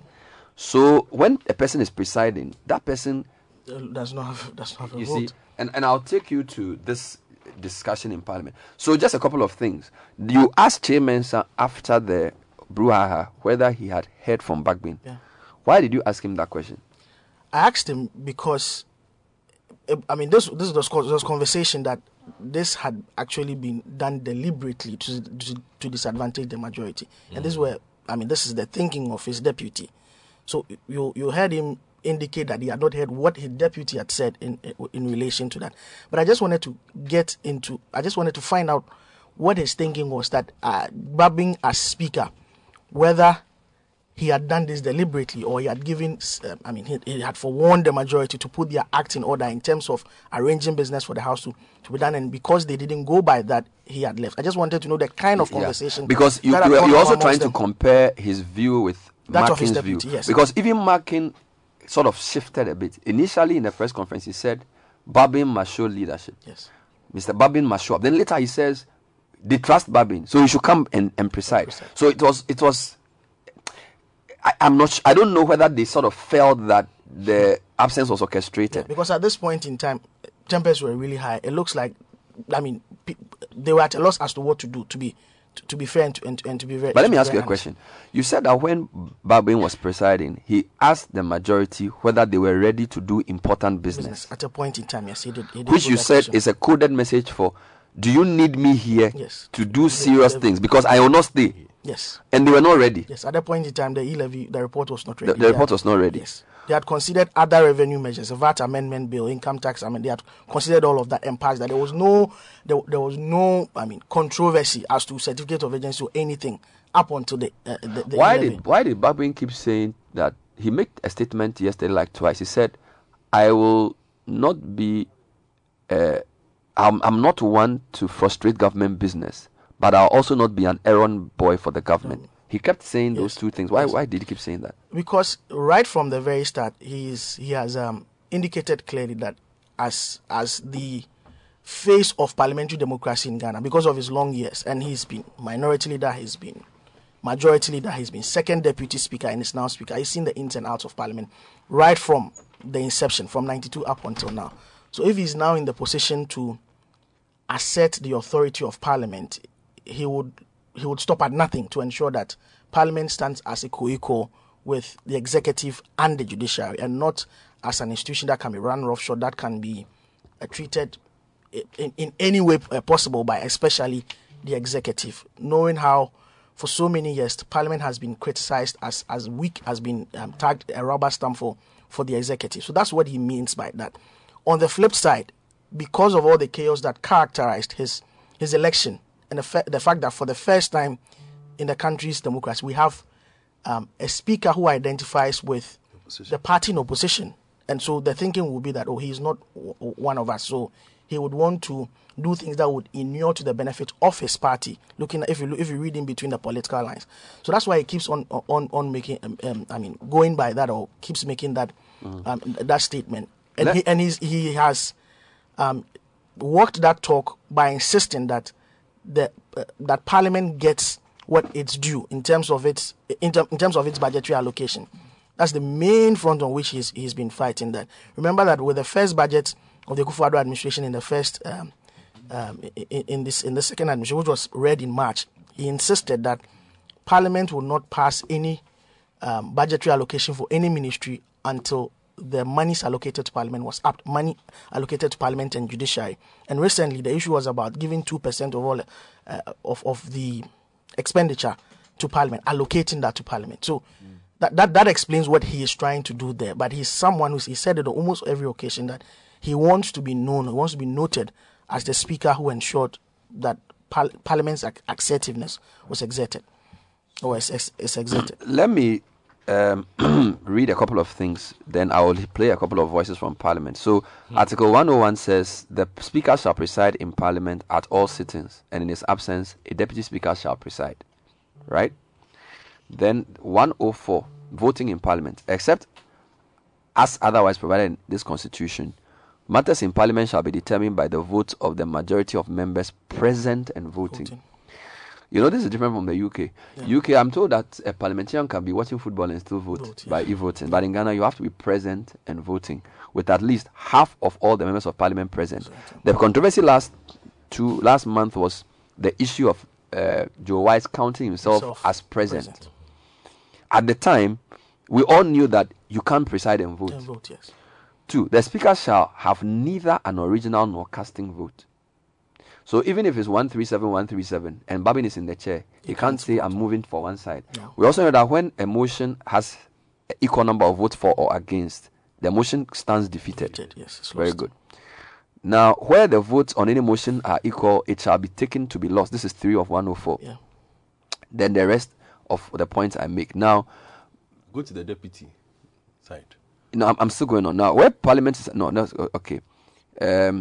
So when a person is presiding, that person does not have a vote. You see, and I'll take you to this discussion in Parliament. So just a couple of things. You asked Jean Mensa after the brouhaha whether he had heard from Bagbin. Yeah. Why did you ask him that question? I asked him because this was conversation that this had actually been done deliberately to disadvantage the majority, and this is where this is the thinking of his deputy. So you heard him indicate that he had not heard what his deputy had said in relation to that. But I just wanted to find out what his thinking was, that Bagbin as speaker, whether he had done this deliberately, or he had given, he had forewarned the majority to put their act in order in terms of arranging business for the house to be done. And because they didn't go by that, he had left. I just wanted to know the kind of conversation. Because you're also trying to compare his view with Markin's view. Yes. Because even Markin sort of shifted a bit. Initially, in the press conference, he said, Bagbin must show leadership. Yes. Mr. Bagbin must show up. Then later he says, they trust Bagbin, so he should come and preside. So it was. I'm not. I don't know whether they sort of felt that the absence was orchestrated. Yeah, because at this point in time, tempers were really high. It looks like, they were at a loss as to what to do to be fair and to be very. But let me ask you a question. You said that when Bagbin was presiding, he asked the majority whether they were ready to do important business. At a point in time, yes, he did. Which you said is a coded message for. Do you need me here to do serious things? Because I will not stay. Yes. And they were not ready. Yes. At that point in time, the E-Levy, the report was not ready. The report was not ready. Yes. They had considered other revenue measures, the VAT amendment bill, income tax. They had considered all of that and passed that. There was no controversy as to certificate of agency or anything up until the E-Levy. Why did Bagbin keep saying that? He made a statement yesterday, like twice. He said, "I will not be. I'm not one to frustrate government business, but I'll also not be an errand boy for the government." He kept saying those two things. Why did he keep saying that? Because right from the very start, he has indicated clearly that as the face of parliamentary democracy in Ghana, because of his long years, and he's been minority leader, he's been majority leader, he's been second deputy speaker, and is now speaker. He's seen the ins and outs of parliament right from the inception, from 92 up until now. So if he's now in the position to assert the authority of parliament, he would stop at nothing to ensure that parliament stands as a co-equal with the executive and the judiciary, and not as an institution that can be run roughshod, that can be treated in any way possible by especially the executive, knowing how for so many years parliament has been criticized as weak, has been tagged a rubber stamp for the executive. So that's what he means by that. On the flip side, because of all the chaos that characterized his election and the fact that for the first time in the country's democracy, we have a speaker who identifies with the party in opposition. And so the thinking would be that, he's not one of us. So he would want to do things that would inure to the benefit of his party, looking at, if you read in between the political lines. So that's why he keeps on making, going by that, or keeps making that, that statement. And he has walked that talk by insisting that that Parliament gets what it's due in terms of its budgetary allocation. That's the main front on which he's been fighting that. Remember that with the first budget of the Akufo-Addo administration in the first in the second administration, which was read in March, he insisted that Parliament would not pass any budgetary allocation for any ministry until the monies allocated to Parliament was up. Money allocated to Parliament and Judiciary. And recently, the issue was about giving 2% of all of the expenditure to Parliament, allocating that to Parliament. So that explains what he is trying to do there. But he's someone who, he said it on almost every occasion, that he wants to be known, he wants to be noted as the speaker who ensured that Parliament's assertiveness was exerted. Let me read a couple of things, then I will play a couple of voices from Parliament. So Article 101 says the Speaker shall preside in Parliament at all sittings, and in his absence a Deputy Speaker shall preside. Right? Then 104, voting in Parliament, except as otherwise provided in this Constitution, matters in Parliament shall be determined by the votes of the majority of members present and voting. You know, this is different from the UK. Yeah. UK, I'm told that a parliamentarian can be watching football and still vote by e-voting. But in Ghana, you have to be present and voting with at least half of all the members of parliament present. Exactly. The controversy last month was the issue of Joe Weiss counting himself as present. At the time, we all knew that you can't preside and vote. And vote, yes. 2, the speaker shall have neither an original nor casting vote. So even if it's 137 and Bagbin is in the chair, he can't say I'm moving for one side. No. We also know that when a motion has an equal number of votes for or against, the motion stands defeated. Yes, it's very good. Now, where the votes on any motion are equal, it shall be taken to be lost. This is 3 of 104. Yeah. Then the rest of the points I make. Now, Go to the deputy side. No, I'm still going on now. Where Parliament is okay. A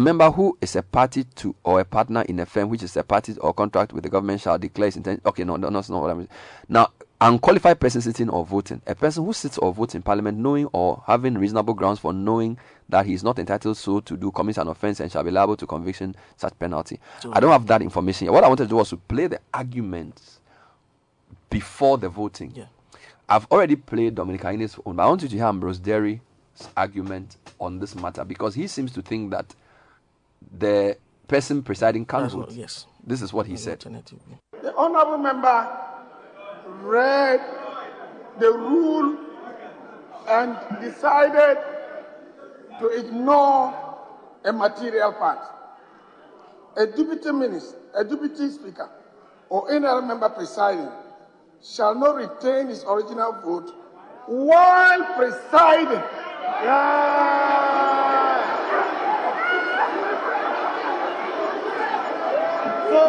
member who is a party to or a partner in a firm which is a party or contract with the government shall declare his intention. Okay, no, that's not what I mean. Now, unqualified person sitting or voting. A person who sits or votes in Parliament knowing or having reasonable grounds for knowing that he is not entitled so to do commits an offence and shall be liable to conviction, such penalty. So, I don't have that information yet. What I wanted to do was to play the arguments before the voting. Yeah. I've already played Dominic Ayine's own, but I want you to hear Ambrose Derry's argument on this matter, because he seems to think that the person presiding can't vote. Yes. This is what he said. The honourable member read the rule and decided to ignore a material part. A deputy minister, a deputy speaker, or any other member presiding shall not retain his original vote while presiding. Yeah. So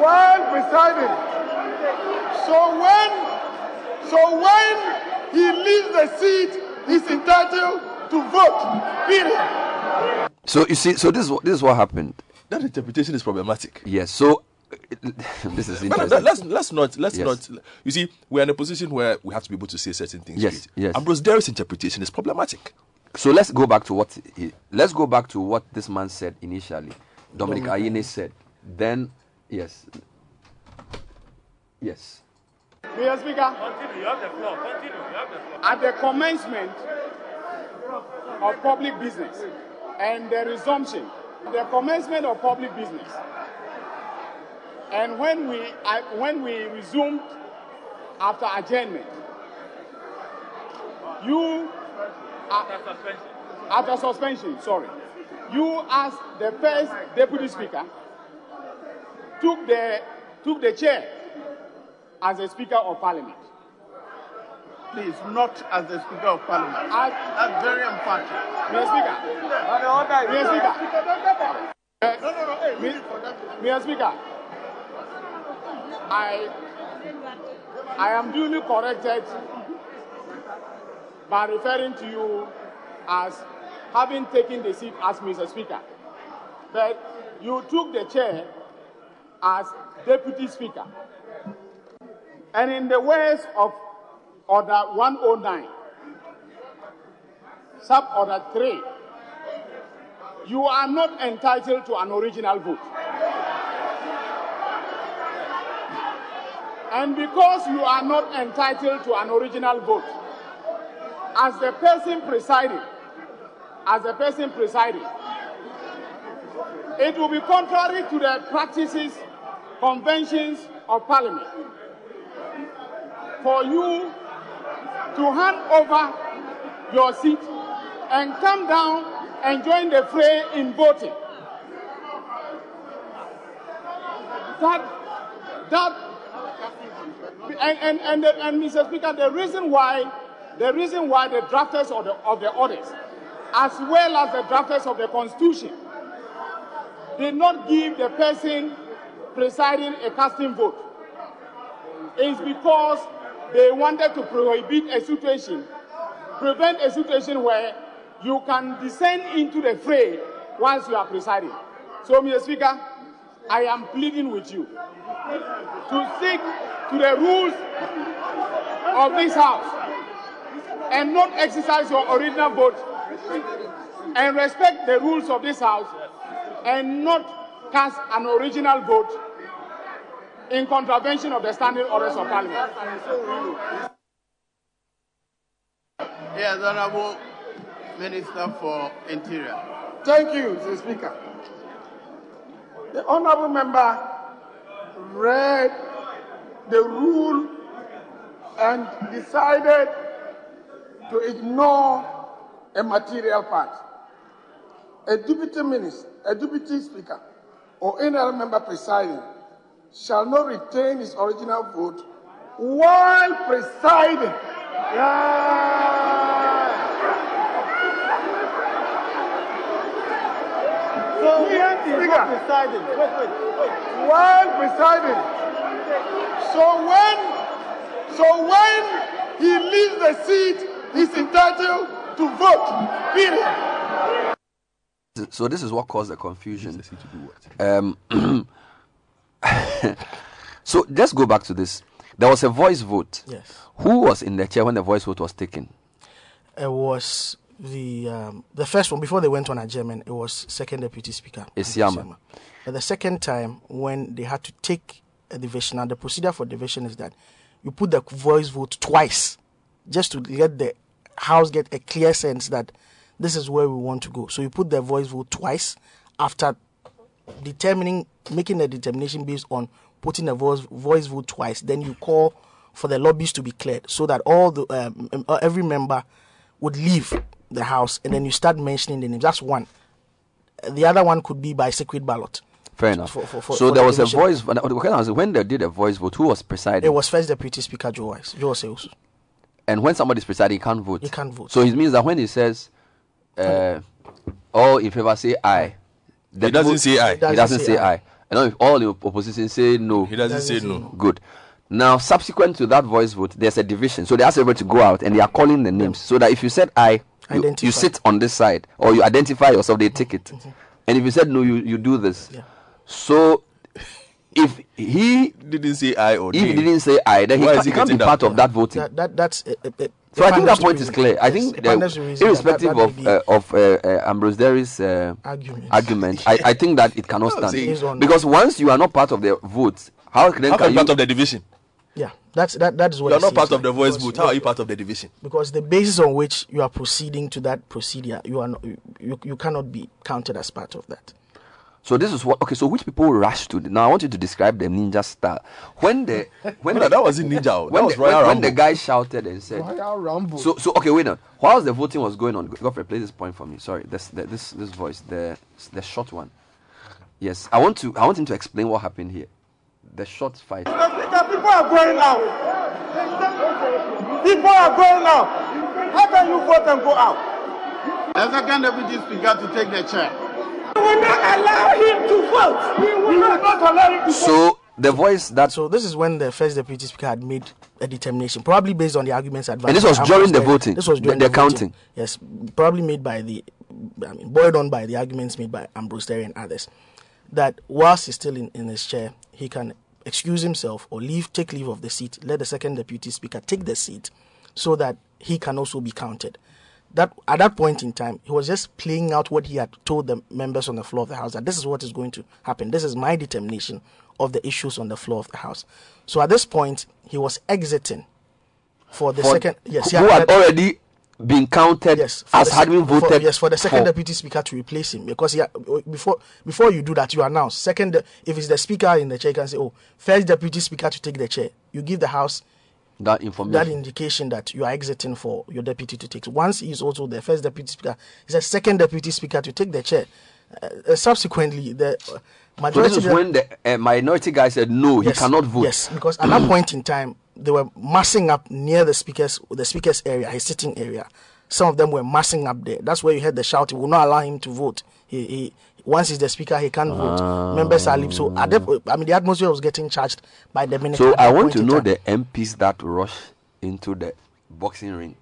while presiding. So when he leaves the seat, he's entitled to vote. Period. So you see, this is what happened. That interpretation is problematic. Yes. So. This is interesting. Let's not. You see, we're in a position where we have to be able to say certain things. Yes, yes. Ambrose Derry's interpretation is problematic. So let's go back to what this man said initially. Dominic Ayine said. Then, yes. Mr. Speaker, continue. You have the floor. At the commencement of public business and the resumption, and when we resumed after adjournment, you as the first deputy speaker took the chair as a speaker of Parliament. Please, not as the speaker of Parliament. That's very emphatic. Mr. Speaker. I am duly corrected by referring to you as having taken the seat as Mr. Speaker. But you took the chair as Deputy Speaker. And in the words of Order 109, Sub Order 3, you are not entitled to an original vote. And because you are not entitled to an original vote, as the person presiding, it will be contrary to the practices, conventions of Parliament for you to hand over your seat and come down and join the fray in voting. And Mr. Speaker, the reason why the drafters of the orders, as well as the drafters of the Constitution, did not give the person presiding a casting vote is because they wanted to prevent a situation where you can descend into the fray once you are presiding. So, Mr. Speaker, I am pleading with you to seek to the rules of this house and not exercise your original vote, and respect the rules of this house and not cast an original vote in contravention of the standing orders of Parliament. Yes, Honourable Minister for Interior. Thank you, Mr. Speaker. The Honourable Member read the rule and decided to ignore a material part. A deputy minister, a deputy speaker, or any other member presiding shall not retain his original vote while presiding. Yeah. So while presiding. So when he leaves the seat, he's entitled to vote. Period. So this is what caused the confusion. So let's go back to this. There was a voice vote. Yes. Who was in the chair when the voice vote was taken? It was the first one before they went on adjournment. It was second deputy speaker Asiamah. But the second time when they had to take a division, and the procedure for division is that you put the voice vote twice, just to let the house get a clear sense that this is where we want to go. So you put the voice vote twice after making a determination based on putting the voice vote twice. Then you call for the lobbies to be cleared so that all the every member would leave the house, and then you start mentioning the names. That's one. The other one could be by secret ballot. Fair enough. So there was a voice. When they did a voice vote, who was presiding? It was first deputy speaker Joe Weiss. Joe Sales. And when somebody's presiding, he can't vote. He can't vote. So it means that when he says, all in favor say aye. He doesn't say aye. He doesn't say aye. And now if all the opposition say no. He doesn't say no. Good. Now, subsequent to that voice vote, there's a division. So they ask everybody to go out and they are calling the names. So that if you said aye, you sit on this side or you identify yourself, they take it. Mm-hmm. And if you said no, you do this. Yeah. So if he didn't say aye or if he didn't say aye, then he can't be part of that voting. So I think that point is clear. I think irrespective of Ambrose Derry's argument, I think that it cannot stand. Because once you are not part of the vote, how can you part of the division? Yeah, that is what you're not part of the voice vote. How are you part of the division? Because the basis on which you are proceeding to that procedure, you cannot be counted as part of that. So this is what. Okay, so which people rush to? Now I want you to describe the ninja style. When that wasn't ninja. That was Royal Rumble. When the guy shouted and said Royal Rumble. So okay, wait on. Whilst the voting was going on, Godfrey, play this point for me. Sorry, this voice, the short one. Yes, I want him to explain what happened here. The short fight. The people are going out. People are going out. How can you vote and go out? The second deputy speaker to take the chair. We will not allow him to vote. We will not allow him to vote. So this is when the first deputy speaker had made a determination, probably based on the arguments advanced. And this was during the voting. This was during the counting. Yes, probably made by boiled on by the arguments made by Ambrose Terry and others, that whilst he's still in his chair, he can excuse himself or take leave of the seat. Let the second deputy speaker take the seat, so that he can also be counted. That at that point in time, he was just playing out what he had told the members on the floor of the House, that this is what is going to happen. This is my determination of the issues on the floor of the House. So at this point, he was exiting for the second. Yes, who had already been counted as had been voted. For the second deputy speaker to replace him, because before you do that, you announce second. If it's the speaker in the chair, you can say, "Oh, first deputy speaker to take the chair." You give the House that information, that indication that you are exiting for your deputy to take. Once he is also the first deputy speaker, he's a second deputy speaker to take the chair. Subsequently, the majority. So this is when the minority guy said no, he cannot vote. Yes, because at that point in time, they were massing up near the speaker's area, his sitting area. Some of them were massing up there. That's where you heard the shout. It will not allow him to vote. He once he's the speaker, he can't vote. Members are leaving. So, the atmosphere was getting charged by the minute. So, I want to know the MPs that rush into the boxing ring.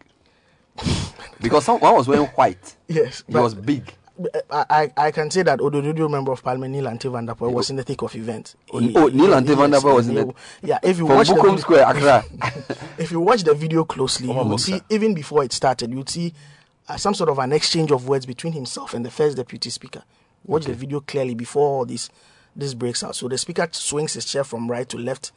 Because someone was wearing white. Yes. He was big. I can say that Odododo Member of Parliament, Neil Antevanderpoel, was in the thick of events. Neil Antevanderpoel was in the... Yeah, if you watch Bukum Square, Accra. If you watch the video closely, you would see, even before it started, you would see some sort of an exchange of words between himself and the first deputy speaker. Watch the video clearly before this breaks out. So the speaker swings his chair from right to left,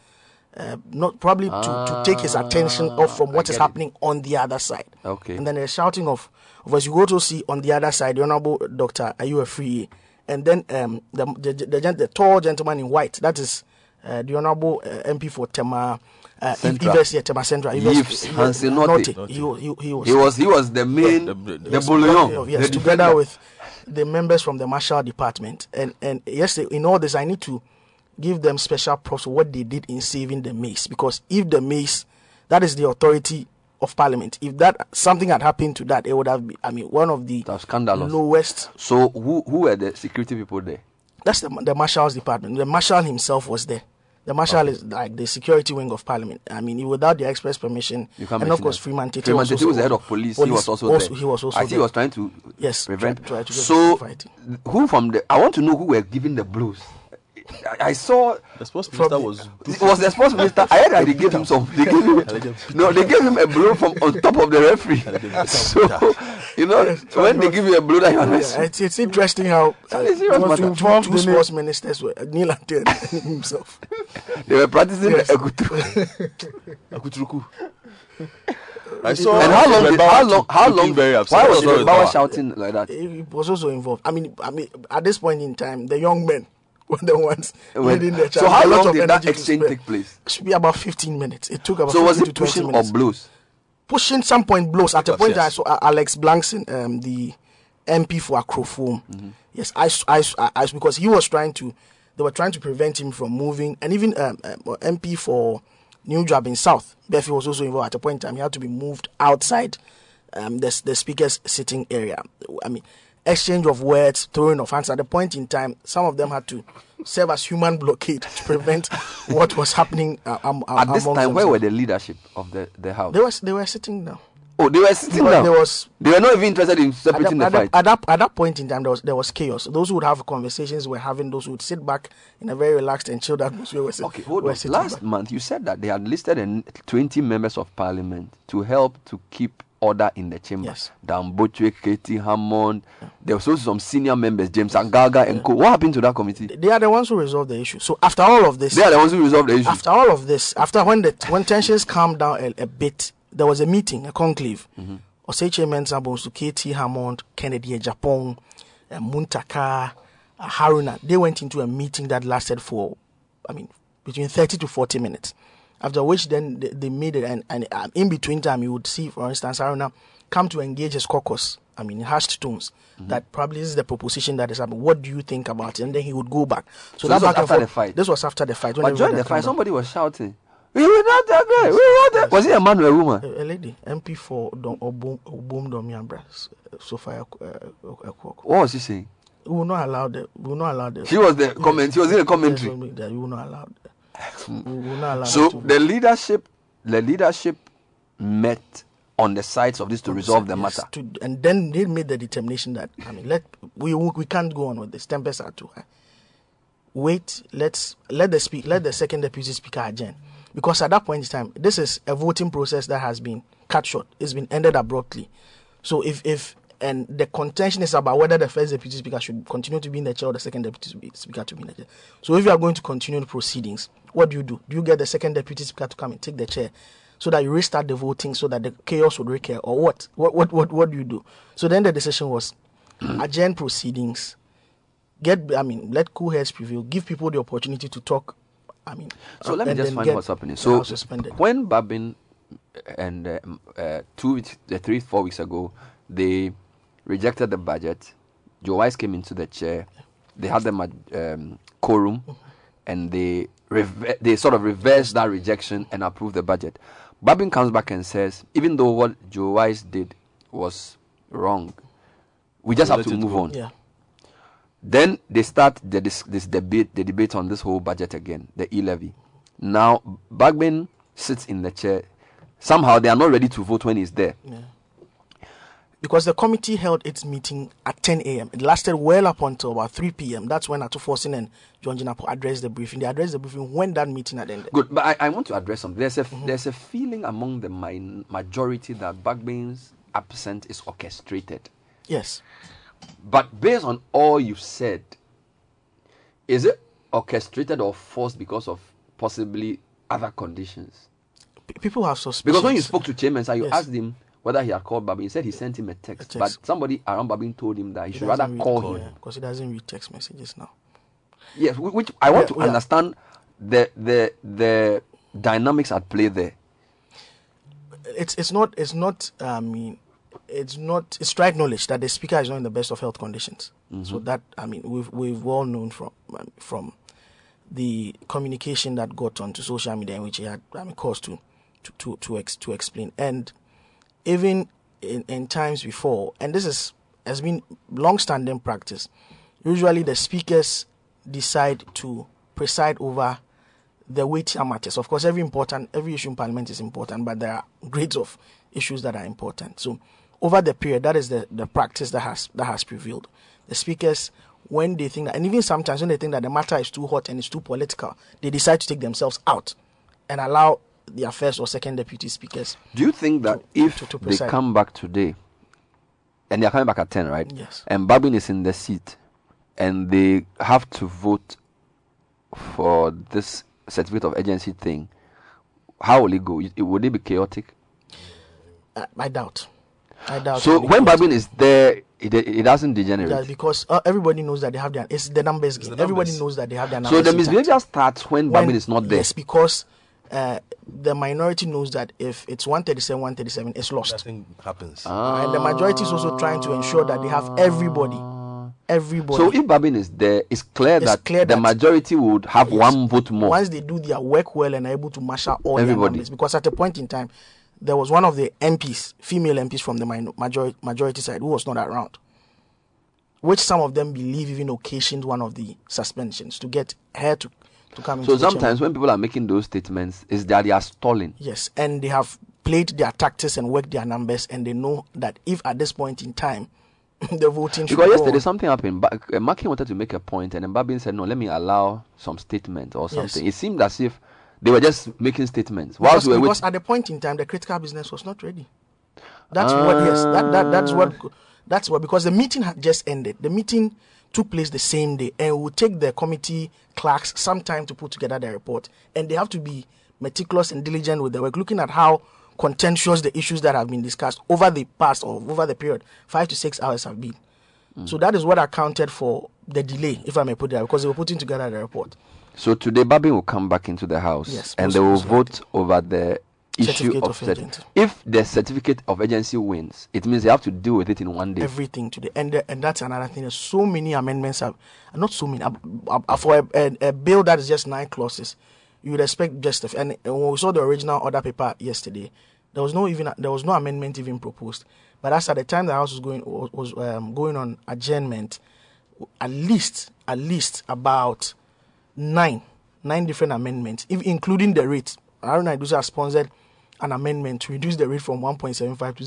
not probably to take his attention off from what is happening on the other side. Okay. And then a shouting of as you go to see on the other side, the Honorable Doctor, are you a free? And then the tall gentleman in white, that is the Honorable MP for Tema. Tema Central. He was the main, the bullion. Yes, together with the members from the Marshal Department. And yes, in all this, I need to give them special props for what they did in saving the maize. Because if the maize, that is the authority of Parliament, if that something had happened to that, it would have been, one of the lowest. So who were the security people there? That's the Marshal's Department. The Marshal himself was there. The Marshal is like the security wing of Parliament. I mean, without the express permission, and of course, Freeman Tete was the head of police. He was also there. He was also. I think he was trying to prevent. Who from the? I want to know who were giving the blows. I saw the sports minister was the sports minister. I heard that they gave him some. They gave him a blow from on top of the referee. So you know when they give you a blow, that it's interesting how two sports ministers were Neil and himself. They were practicing Akutruku. I saw. And how long? Very upset. Why was Bauer shouting like that? He was also involved. I mean, at this point in time, the young men. The ones leading the charge. So how long did that exchange take place? It should be about 15 minutes. It took about 15 to 20 minutes. So was it pushing or blows? Pushing, some point blows. At the point that I saw Alex Blankson, the MP for Akrofoam. Mm-hmm. Yes, I because he was trying to, they were trying to prevent him from moving. And even MP for New Job in South, Beffy was also involved. At the point in time, he had to be moved outside the speaker's sitting area. I mean, exchange of words, throwing of hands. At the point in time, some of them had to serve as human blockade to prevent what was happening. At this time, themselves. Where were the leadership of the house? They were sitting down. Oh, they were sitting down. They were not even interested in separating the fight. At that point in time, there was chaos. Those who would have conversations were having. Those who would sit back in a very relaxed and chilled atmosphere were sitting. Okay, hold on. Last month, you said that they had listed 20 members of Parliament to help to keep order in the chamber. Yes. Dan Botwe, Katie Hammond. Yeah. There was also some senior members, James Angaga and co. What happened to that committee? They are the ones who resolved the issue. So after all of this, when tensions calmed down a bit, there was a meeting, a conclave. Mm-hmm. Oseche Mensa Bonsu, Katie Hammond, Kennedy Ejapong, Muntaka, Haruna. They went into a meeting that lasted for, between 30 to 40 minutes. After which, then they made it, and in between time, you would see, for instance, Haruna come to engage his caucus. In hushed tones. Mm-hmm. That probably is the proposition that is happening. What do you think about it? And then he would go back. So that was after the fight. This was after the fight. But during the fight, somebody was shouting, "We will not agree. We will not." Was it a man or a woman? A lady, MP for Obom Domiambra, Sophia Kwok. What was she saying? We will not allow that. We will not allow that. She was the comment. She was in the commentary. We will not allow that. So the leadership met on the sides of this to resolve the matter, and then they made the determination that we can't go on with this. Tempers are too high. Wait, let the second deputy speaker adjourn, because at that point in time, this is a voting process that has been cut short. It's been ended abruptly. So and the contention is about whether the first deputy speaker should continue to be in the chair or the second deputy speaker to be in the chair. So if you are going to continue the proceedings, what do? Do you get the second deputy speaker to come and take the chair so that you restart the voting so that the chaos would recur, or what? What do you do? So then the decision was adjourn proceedings, let cool heads prevail, give people the opportunity to talk. So let me just find what's happening. So when Bagbin and 3-4 weeks ago, they rejected the budget. Joe Weiss came into the chair. They had them at quorum, and they sort of reversed that rejection and approved the budget. Bagbin comes back and says, even though what Joe Weiss did was wrong, we just have to move on. Yeah. Then they start the debate on this whole budget again, the E-Levy. Now, Bagbin sits in the chair. Somehow they are not ready to vote when he's there. Yeah. Because the committee held its meeting at 10 a.m. It lasted well up until about 3 p.m. That's when Ato Forsen and John Jinapo addressed the briefing. They addressed the briefing when that meeting had ended. Good, but I want to address something. There's a feeling among the majority that Bagbin's absence is orchestrated. Yes. But based on all you've said, is it orchestrated or forced because of possibly other conditions? People have suspicions. Because when you spoke to Chairman, you asked him whether he had called Bagbin. He said he sent him a text. But somebody around Bagbin told him that he should rather call him. Because he doesn't read text messages now. Yes, which I want to understand the dynamics at play there. It's not strike knowledge that the speaker is not in the best of health conditions. Mm-hmm. So that we've all known from the communication that got onto social media, in which he had cause to explain. And even in times before, and this has been long-standing practice, usually the speakers decide to preside over the weightier matters. Of course, every issue in Parliament is important, but there are grades of issues that are important. So over the period, that is the practice that has prevailed. The speakers, when they think that, and even sometimes when they think that the matter is too hot and it's too political, they decide to take themselves out and allow their first or second deputy speakers. Do you think that if they come back today, and they are coming back at 10, right? Yes. And Bagbin is in the seat, and they have to vote for this certificate of agency thing, how will it go? Would it be chaotic? I doubt. So when Bagbin is there, it doesn't degenerate. Yeah, because everybody knows that they have their... It's the numbers game. Everybody knows that they have their numbers. So the misbehavior starts when Bagbin is not there. Yes, because the minority knows that if it's 137, it's lost. Nothing happens. And the majority is also trying to ensure that they have everybody. So if Bagbin is there, it's clear that the majority would have one vote more. Once they do their work well and are able to marshal all their numbers. Because at a point in time, there was one of the MPs, female MPs from the majority side, who was not around, which some of them believe even occasioned one of the suspensions to get her to come into the chamber. So sometimes when people are making those statements, is that they are stalling. Yes, and they have played their tactics and worked their numbers, and they know that if at this point in time, the voting should go on. Because yesterday something happened. Markin wanted to make a point, and then Bagbin said, no, let me allow some statement or something. Yes. It seemed as if they were just making statements. Because at the point in time, the critical business was not ready. That's what. Because the meeting had just ended. The meeting took place the same day, and it will take the committee clerks some time to put together their report. And they have to be meticulous and diligent with their work, looking at how contentious the issues that have been discussed over the period, 5 to 6 hours have been. So that is what accounted for the delay, if I may put it, because they were putting together the report. So today, Bagbin will come back into the House, and they will vote over the issue of certificate. If the certificate of agency wins, it means they have to deal with it in one day. Everything today, and that's another thing. There's so many amendments. For a bill that is just 9 clauses, you would expect just. And when we saw the original order paper yesterday, there was no amendment even proposed. But as at the time the House was going on adjournment, at least about 9 different amendments, including the rate. Haruna Iddrisu has sponsored an amendment to reduce the rate from 1.75 to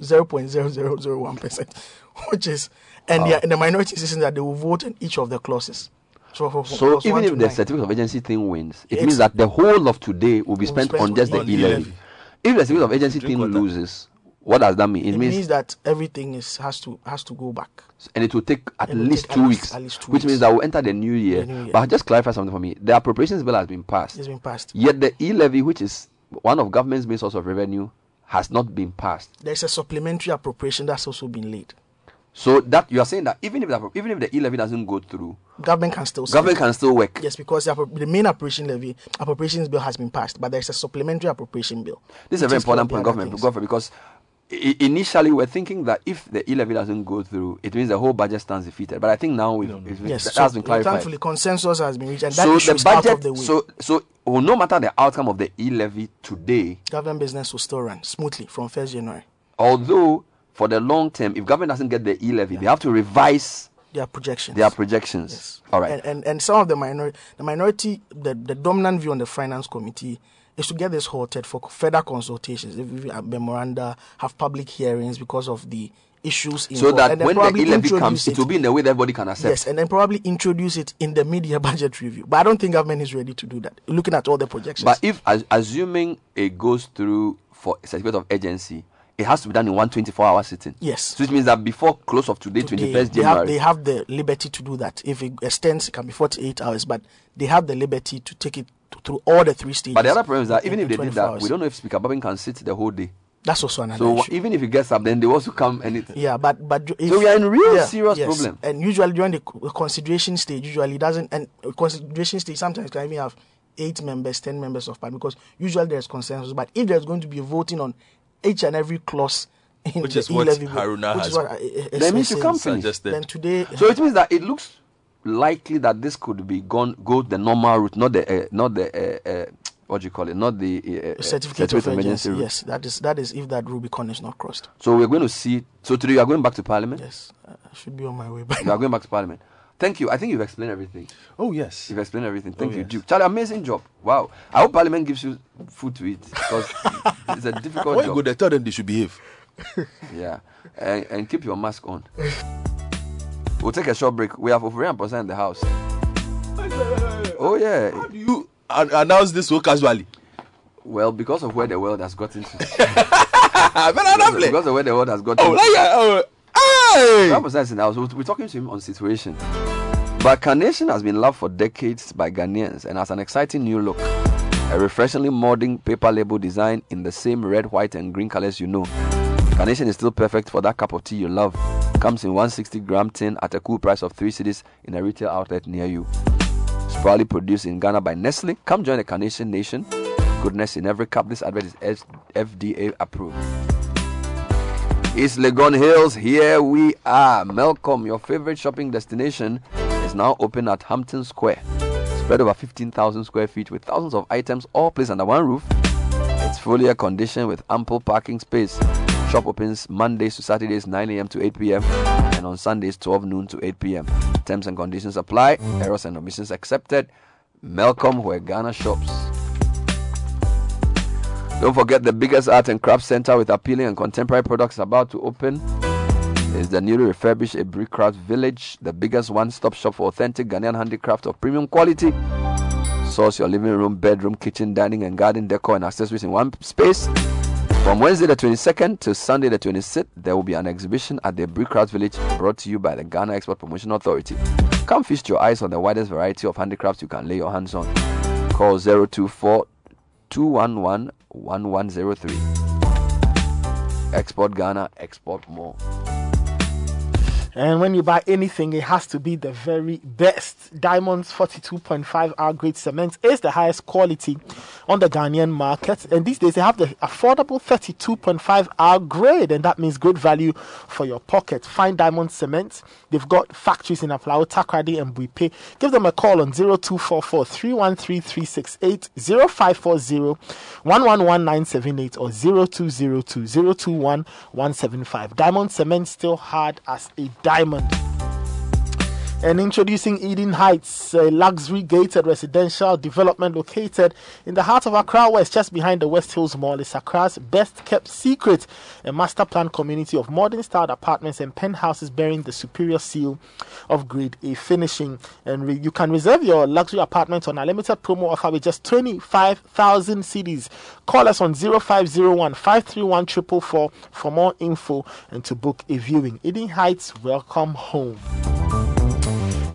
0.0001%, which is, and the minority system that they will vote on each of the clauses. So even if the certificate of agency thing wins, it means that the whole of today will be spent on just the E-Levy. If the certificate of agency thing loses, what does that mean? It means that everything has to go back. And it will take at least two weeks. Which means that we'll enter the new year. But just clarify something for me. The appropriations bill has been passed. It's been passed. Yet the E-Levy, which is one of government's main source of revenue, has not been passed. There's a supplementary appropriation that's also been laid. So that you are saying that even if the E-Levy doesn't go through, government can still work. Yes, because the main appropriations bill has been passed, but there's a supplementary appropriation bill. This is a very important point, government, because initially we were thinking that if the E-Levy doesn't go through, it means the whole budget stands defeated. But I think now has been clarified. Thankfully, consensus has been reached, and that issue is out of the way. So no matter the outcome of the E-Levy today, government business will still run smoothly from 1st January. Although, for the long term, if government doesn't get the E-Levy, they have to revise their projections. Yes. All right. And some of the dominant view on the Finance Committee is to get this halted for further consultations. If we have memoranda, have public hearings because of the issues involved. So that when the E-Levy comes, it will be in the way that everybody can accept. Yes, and then probably introduce it in the mid-year budget review. But I don't think government is ready to do that, looking at all the projections. But if, assuming it goes through for a certificate of agency, it has to be done in one 24-hour sitting. Yes. So it means that before close of today 21st January... They have the liberty to do that. If it extends, it can be 48 hours, but they have the liberty to take it through all the 3 stages. But the other problem is that even if they did that, we don't know if Speaker Bagbin can sit the whole day. That's also another issue. So even if he gets up, then they also come and... So we are in real serious problem. And usually during the consideration stage, sometimes can even have 8 members, 10 members of parliament, because usually there's consensus. But if there's going to be voting on each and every clause in which the E-Levy, Haruna which has, is what Haruna has then today. So it means that it looks likely that this could be go the normal route, not the certificate of emergency route. Yes, that is if that Rubicon is not crossed. So we're going to see. So today you are going back to Parliament. Yes, I should be on my way back. You are going back to Parliament. Thank you. I think you've explained everything. Oh, yes. You've explained everything. Thank you, Duke. Charlie, amazing job. Wow. I hope Parliament gives you food to eat because it's a difficult job. When you go there, tell them they should behave. Yeah. And keep your mask on. We'll take a short break. We have Ofori and Posa in the house. Oh, yeah. How do you announce this so casually? Well, because of where the world has gotten to. Because of where the world has gotten to. Oh, yeah. We're talking to him on situation. Balkanation has been loved for decades by Ghanaians and has an exciting new look. A refreshingly modern paper label design in the same red, white, and green colors you know. Carnation is still perfect for that cup of tea you love. Comes in 160-gram tin at a cool price of 3 cedis in a retail outlet near you. It's proudly produced in Ghana by Nestle. Come join the Carnation Nation. Goodness in every cup. This advert is FDA approved. It's Legon Hills. Here we are. Melcom, your favorite shopping destination, is now open at Hampton Square. Spread over 15,000 square feet with thousands of items all placed under one roof. It's fully air-conditioned with ample parking space. Shop opens Mondays to Saturdays 9 a.m. to 8 p.m. and on Sundays 12 noon to 8 p.m. Terms and conditions apply. Errors and omissions accepted. Melcom, where Ghana shops. Don't forget the biggest art and craft center with appealing and contemporary products about to open. It's the newly refurbished Abricraft Village, the biggest one-stop shop for authentic Ghanaian handicraft of premium quality. Source your living room, bedroom, kitchen, dining and garden decor and accessories in one space. From Wednesday the 22nd to Sunday the 26th, there will be an exhibition at the Brickrafts Village brought to you by the Ghana Export Promotion Authority. Come feast your eyes on the widest variety of handicrafts you can lay your hands on. Call 024-211-1103. Export Ghana, export more. And when you buy anything, it has to be the very best. Diamond's 42.5R grade cement is the highest quality on the Ghanaian market. And these days, they have the affordable 32.5R grade. And that means good value for your pocket. Find Diamond Cement. They've got factories in Aflao, Takoradi, and Buipe. Give them a call on 0244 313 368 0540 111978 or 0202 021 175. Diamond Cement, still hard as a diamond. And introducing Eden Heights, a luxury gated residential development located in the heart of Accra West, just behind the West Hills Mall, is Accra's best kept secret, a master planned community of modern style apartments and penthouses bearing the superior seal of grade A finishing. And you can reserve your luxury apartment on a limited promo offer with just 25,000 cedis. Call us on 0501 531 444 for more info and to book a viewing. Eden Heights, welcome home.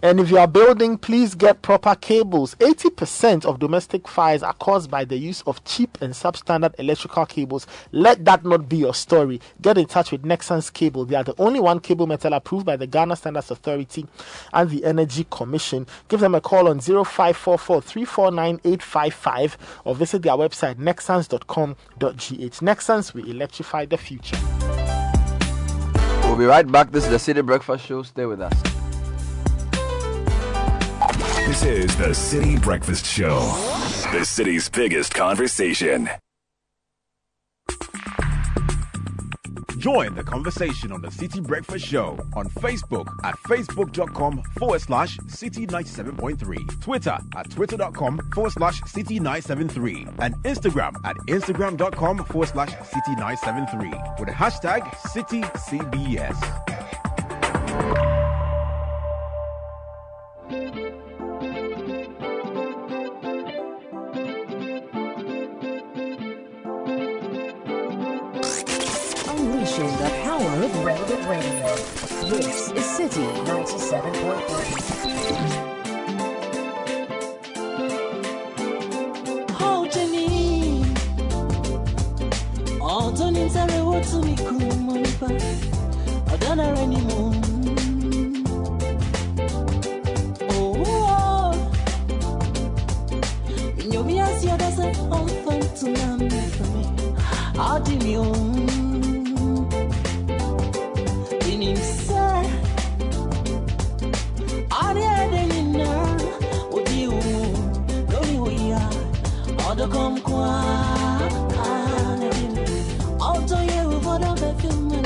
And if you are building, please get proper cables. 80% of domestic fires are caused by the use of cheap and substandard electrical cables. Let that not be your story. Get in touch with Nexans Cable. They are the only one cable metal approved by the Ghana Standards Authority and the Energy Commission. Give them a call on 0544 349 855 or visit their website nexans.com.gh. Nexans, we electrify the future. We'll be right back. This is the City Breakfast Show. Stay with us. This is the City Breakfast Show, the city's biggest conversation. Join the conversation on the City Breakfast Show on Facebook at facebook.com/City97.3, Twitter at twitter.com/City973, and Instagram at instagram.com/City973 with the hashtag CityCBS. The power of Relevant Radio. This is City 97.3. Holding in. All done in the world to me, Kumumpa. I don't know anymore. Oh, in your eyes, you doesn't hold on to me. How do you? Come qua, I'll tell you what I'm feeling.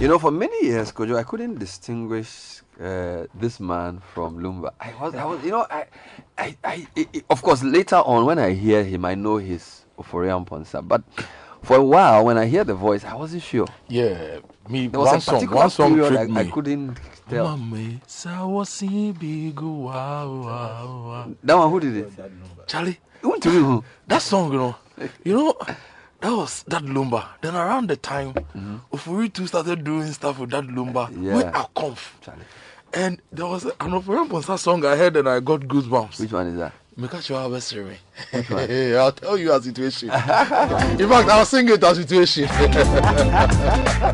You know, for many years, Kojo, I couldn't distinguish this man from Lumba. Of course, later on when I hear him, I know his Oforian Ponsa. But for a while, when I hear the voice, I wasn't sure. Yeah, me. There was one song tricked me. I couldn't tell. That one, who did it? Charlie. That song, you know. That was that Lumba. Then around the time, Ofori too started doing stuff with that Lumba. Yeah. With our conf. And there was an Ofori Ponsa song I heard and I got goosebumps. Which one is that? I'll tell you our situation. In fact, I'll sing it our situation.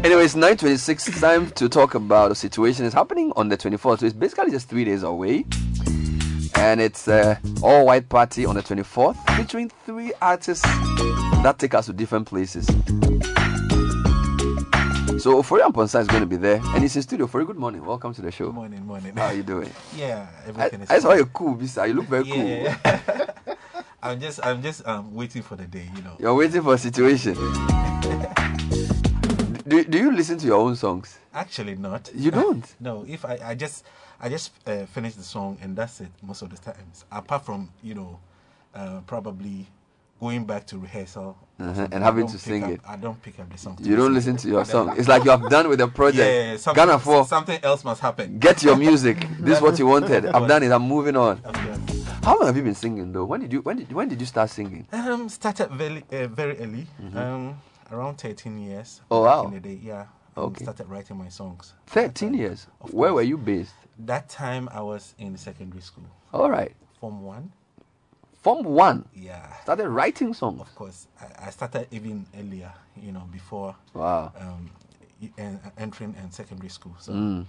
Anyway, it's 9:26. Time to talk about a situation. It's happening on the 24th. So it's basically just 3 days away. And it's all-white party on the 24th, featuring three artists that take us to different places. So Ofori Ponsa is going to be there, and he's in studio. Ofori, good morning. Welcome to the show. Morning. How are you doing? Yeah, everything is fine. I saw you cool, Bisa. You look very cool. Yeah. I'm just waiting for the day, you know. You're waiting for a situation. Do you listen to your own songs? Actually, not. You don't? No. If I just finish the song and that's it most of the times. Apart from, probably going back to rehearsal. And having to sing it. I don't pick up the song. You don't listen to your song. It's like you have done with the project. Yeah, something else must happen. Get your music. This is what you wanted. I've done it. I'm moving on. How long have you been singing though? When did you start singing? Started very early. Around 13 years. Oh wow. Back in the day, yeah. Okay. Started writing my songs. 13 years? Where were you based? That time I was in secondary school. All right. Form 1. Form 1? Yeah. Started writing songs? Of course. I started even earlier, before entering in secondary school. So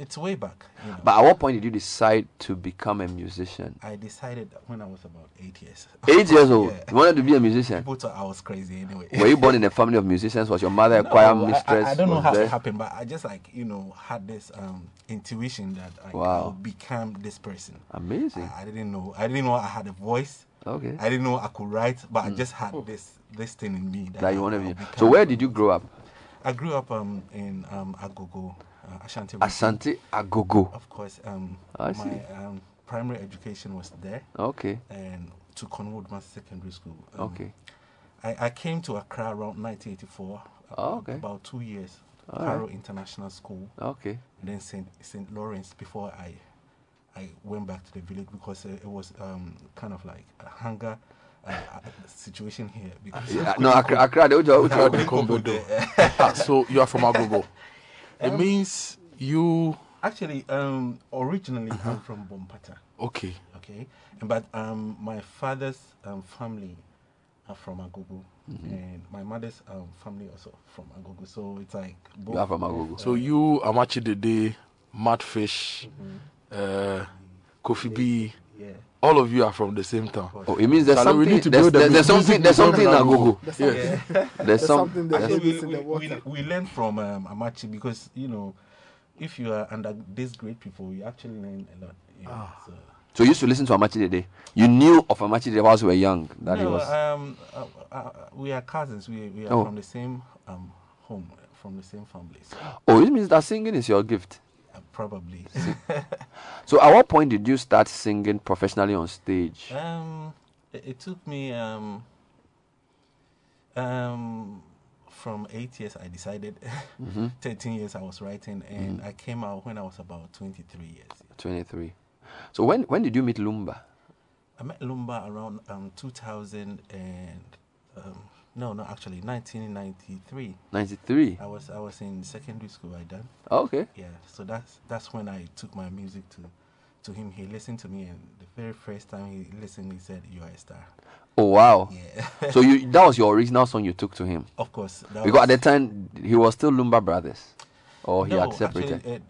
it's way back. But at what point did you decide to become a musician? I decided when I was about 8 years. 8 years old? Yeah. You wanted to be a musician? People thought I was crazy anyway. Were you born in a family of musicians? Was your mother a choir mistress? I don't know how it happened, but I just had this intuition that I would become this person. Amazing. I didn't know. I didn't know I had a voice. Okay. I didn't know I could write, but I just had this thing in me that you want to be. So where did you grow up? I grew up in Agogo. Ashanti Agogo. Of course, my primary education was there. Okay. And to Conwood Master Secondary School. Okay. I came to Accra around 1984. Okay. About 2 years. Karo International School. Okay. And then St. Lawrence before I went back to the village because it was kind of like a hunger situation here. Because Accra. So you are from Agogo. It means you... Actually, originally I'm from Bompata. Okay. Okay. But my father's family are from Agogo. Mm-hmm. And my mother's family also from Agogo. So it's like... Both, you are from Agogo. So you, Amachi Dede, Madfish, Kofi B, all of you are from the same town. Oh, it means there's something. We need to build there's something in Agogo. There's something. We learn from Amachi because if you are under these great people, you actually learn a lot. So you used to listen to Amachi Dede. You knew of Amachi Dede whilst you were young. We are cousins. We are from the same home, from the same families. Oh, it means that singing is your gift. Probably. So at what point did you start singing professionally on stage? It took me from 8 years I decided. 13 years I was writing, and I came out when I was about 23 years. 23. So when did you meet Lumba? I met Lumba around 1993. 93. I was in secondary school by then. Oh, okay. Yeah. So that's when I took my music to him. He listened to me, and the very first time he listened, he said, "You are a star." Oh wow! Yeah. So that was your original song you took to him. Of course. Because at that time he was still Lumba Brothers, or he had separated. Actually,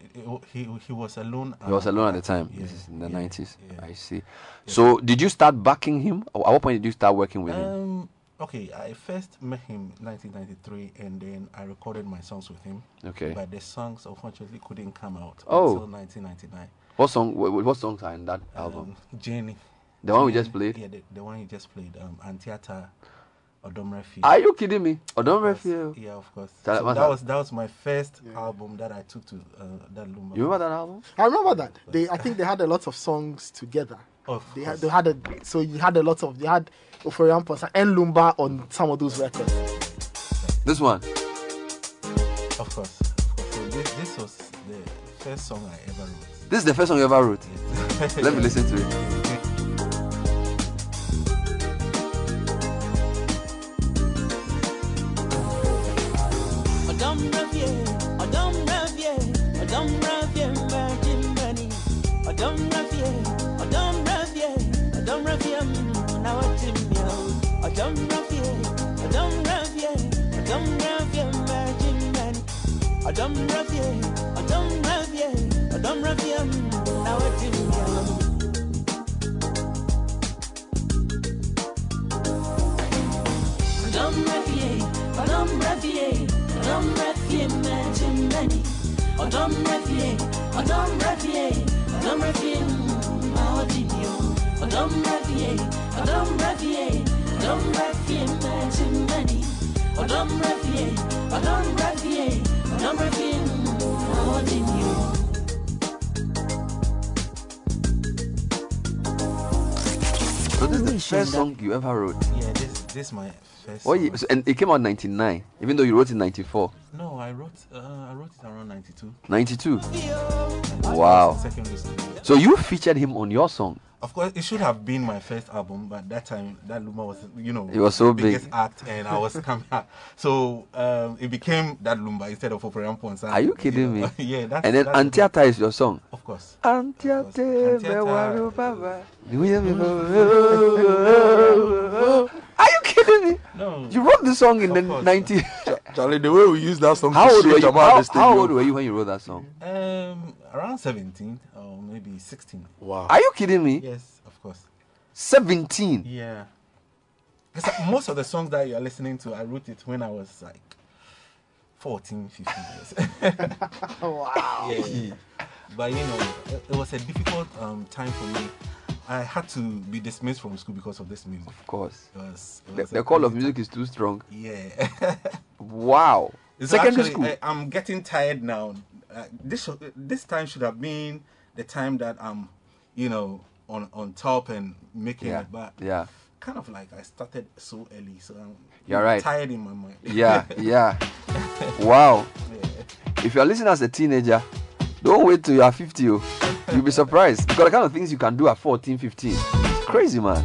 he was alone. He was alone at the time. Yeah, this is in the 90s. Yeah. I see. Yeah. So did you start backing him? Or at what point did you start working with him? Okay, I first met him in 1993, and then I recorded my songs with him. Okay. But the songs, unfortunately, couldn't come out until 1999. What songs are in that album? Jenny. The one we just played? Yeah, the one you just played. Antiata, Odomrefi. Are you kidding me? Odomrefi? Yeah, of course. So that was my first album that I took to that Lumba. You remember that album? I remember that. I think they had a lot of songs together. They had Oforian Posa and Lumba on some of those records. This one? Of course. So this was the first song I ever wrote. This is the first song you ever wrote? Yes. Let me listen to it. First song you ever wrote? Yeah, this is my first song. And it came out in 99, even though you wrote it in 94. No, I wrote it around 92. 92? Wow. So you featured him on your song? Of course, it should have been my first album, but that time, that Lumba was, it was so biggest act, and I was coming out. So it became that Lumba instead of Oforian Ponsa. Are you kidding me? Yeah, that's. And then Antiata is your song? Of course. Antiata. Are you kidding me? No. You wrote the song in the 90s. Charlie, the way we use that song. How old were you when you wrote that song? Around 17 or maybe 16. Wow. Are you kidding me? Yes, of course. 17? Yeah. Because most of the songs that you're listening to, I wrote it when I was like 14, 15 years. Wow. Yeah. But it was a difficult time for me. I had to be dismissed from school because of this music. Of course. It was the call of music is too strong. Yeah. Wow. So secondary school. I'm getting tired now. This time should have been the time that I'm, on top and making it. But kind of like I started so early. So I'm tired in my mind. Yeah. Wow. Yeah. If you're listening as a teenager, don't wait till you are 50. You'll be surprised. Because the kind of things you can do at 14, 15. It's crazy, man.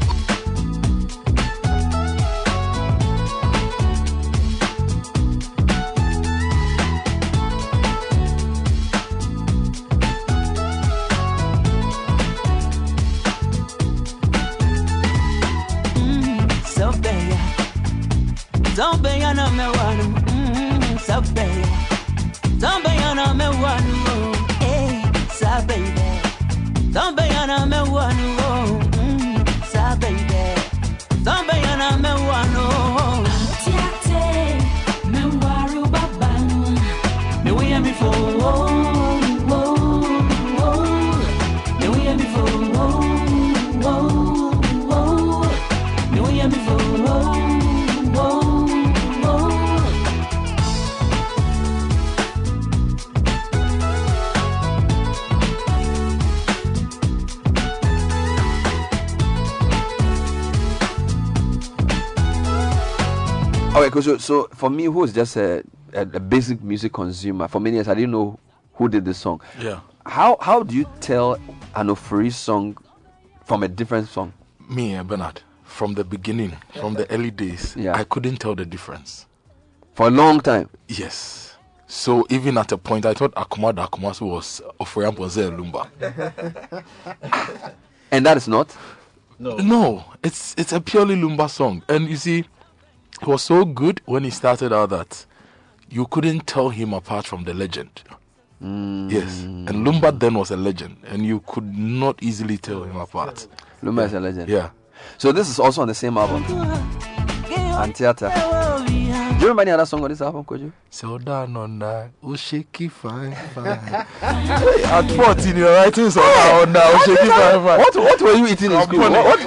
So for me, who was just a basic music consumer, for many years I didn't know who did the song. Yeah. How do you tell an Ofori song from a different song? me, Bernard, from the beginning, from the early days, I couldn't tell the difference. For a long time? Yes. So even at a point, I thought Akumasu was Oforiampoze Lumba. And that is not? No. No. It's a purely Lumba song. And you see, it was so good when he started out that you couldn't tell him apart from the legend. Mm. Yes. And Lumba then was a legend. And you could not easily tell him apart. Lumba is a legend. Yeah. So this is also on the same album. And theater. Do you remember any other song on this album, Kojo? So down on that, Ushiki Fine Fine. At 14, you were writing so down on that, Ushiki Fine Fine. What were you eating in school? What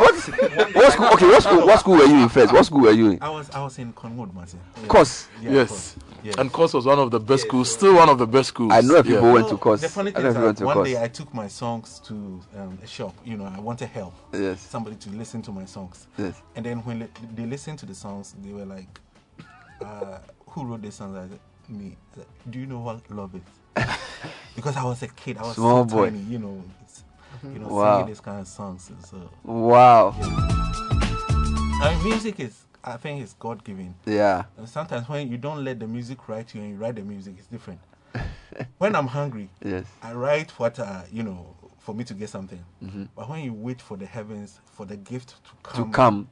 school? Okay, what school were you in first? What school were you in? I was in Conwood, Martin. Kos. Yeah, yes. Yes. And Kos was one of the best schools, still one of the best schools. I know people went to Kos. The funny thing is, one day I took my songs to a shop. You know, I wanted help. Yes. Somebody to listen to my songs. Yes. And then when they listened to the songs, they were like, who wrote this song? I said, me. I said, do you know what love is? Because I was a kid, I was small so boy, tiny, you know, wow, singing these kind of songs. So, wow. Yeah. I mean, music is, I think, it's God given. Yeah. And sometimes when you don't let the music write you and you write the music, it's different. When I'm hungry, yes, I write what for me to get something. Mm-hmm. But when you wait for the heavens for the gift to come.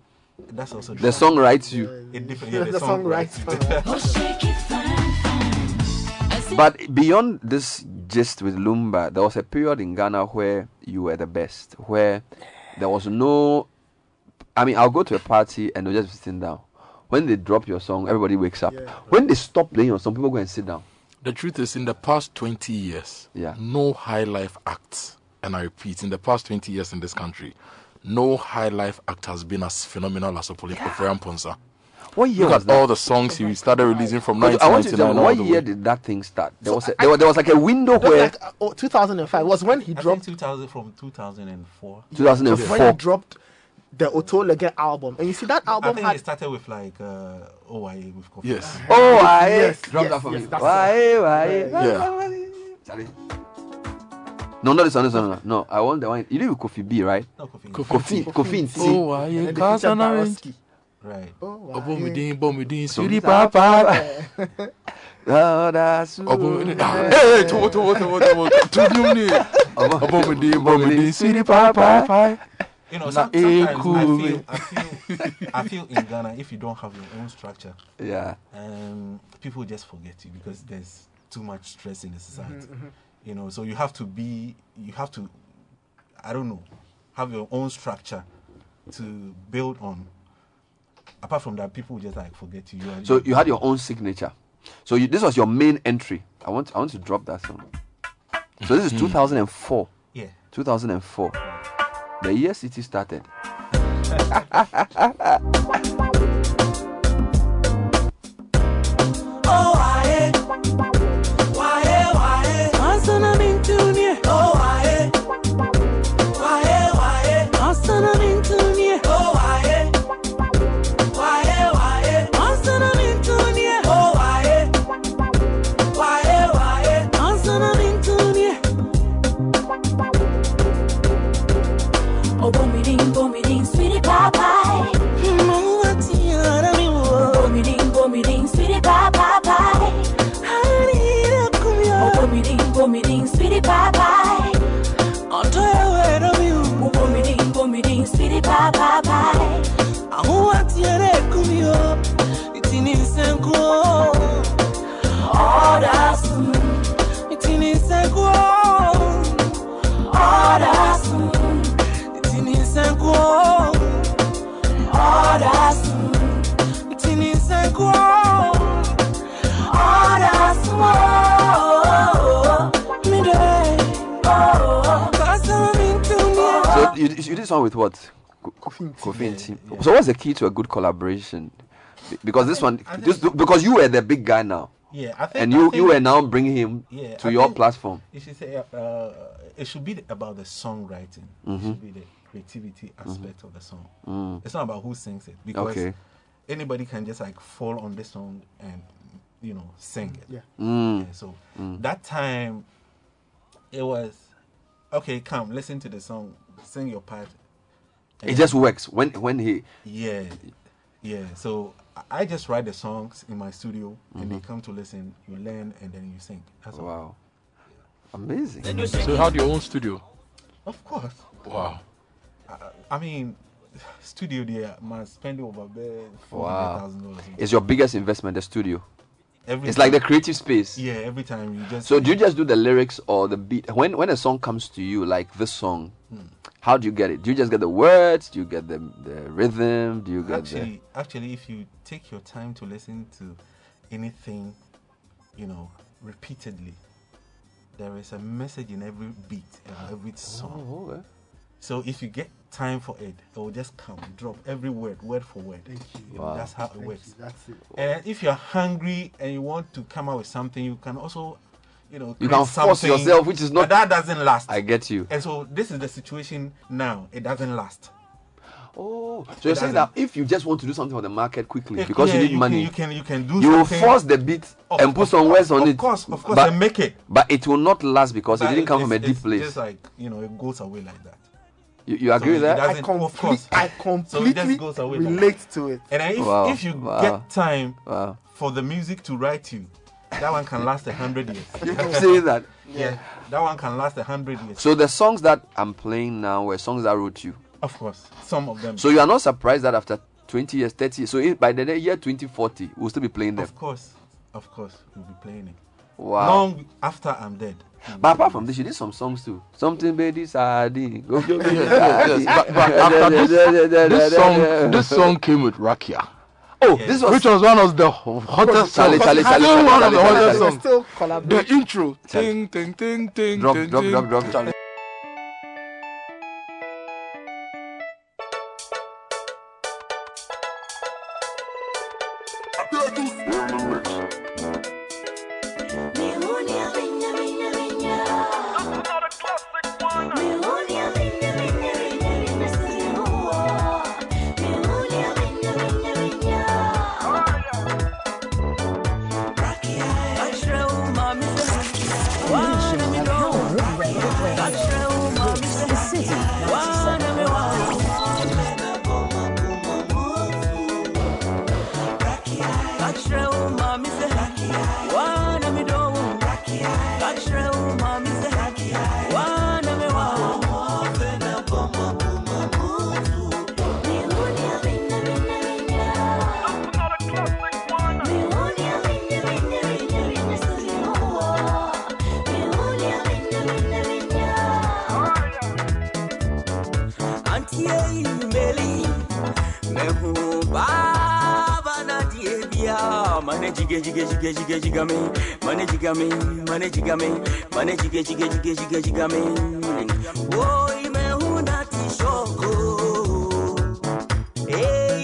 That's also the song writes you. The song writes you. But beyond this gist with Lumba, there was a period in Ghana where you were the best, where there was no. I mean, I'll go to a party and they'll just be sitting down. When they drop your song, everybody wakes up. Yeah. When they stop playing your song, people go and sit down. The truth is, in the past 20 years, no high life acts, and I repeat, in the past 20 years in this country, no high life act has been as phenomenal as Oforiampong Ponsa. What year? Look was at that? All the songs he started releasing from 1999. What year did that thing start? There was like a window where like, 2005 was when he dropped. 2000 from 2004. 2004. When he dropped the Otolege album, and you see that album. I think it started with like OYA with coffee. Yes. OYA. Yes. Drop that for me. Yeah. No, not this one, No, I want the one. You live with Kofi B, right? No, Kofi C. Oh, why you cast an orange? Right. Oh, why? Obomidin, Suri Papa. Oh, that's. Obomidin. Hey, Obomidin, Suri Papa. You know, sometimes I feel in Ghana, if you don't have your own structure, people just forget you because there's too much stress in the society. You know, so you have to, I don't know, have your own structure to build on. Apart from that, people just like forget you. So you had your own signature. So this was your main entry. I want to drop that song. So this is 2004. Yeah. 2004. The year City started. You did song with what? Kofi. Yeah. So what's the key to a good collaboration? Because because you were the big guy now. Yeah, I think. And you were now bringing him to your platform. You should say it should be about the songwriting. Mm-hmm. It should be the creativity aspect of the song. Mm. It's not about who sings it because anybody can just like fall on this song and sing it. Yeah. Mm. Yeah, so that time it was okay. Come listen to the song. Sing your part It just works when he. Yeah, yeah. So I just write the songs in my studio, and they come to listen. You learn, and then you sing. That's all. Wow, amazing. So you had your own studio? Of course. Wow. I mean, studio there must spend over $400,000. It's your biggest investment, the studio. It's like the creative space. Yeah, every time you just. So do you just do the lyrics or the beat? When a song comes to you, like this song, how do you get it? Do you just get the words? Do you get the rhythm? Do you get actually, if you take your time to listen to anything, you know, repeatedly, there is a message in every beat and every song. Oh, okay. So if you get time for it, it will just come, drop every word, word for word. Thank you. Wow. That's how it works. That's it. And if you're hungry and you want to come out with something, you can also, you know, you can force yourself, which is not. But that doesn't last. I get you. And so this is the situation now. It doesn't last. Oh, so you're saying that if you just want to do something for the market quickly, because you need money, you can do. You will force the beat and put some words on it. Of course, and make it. But it will not last because it didn't come from a deep place. Just like, you know, it goes away like that. You agree with that? I completely relate to it. And if you get time for the music to write you, that one can last 100 years. You keep saying that. Yeah, that one can last 100 years. So the songs that I'm playing now were songs that I wrote you? Of course, some of them. So you are not surprised that after 20 years, 30 years, so if by the year 2040, we'll still be playing them? Of course, we'll be playing it. Wow. Long after I'm dead. But apart from this, you did some songs too. Something baby Sadi. Go. This song came with Rakia. Oh, yes. This was which was one of the hottest songs. Still collaborating. The intro. Ting ting ting ting. Drop.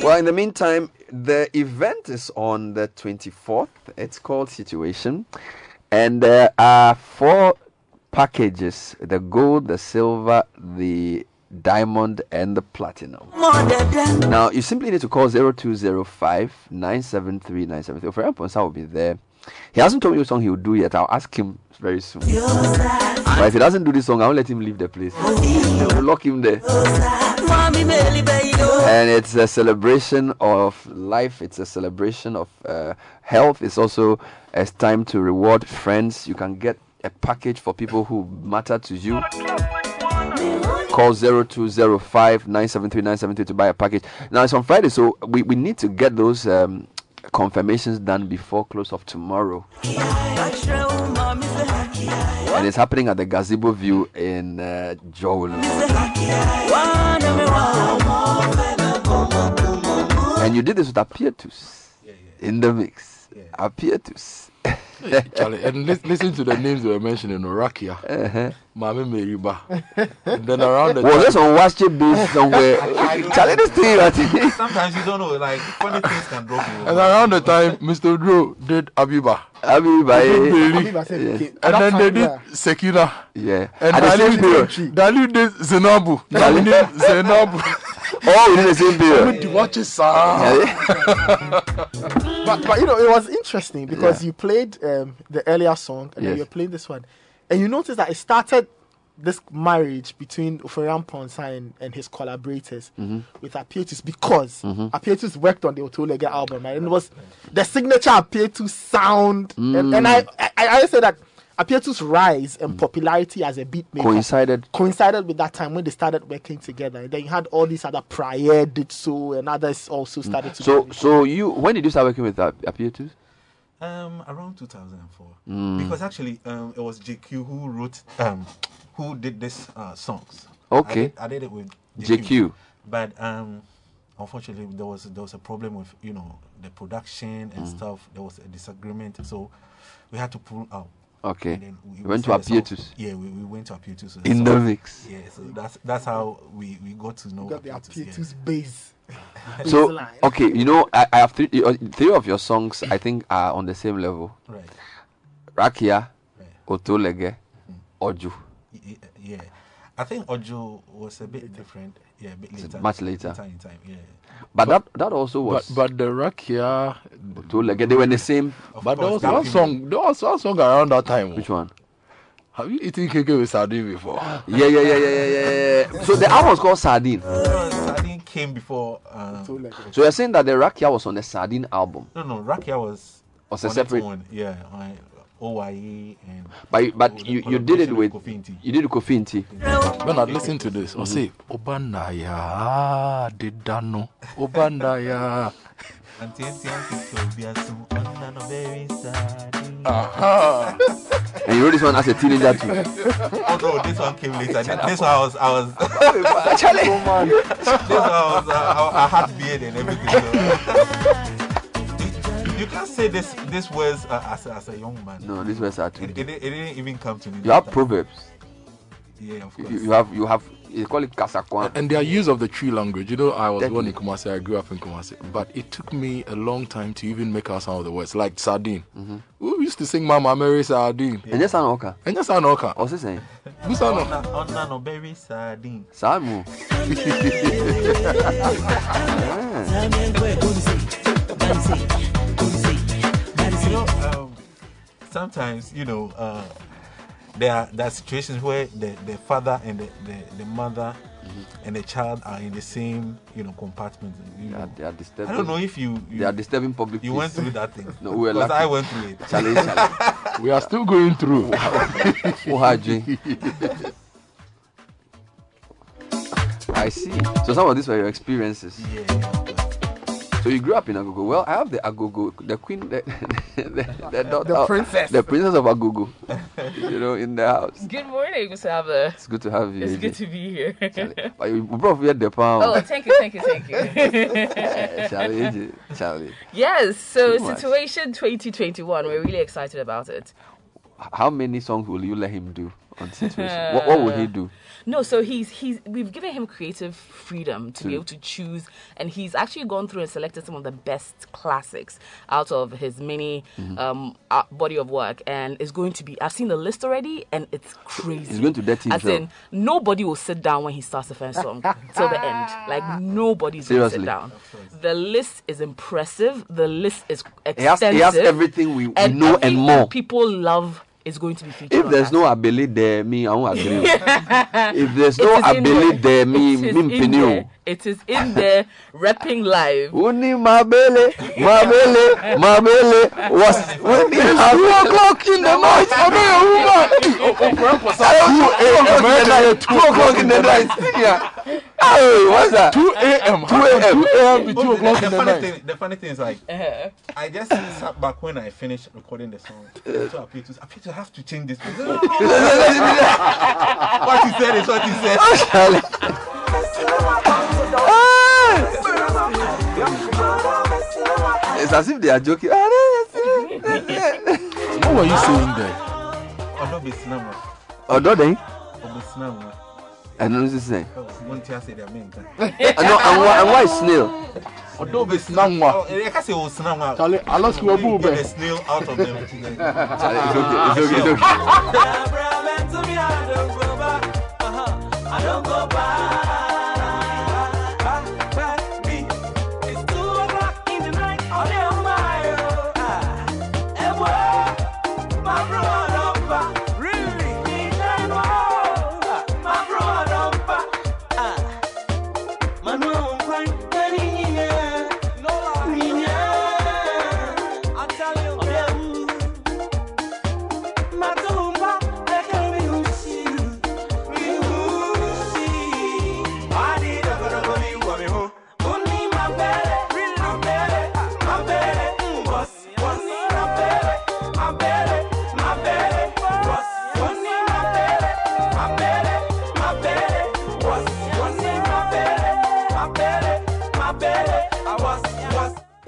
Well, in the meantime, the event is on the 24th. It's called Situation. And there are 4 packages: the gold, the silver, the diamond, and the platinum. Now you simply need to call 0205 973 973. For instance, I will be there. He hasn't told me which song he will do yet. I'll ask him very soon. But if he doesn't do this song, I'll let him leave the place. We'll lock him there. And it's a celebration of life. It's a celebration of health. It's also a time to reward friends. You can get a package for people who matter to you. Call 0205 973 973 to buy a package. Now it's on Friday, so we need to get those confirmations done before close of tomorrow. And it's happening at the Gazebo View in Joel. And you did this with Apietus in the mix. Apietus. Charlie, and listen to the names we were mentioning: Orakia, Mami Meriba, and then around the. Well, there's some Wasche base somewhere. Charlie, this thing, sometimes you don't know, like funny things can drop you. And around the time, Mr. Drew did Abiba said, and then they did Sekina. Yeah. And Dalu did Zenobu. Oh, in the same period. But you know, it was interesting because you played the earlier song and then you're playing this one, and you notice that it started this marriage between Oforiahm Ponsah and his collaborators with Apietus, because Apietus worked on the Otolega album, right? And it was the signature Apietus sound. And I say that Apietus' rise and popularity as a beatmaker coincided with that time when they started working together. And then you had all these other Prior did so, and others also started to. So you, when did you start working with Apietus? Around 2004, because actually it was JQ who wrote, who did this songs. Okay, I did it with JQ. But unfortunately, there was a problem with the production and stuff. There was a disagreement, so we had to pull out. Okay, and then we went to Apietus. Yeah, we went to Apietus in the mix. Yeah, so that's how we got to know. You got Apietus, the Apietus base. So okay, I have three of your songs I think are on the same level. Right. Rakia, Otolege, Oju. Yeah, I think Oju was a bit different. Yeah, a bit later. Much later. In time. Yeah. But that also was. But the Rakia, Otolege, they were the same. But there was one song. There was one song around that time. Which one? Have you eaten cake with sardine before? Yeah. So the album was called Sardine. Sardine came before. So you're saying that the Rakia was on the Sardine album? No, Rakia was a separate one. Yeah, OYE and. But you did it with Kofinti. You did Kofinti. When I listen to this, I say Obanaya Dedano Obanaya. And you wrote this one as a teenager too. Although this one came later. This one I was. Actually, I had beard and everything. So. You can't say this was as a young man. No, this was at. It didn't even come to me. You have proverbs. Yeah, of course. You have. You call it Kasakwan. And their use of the tree language. I was born in Kumasi. I grew up in Kumasi. But it took me a long time to even make out some of the words, like sardine. We used to sing Mama Mary Sardine. Yeah. And just an oka. What's he saying? Who's an oka? Onna no berry sardine. Samu. Sometimes, There are situations where the father and the mother and the child are in the same compartment. They are disturbing. I don't know if you they are disturbing public. You went through that thing. No, we are lucky. I went through it. Challenge. We are still going through. I see. So some of these were your experiences. Yeah. So you grew up in Agogo. Well, I have the Agogo, the queen, the princess. The princess of Agogo, in the house. Good morning, Mr. Abla. It's good to have you. It's good to be here. We brought you the pound. Oh, thank you. Charlie. Yes, so Situation 2021, we're really excited about it. How many songs will you let him do on Situation? What will he do? No, so we've given him creative freedom to be able to choose, and he's actually gone through and selected some of the best classics out of his mini body of work, and it's going to be. I've seen the list already, and it's crazy. He's going to dirty himself. As in, nobody will sit down when he starts the first song till the end. Like nobody's going to sit down. The list is impressive. The list is extensive. He has everything we know and more. People love. It's going to be featured. If there's no Abele there, me, I won't agree. If there's no Abele there, me, it is in there, rapping live. Uni Mabele, was 2 o'clock in the night. I 2 o'clock in the night. Yeah. Hey, what's that? 2 a.m. 2 o'clock in the night. The funny thing is, I just sat back when I finished recording the song. I have to change this. What he said is what he said. It's as if they are joking. What were you saying there? Odobe Snama. I don't know what you're saying. And why snail? Odobe Snama. I lost you a boo, but a snail out of them. It's okay.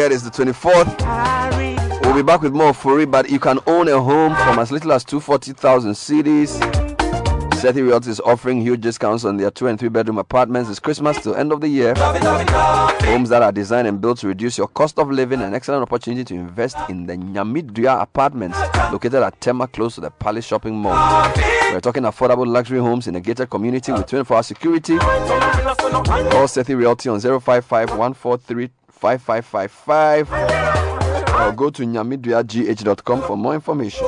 market is the 24th. We'll be back with more Fury, but you can own a home from as little as 240,000 cedis. Seti Realty is offering huge discounts on their 2 and 3 bedroom apartments this Christmas till end of the year. Homes that are designed and built to reduce your cost of living, an excellent opportunity to invest in the Nyamidua apartments located at Tema, close to the Palace Shopping Mall. We're talking affordable luxury homes in a gated community with 24-hour security. Call Seti Realty on 055-143-5555 or go to nyamiduagh.com for more information.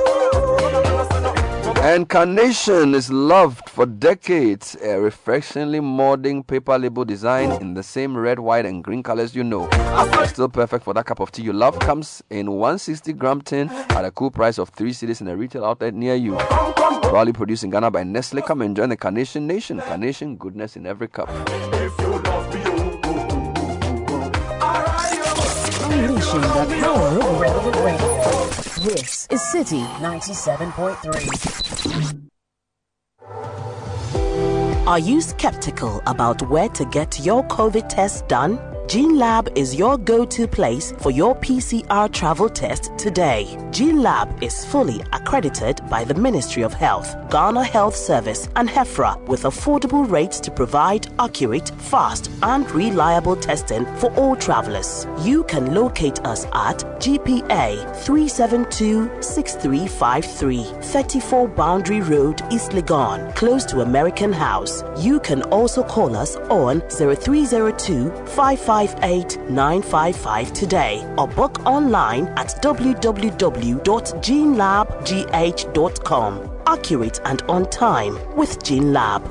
Carnation is loved for decades. A refreshingly modern paper label design in the same red, white, and green colors you know. It's still perfect for that cup of tea you love. Comes in 160-gram tin at a cool price of 3 cedis in a retail outlet near you. Proudly produced in Ghana by Nestle. Come and join the Carnation Nation. Carnation, goodness in every cup. This is City 97.3. Are you skeptical about where to get your COVID test done? GeneLab is your go-to place for your PCR travel test today. GeneLab is fully accredited by the Ministry of Health, Ghana Health Service and HEFRA, with affordable rates to provide accurate, fast and reliable testing for all travelers. You can locate us at GPA 372-6353, 34 Boundary Road, East Legon, close to American House. You can also call us on 0302-558-955 today or book online at www.genelabgh.com. Accurate and on time with GeneLab.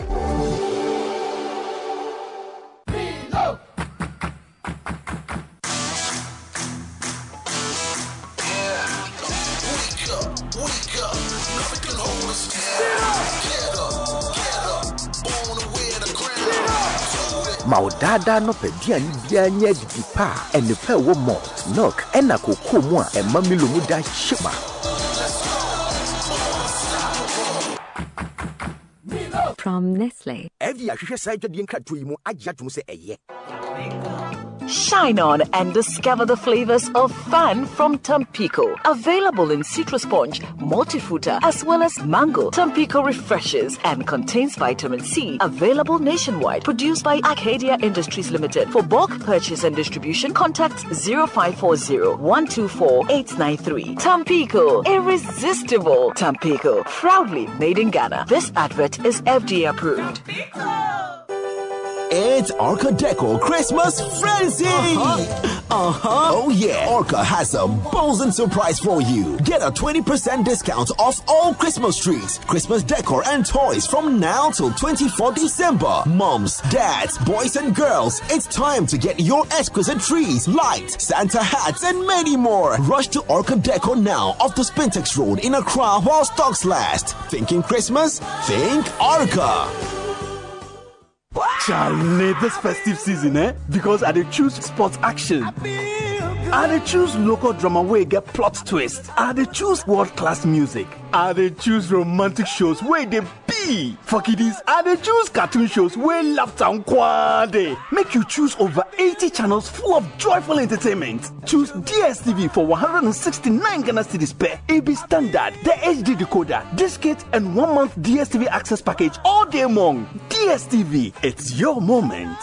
Maudada no pediani bianye di pa and the pew malt milk and a cocoa moi and mamilu muda shima. From Nestle. Shine on and discover the flavors of fun from Tampico. Available in citrus sponge, multifruiter, as well as mango. Tampico refreshes and contains vitamin C. Available nationwide. Produced by Acadia Industries Limited. For bulk purchase and distribution, contact 0540-124-893. Tampico. Irresistible. Tampico. Proudly made in Ghana. This advert is FDA approved. Tampico. It's Orca Deco Christmas Frenzy! Oh yeah, Orca has some boozing surprise for you. Get a 20% discount off all Christmas trees, Christmas decor and toys from now till 24 December. Moms, dads, boys and girls, it's time to get your exquisite trees, lights, Santa hats and many more. Rush to Orca Deco now off the Spintex Road in Accra while stocks last. Thinking Christmas? Think Orca! Charlie, this festive season, because I dey choose sports action. I dey choose local drama where get plot twist. I dey choose world-class music. I dey choose romantic shows where they be. For kiddies, I dey choose cartoon shows where laughter and kwade. Make you choose over 80 channels full of joyful entertainment. Choose DSTV for 169 Ghana cedis per AB Standard, the HD decoder, Diskit, and 1 month DSTV access package all day long. DSTV, it's your moment.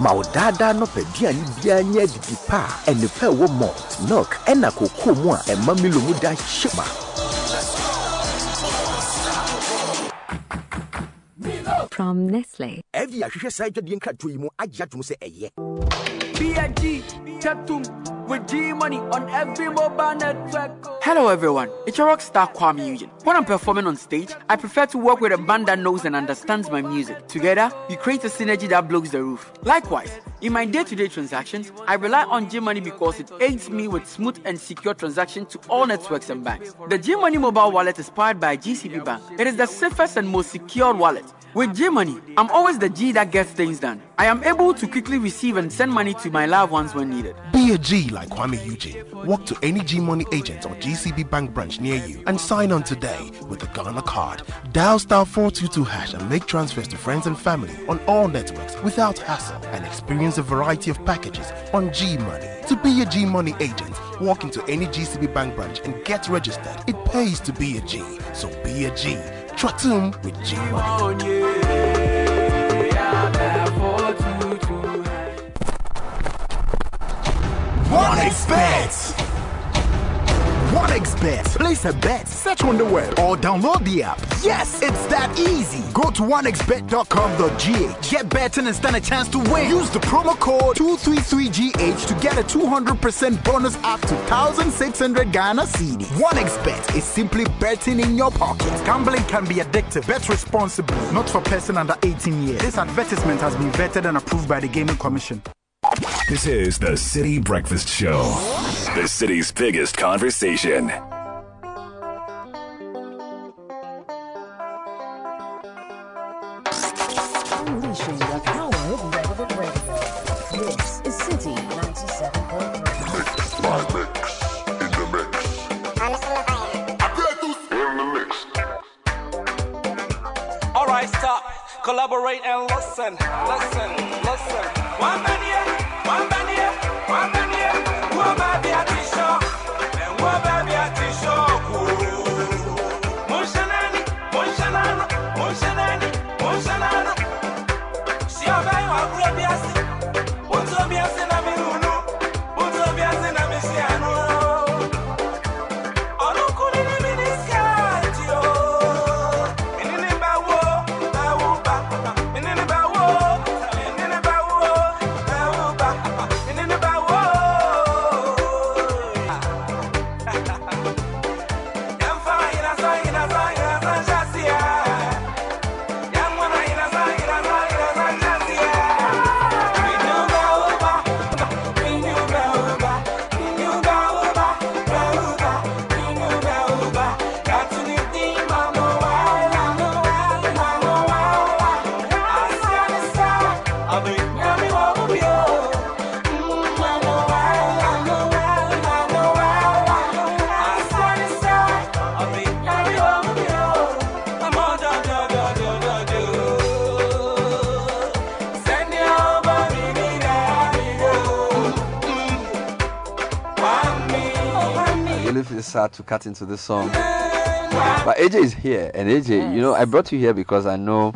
Maudada no pediani bianye di pa and the pew malt milk and a cocoa moi and mamilu muda shima. From Nestle. Every Ashisha side of the Nkatuimu, I judge Muse Eye. BIG, Chatum, with G-Money on every mobile network. Hello everyone, it's your rock star Kwame Eugene. When I'm performing on stage, I prefer to work with a band that knows and understands my music. Together, we create a synergy that blows the roof. Likewise, in my day-to-day transactions, I rely on G-Money because it aids me with smooth and secure transactions to all networks and banks. The G-Money mobile wallet is powered by GCB Bank. It is the safest and most secure wallet. With G-Money, I'm always the G that gets things done. I am able to quickly receive and send money to my loved ones when needed. Be a G like like Kwame Eugene, walk to any G-Money agent or GCB Bank branch near you and sign on today with the Ghana card. Dial *422# and make transfers to friends and family on all networks without hassle and experience a variety of packages on G-Money. To be a G-Money agent, walk into any GCB Bank branch and get registered. It pays to be a G, so be a G. Tratum with G-Money. OneXBet. Place a bet, search on the web, or download the app. Yes, it's that easy. Go to onexbet.com.gh. Get betting and stand a chance to win. Use the promo code 233GH to get a 200% bonus up to 1,600 Ghana cedi. OneXBet is simply betting in your pocket. Gambling can be addictive. Bet responsibly. Not for person under 18 years. This advertisement has been vetted and approved by the Gaming Commission. This is the City Breakfast Show, the city's biggest conversation. This is City 97.3. All right, stop, collaborate and listen. One man here, who might be a t-shirt, and who might be a t-shirt. Monshanani. She a buy one Utobiasi, Utobiasi na mi unu, Utobiasi na mi shiano. Orukuni ni mi niskajo, sad to cut into this song, but AJ is here, and AJ, yes. You know, I brought you here because I know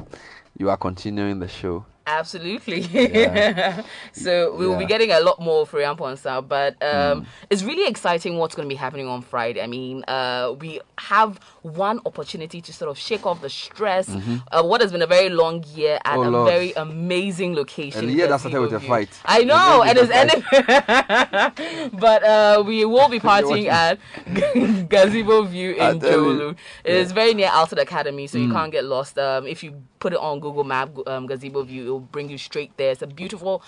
you are continuing the show. Absolutely, yeah. So we will be getting a lot more for Yampo and stuff, but it's really exciting what's going to be happening on Friday. I mean, we have one opportunity to sort of shake off the stress. What has been a very long year at very amazing location. And the year that started with a fight. I know, and it's ending. But we will be partying at Gazebo View in Jolu. It is very near Alton Academy, so you can't get lost. If you put it on Google Map, Gazebo View, it will bring you straight there. It's a beautiful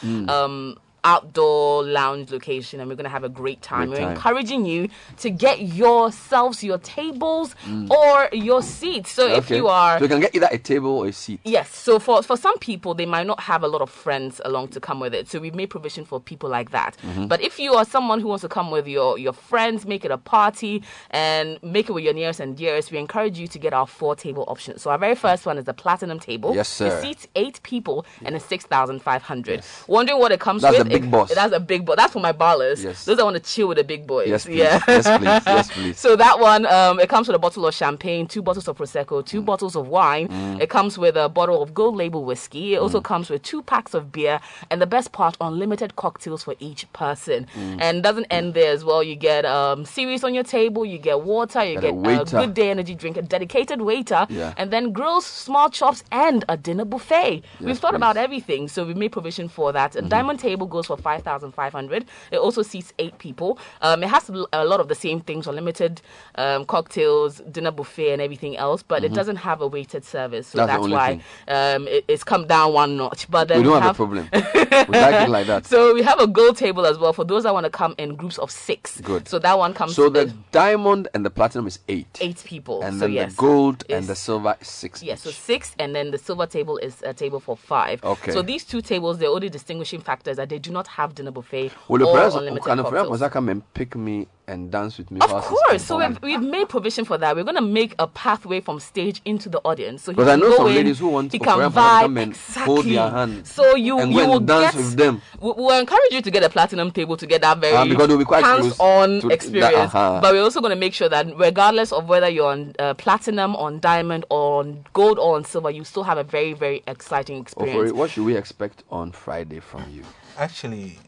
outdoor lounge location, and we're going to have a great time. We're encouraging you to get yourselves your tables or your seats. So if you are... So you can get either a table or a seat. Yes. So for some people, they might not have a lot of friends along to come with it. So we've made provision for people like that. But if you are someone who wants to come with your friends, make it a party, and make it with your nearest and dearest, we encourage you to get our 4-table option. So our very first one is the platinum table. Yes, sir. It seats 8 people and it's 6,500. Yes. Wondering what it comes with? Big boss. That's a big boss. That's for my ballers. Yes. Those that want to chill with the big boys. Yes, please. Yeah. Yes, please. So that one, it comes with a bottle of champagne, 2 bottles of Prosecco, 2 bottles of wine. It comes with a bottle of Gold Label whiskey. It also comes with 2 packs of beer. And the best part, unlimited cocktails for each person. And it doesn't end there as well. You get series on your table. You get water. You get a Good Day energy drink, a dedicated waiter. Yeah. And then grills, small chops, and a dinner buffet. Yes, we've thought about everything. So we've made provision for that. A diamond table goes for 5,500. It also seats 8 people. It has a lot of the same things, unlimited cocktails, dinner buffet, and everything else. But it doesn't have a weighted service, so that's why it's come down one notch. But then we don't have a problem. We like it like that. So we have a gold table as well for those that want to come in groups of 6. Good. So that one comes. So the diamond and the platinum is 8 people, and then the gold and the silver is 6. Yes, so 6, and then the silver table is a table for 5. Okay. So these 2 tables, the only distinguishing factors that they do not have dinner buffet or unlimited cocktails. Can pick me and dance with me? Of course. So we've made provision for that. We're going to make a pathway from stage into the audience. So because I know some ladies who want to come and hold their hand. So you will dance with them. We'll encourage you to get a platinum table to get that very hands-on experience. But we're also going to make sure that regardless of whether you're on platinum, on diamond, or on gold, or on silver, you still have a very, very exciting experience. What should we expect on Friday from you? Actually,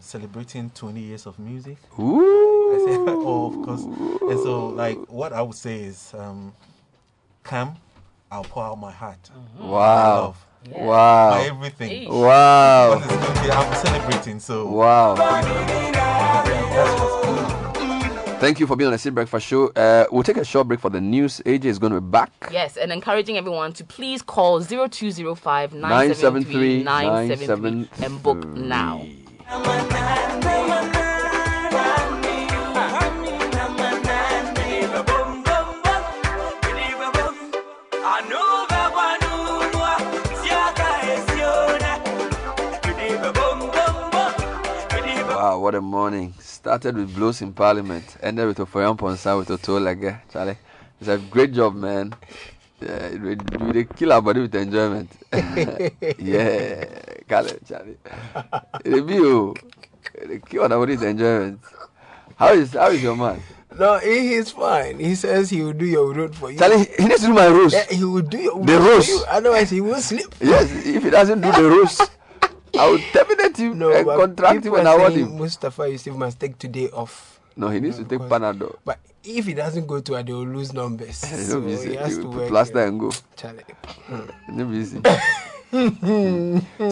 celebrating 20 years of music. Ooh. I say, oh, of course. And so, like, what I would say is, come, I'll pour out my heart. Mm-hmm. Wow. Yeah. Wow. My everything. Jeez. Wow. Because it's gonna be, I'm celebrating, so. Wow. Thank you for being on the City Breakfast Show. We'll take a short break for the news. AJ is going to be back. Yes, and encouraging everyone to please call 0205 973 973 and book now. Wow, what a morning. Started with Blues in Parliament, ended with Ofoyan Ponsa with Otolege. Charlie, it's a great job, man. Yeah, we kill our body with enjoyment. Yeah, Charlie. Review. They kill our body with enjoyment. How is your man? No, he's fine. He says he will do your road for you. Charlie, he needs to do my roast. Yeah, he will do your roast for you. Otherwise, he will sleep. Yes, if he doesn't do the roast, I will terminate him and contract him and award him. Mustafa, you still must take today off. No, he needs to take Panadol. But if he doesn't go to her, they will lose numbers. So he has to work. Plaster and go. Charlie. It's not easy.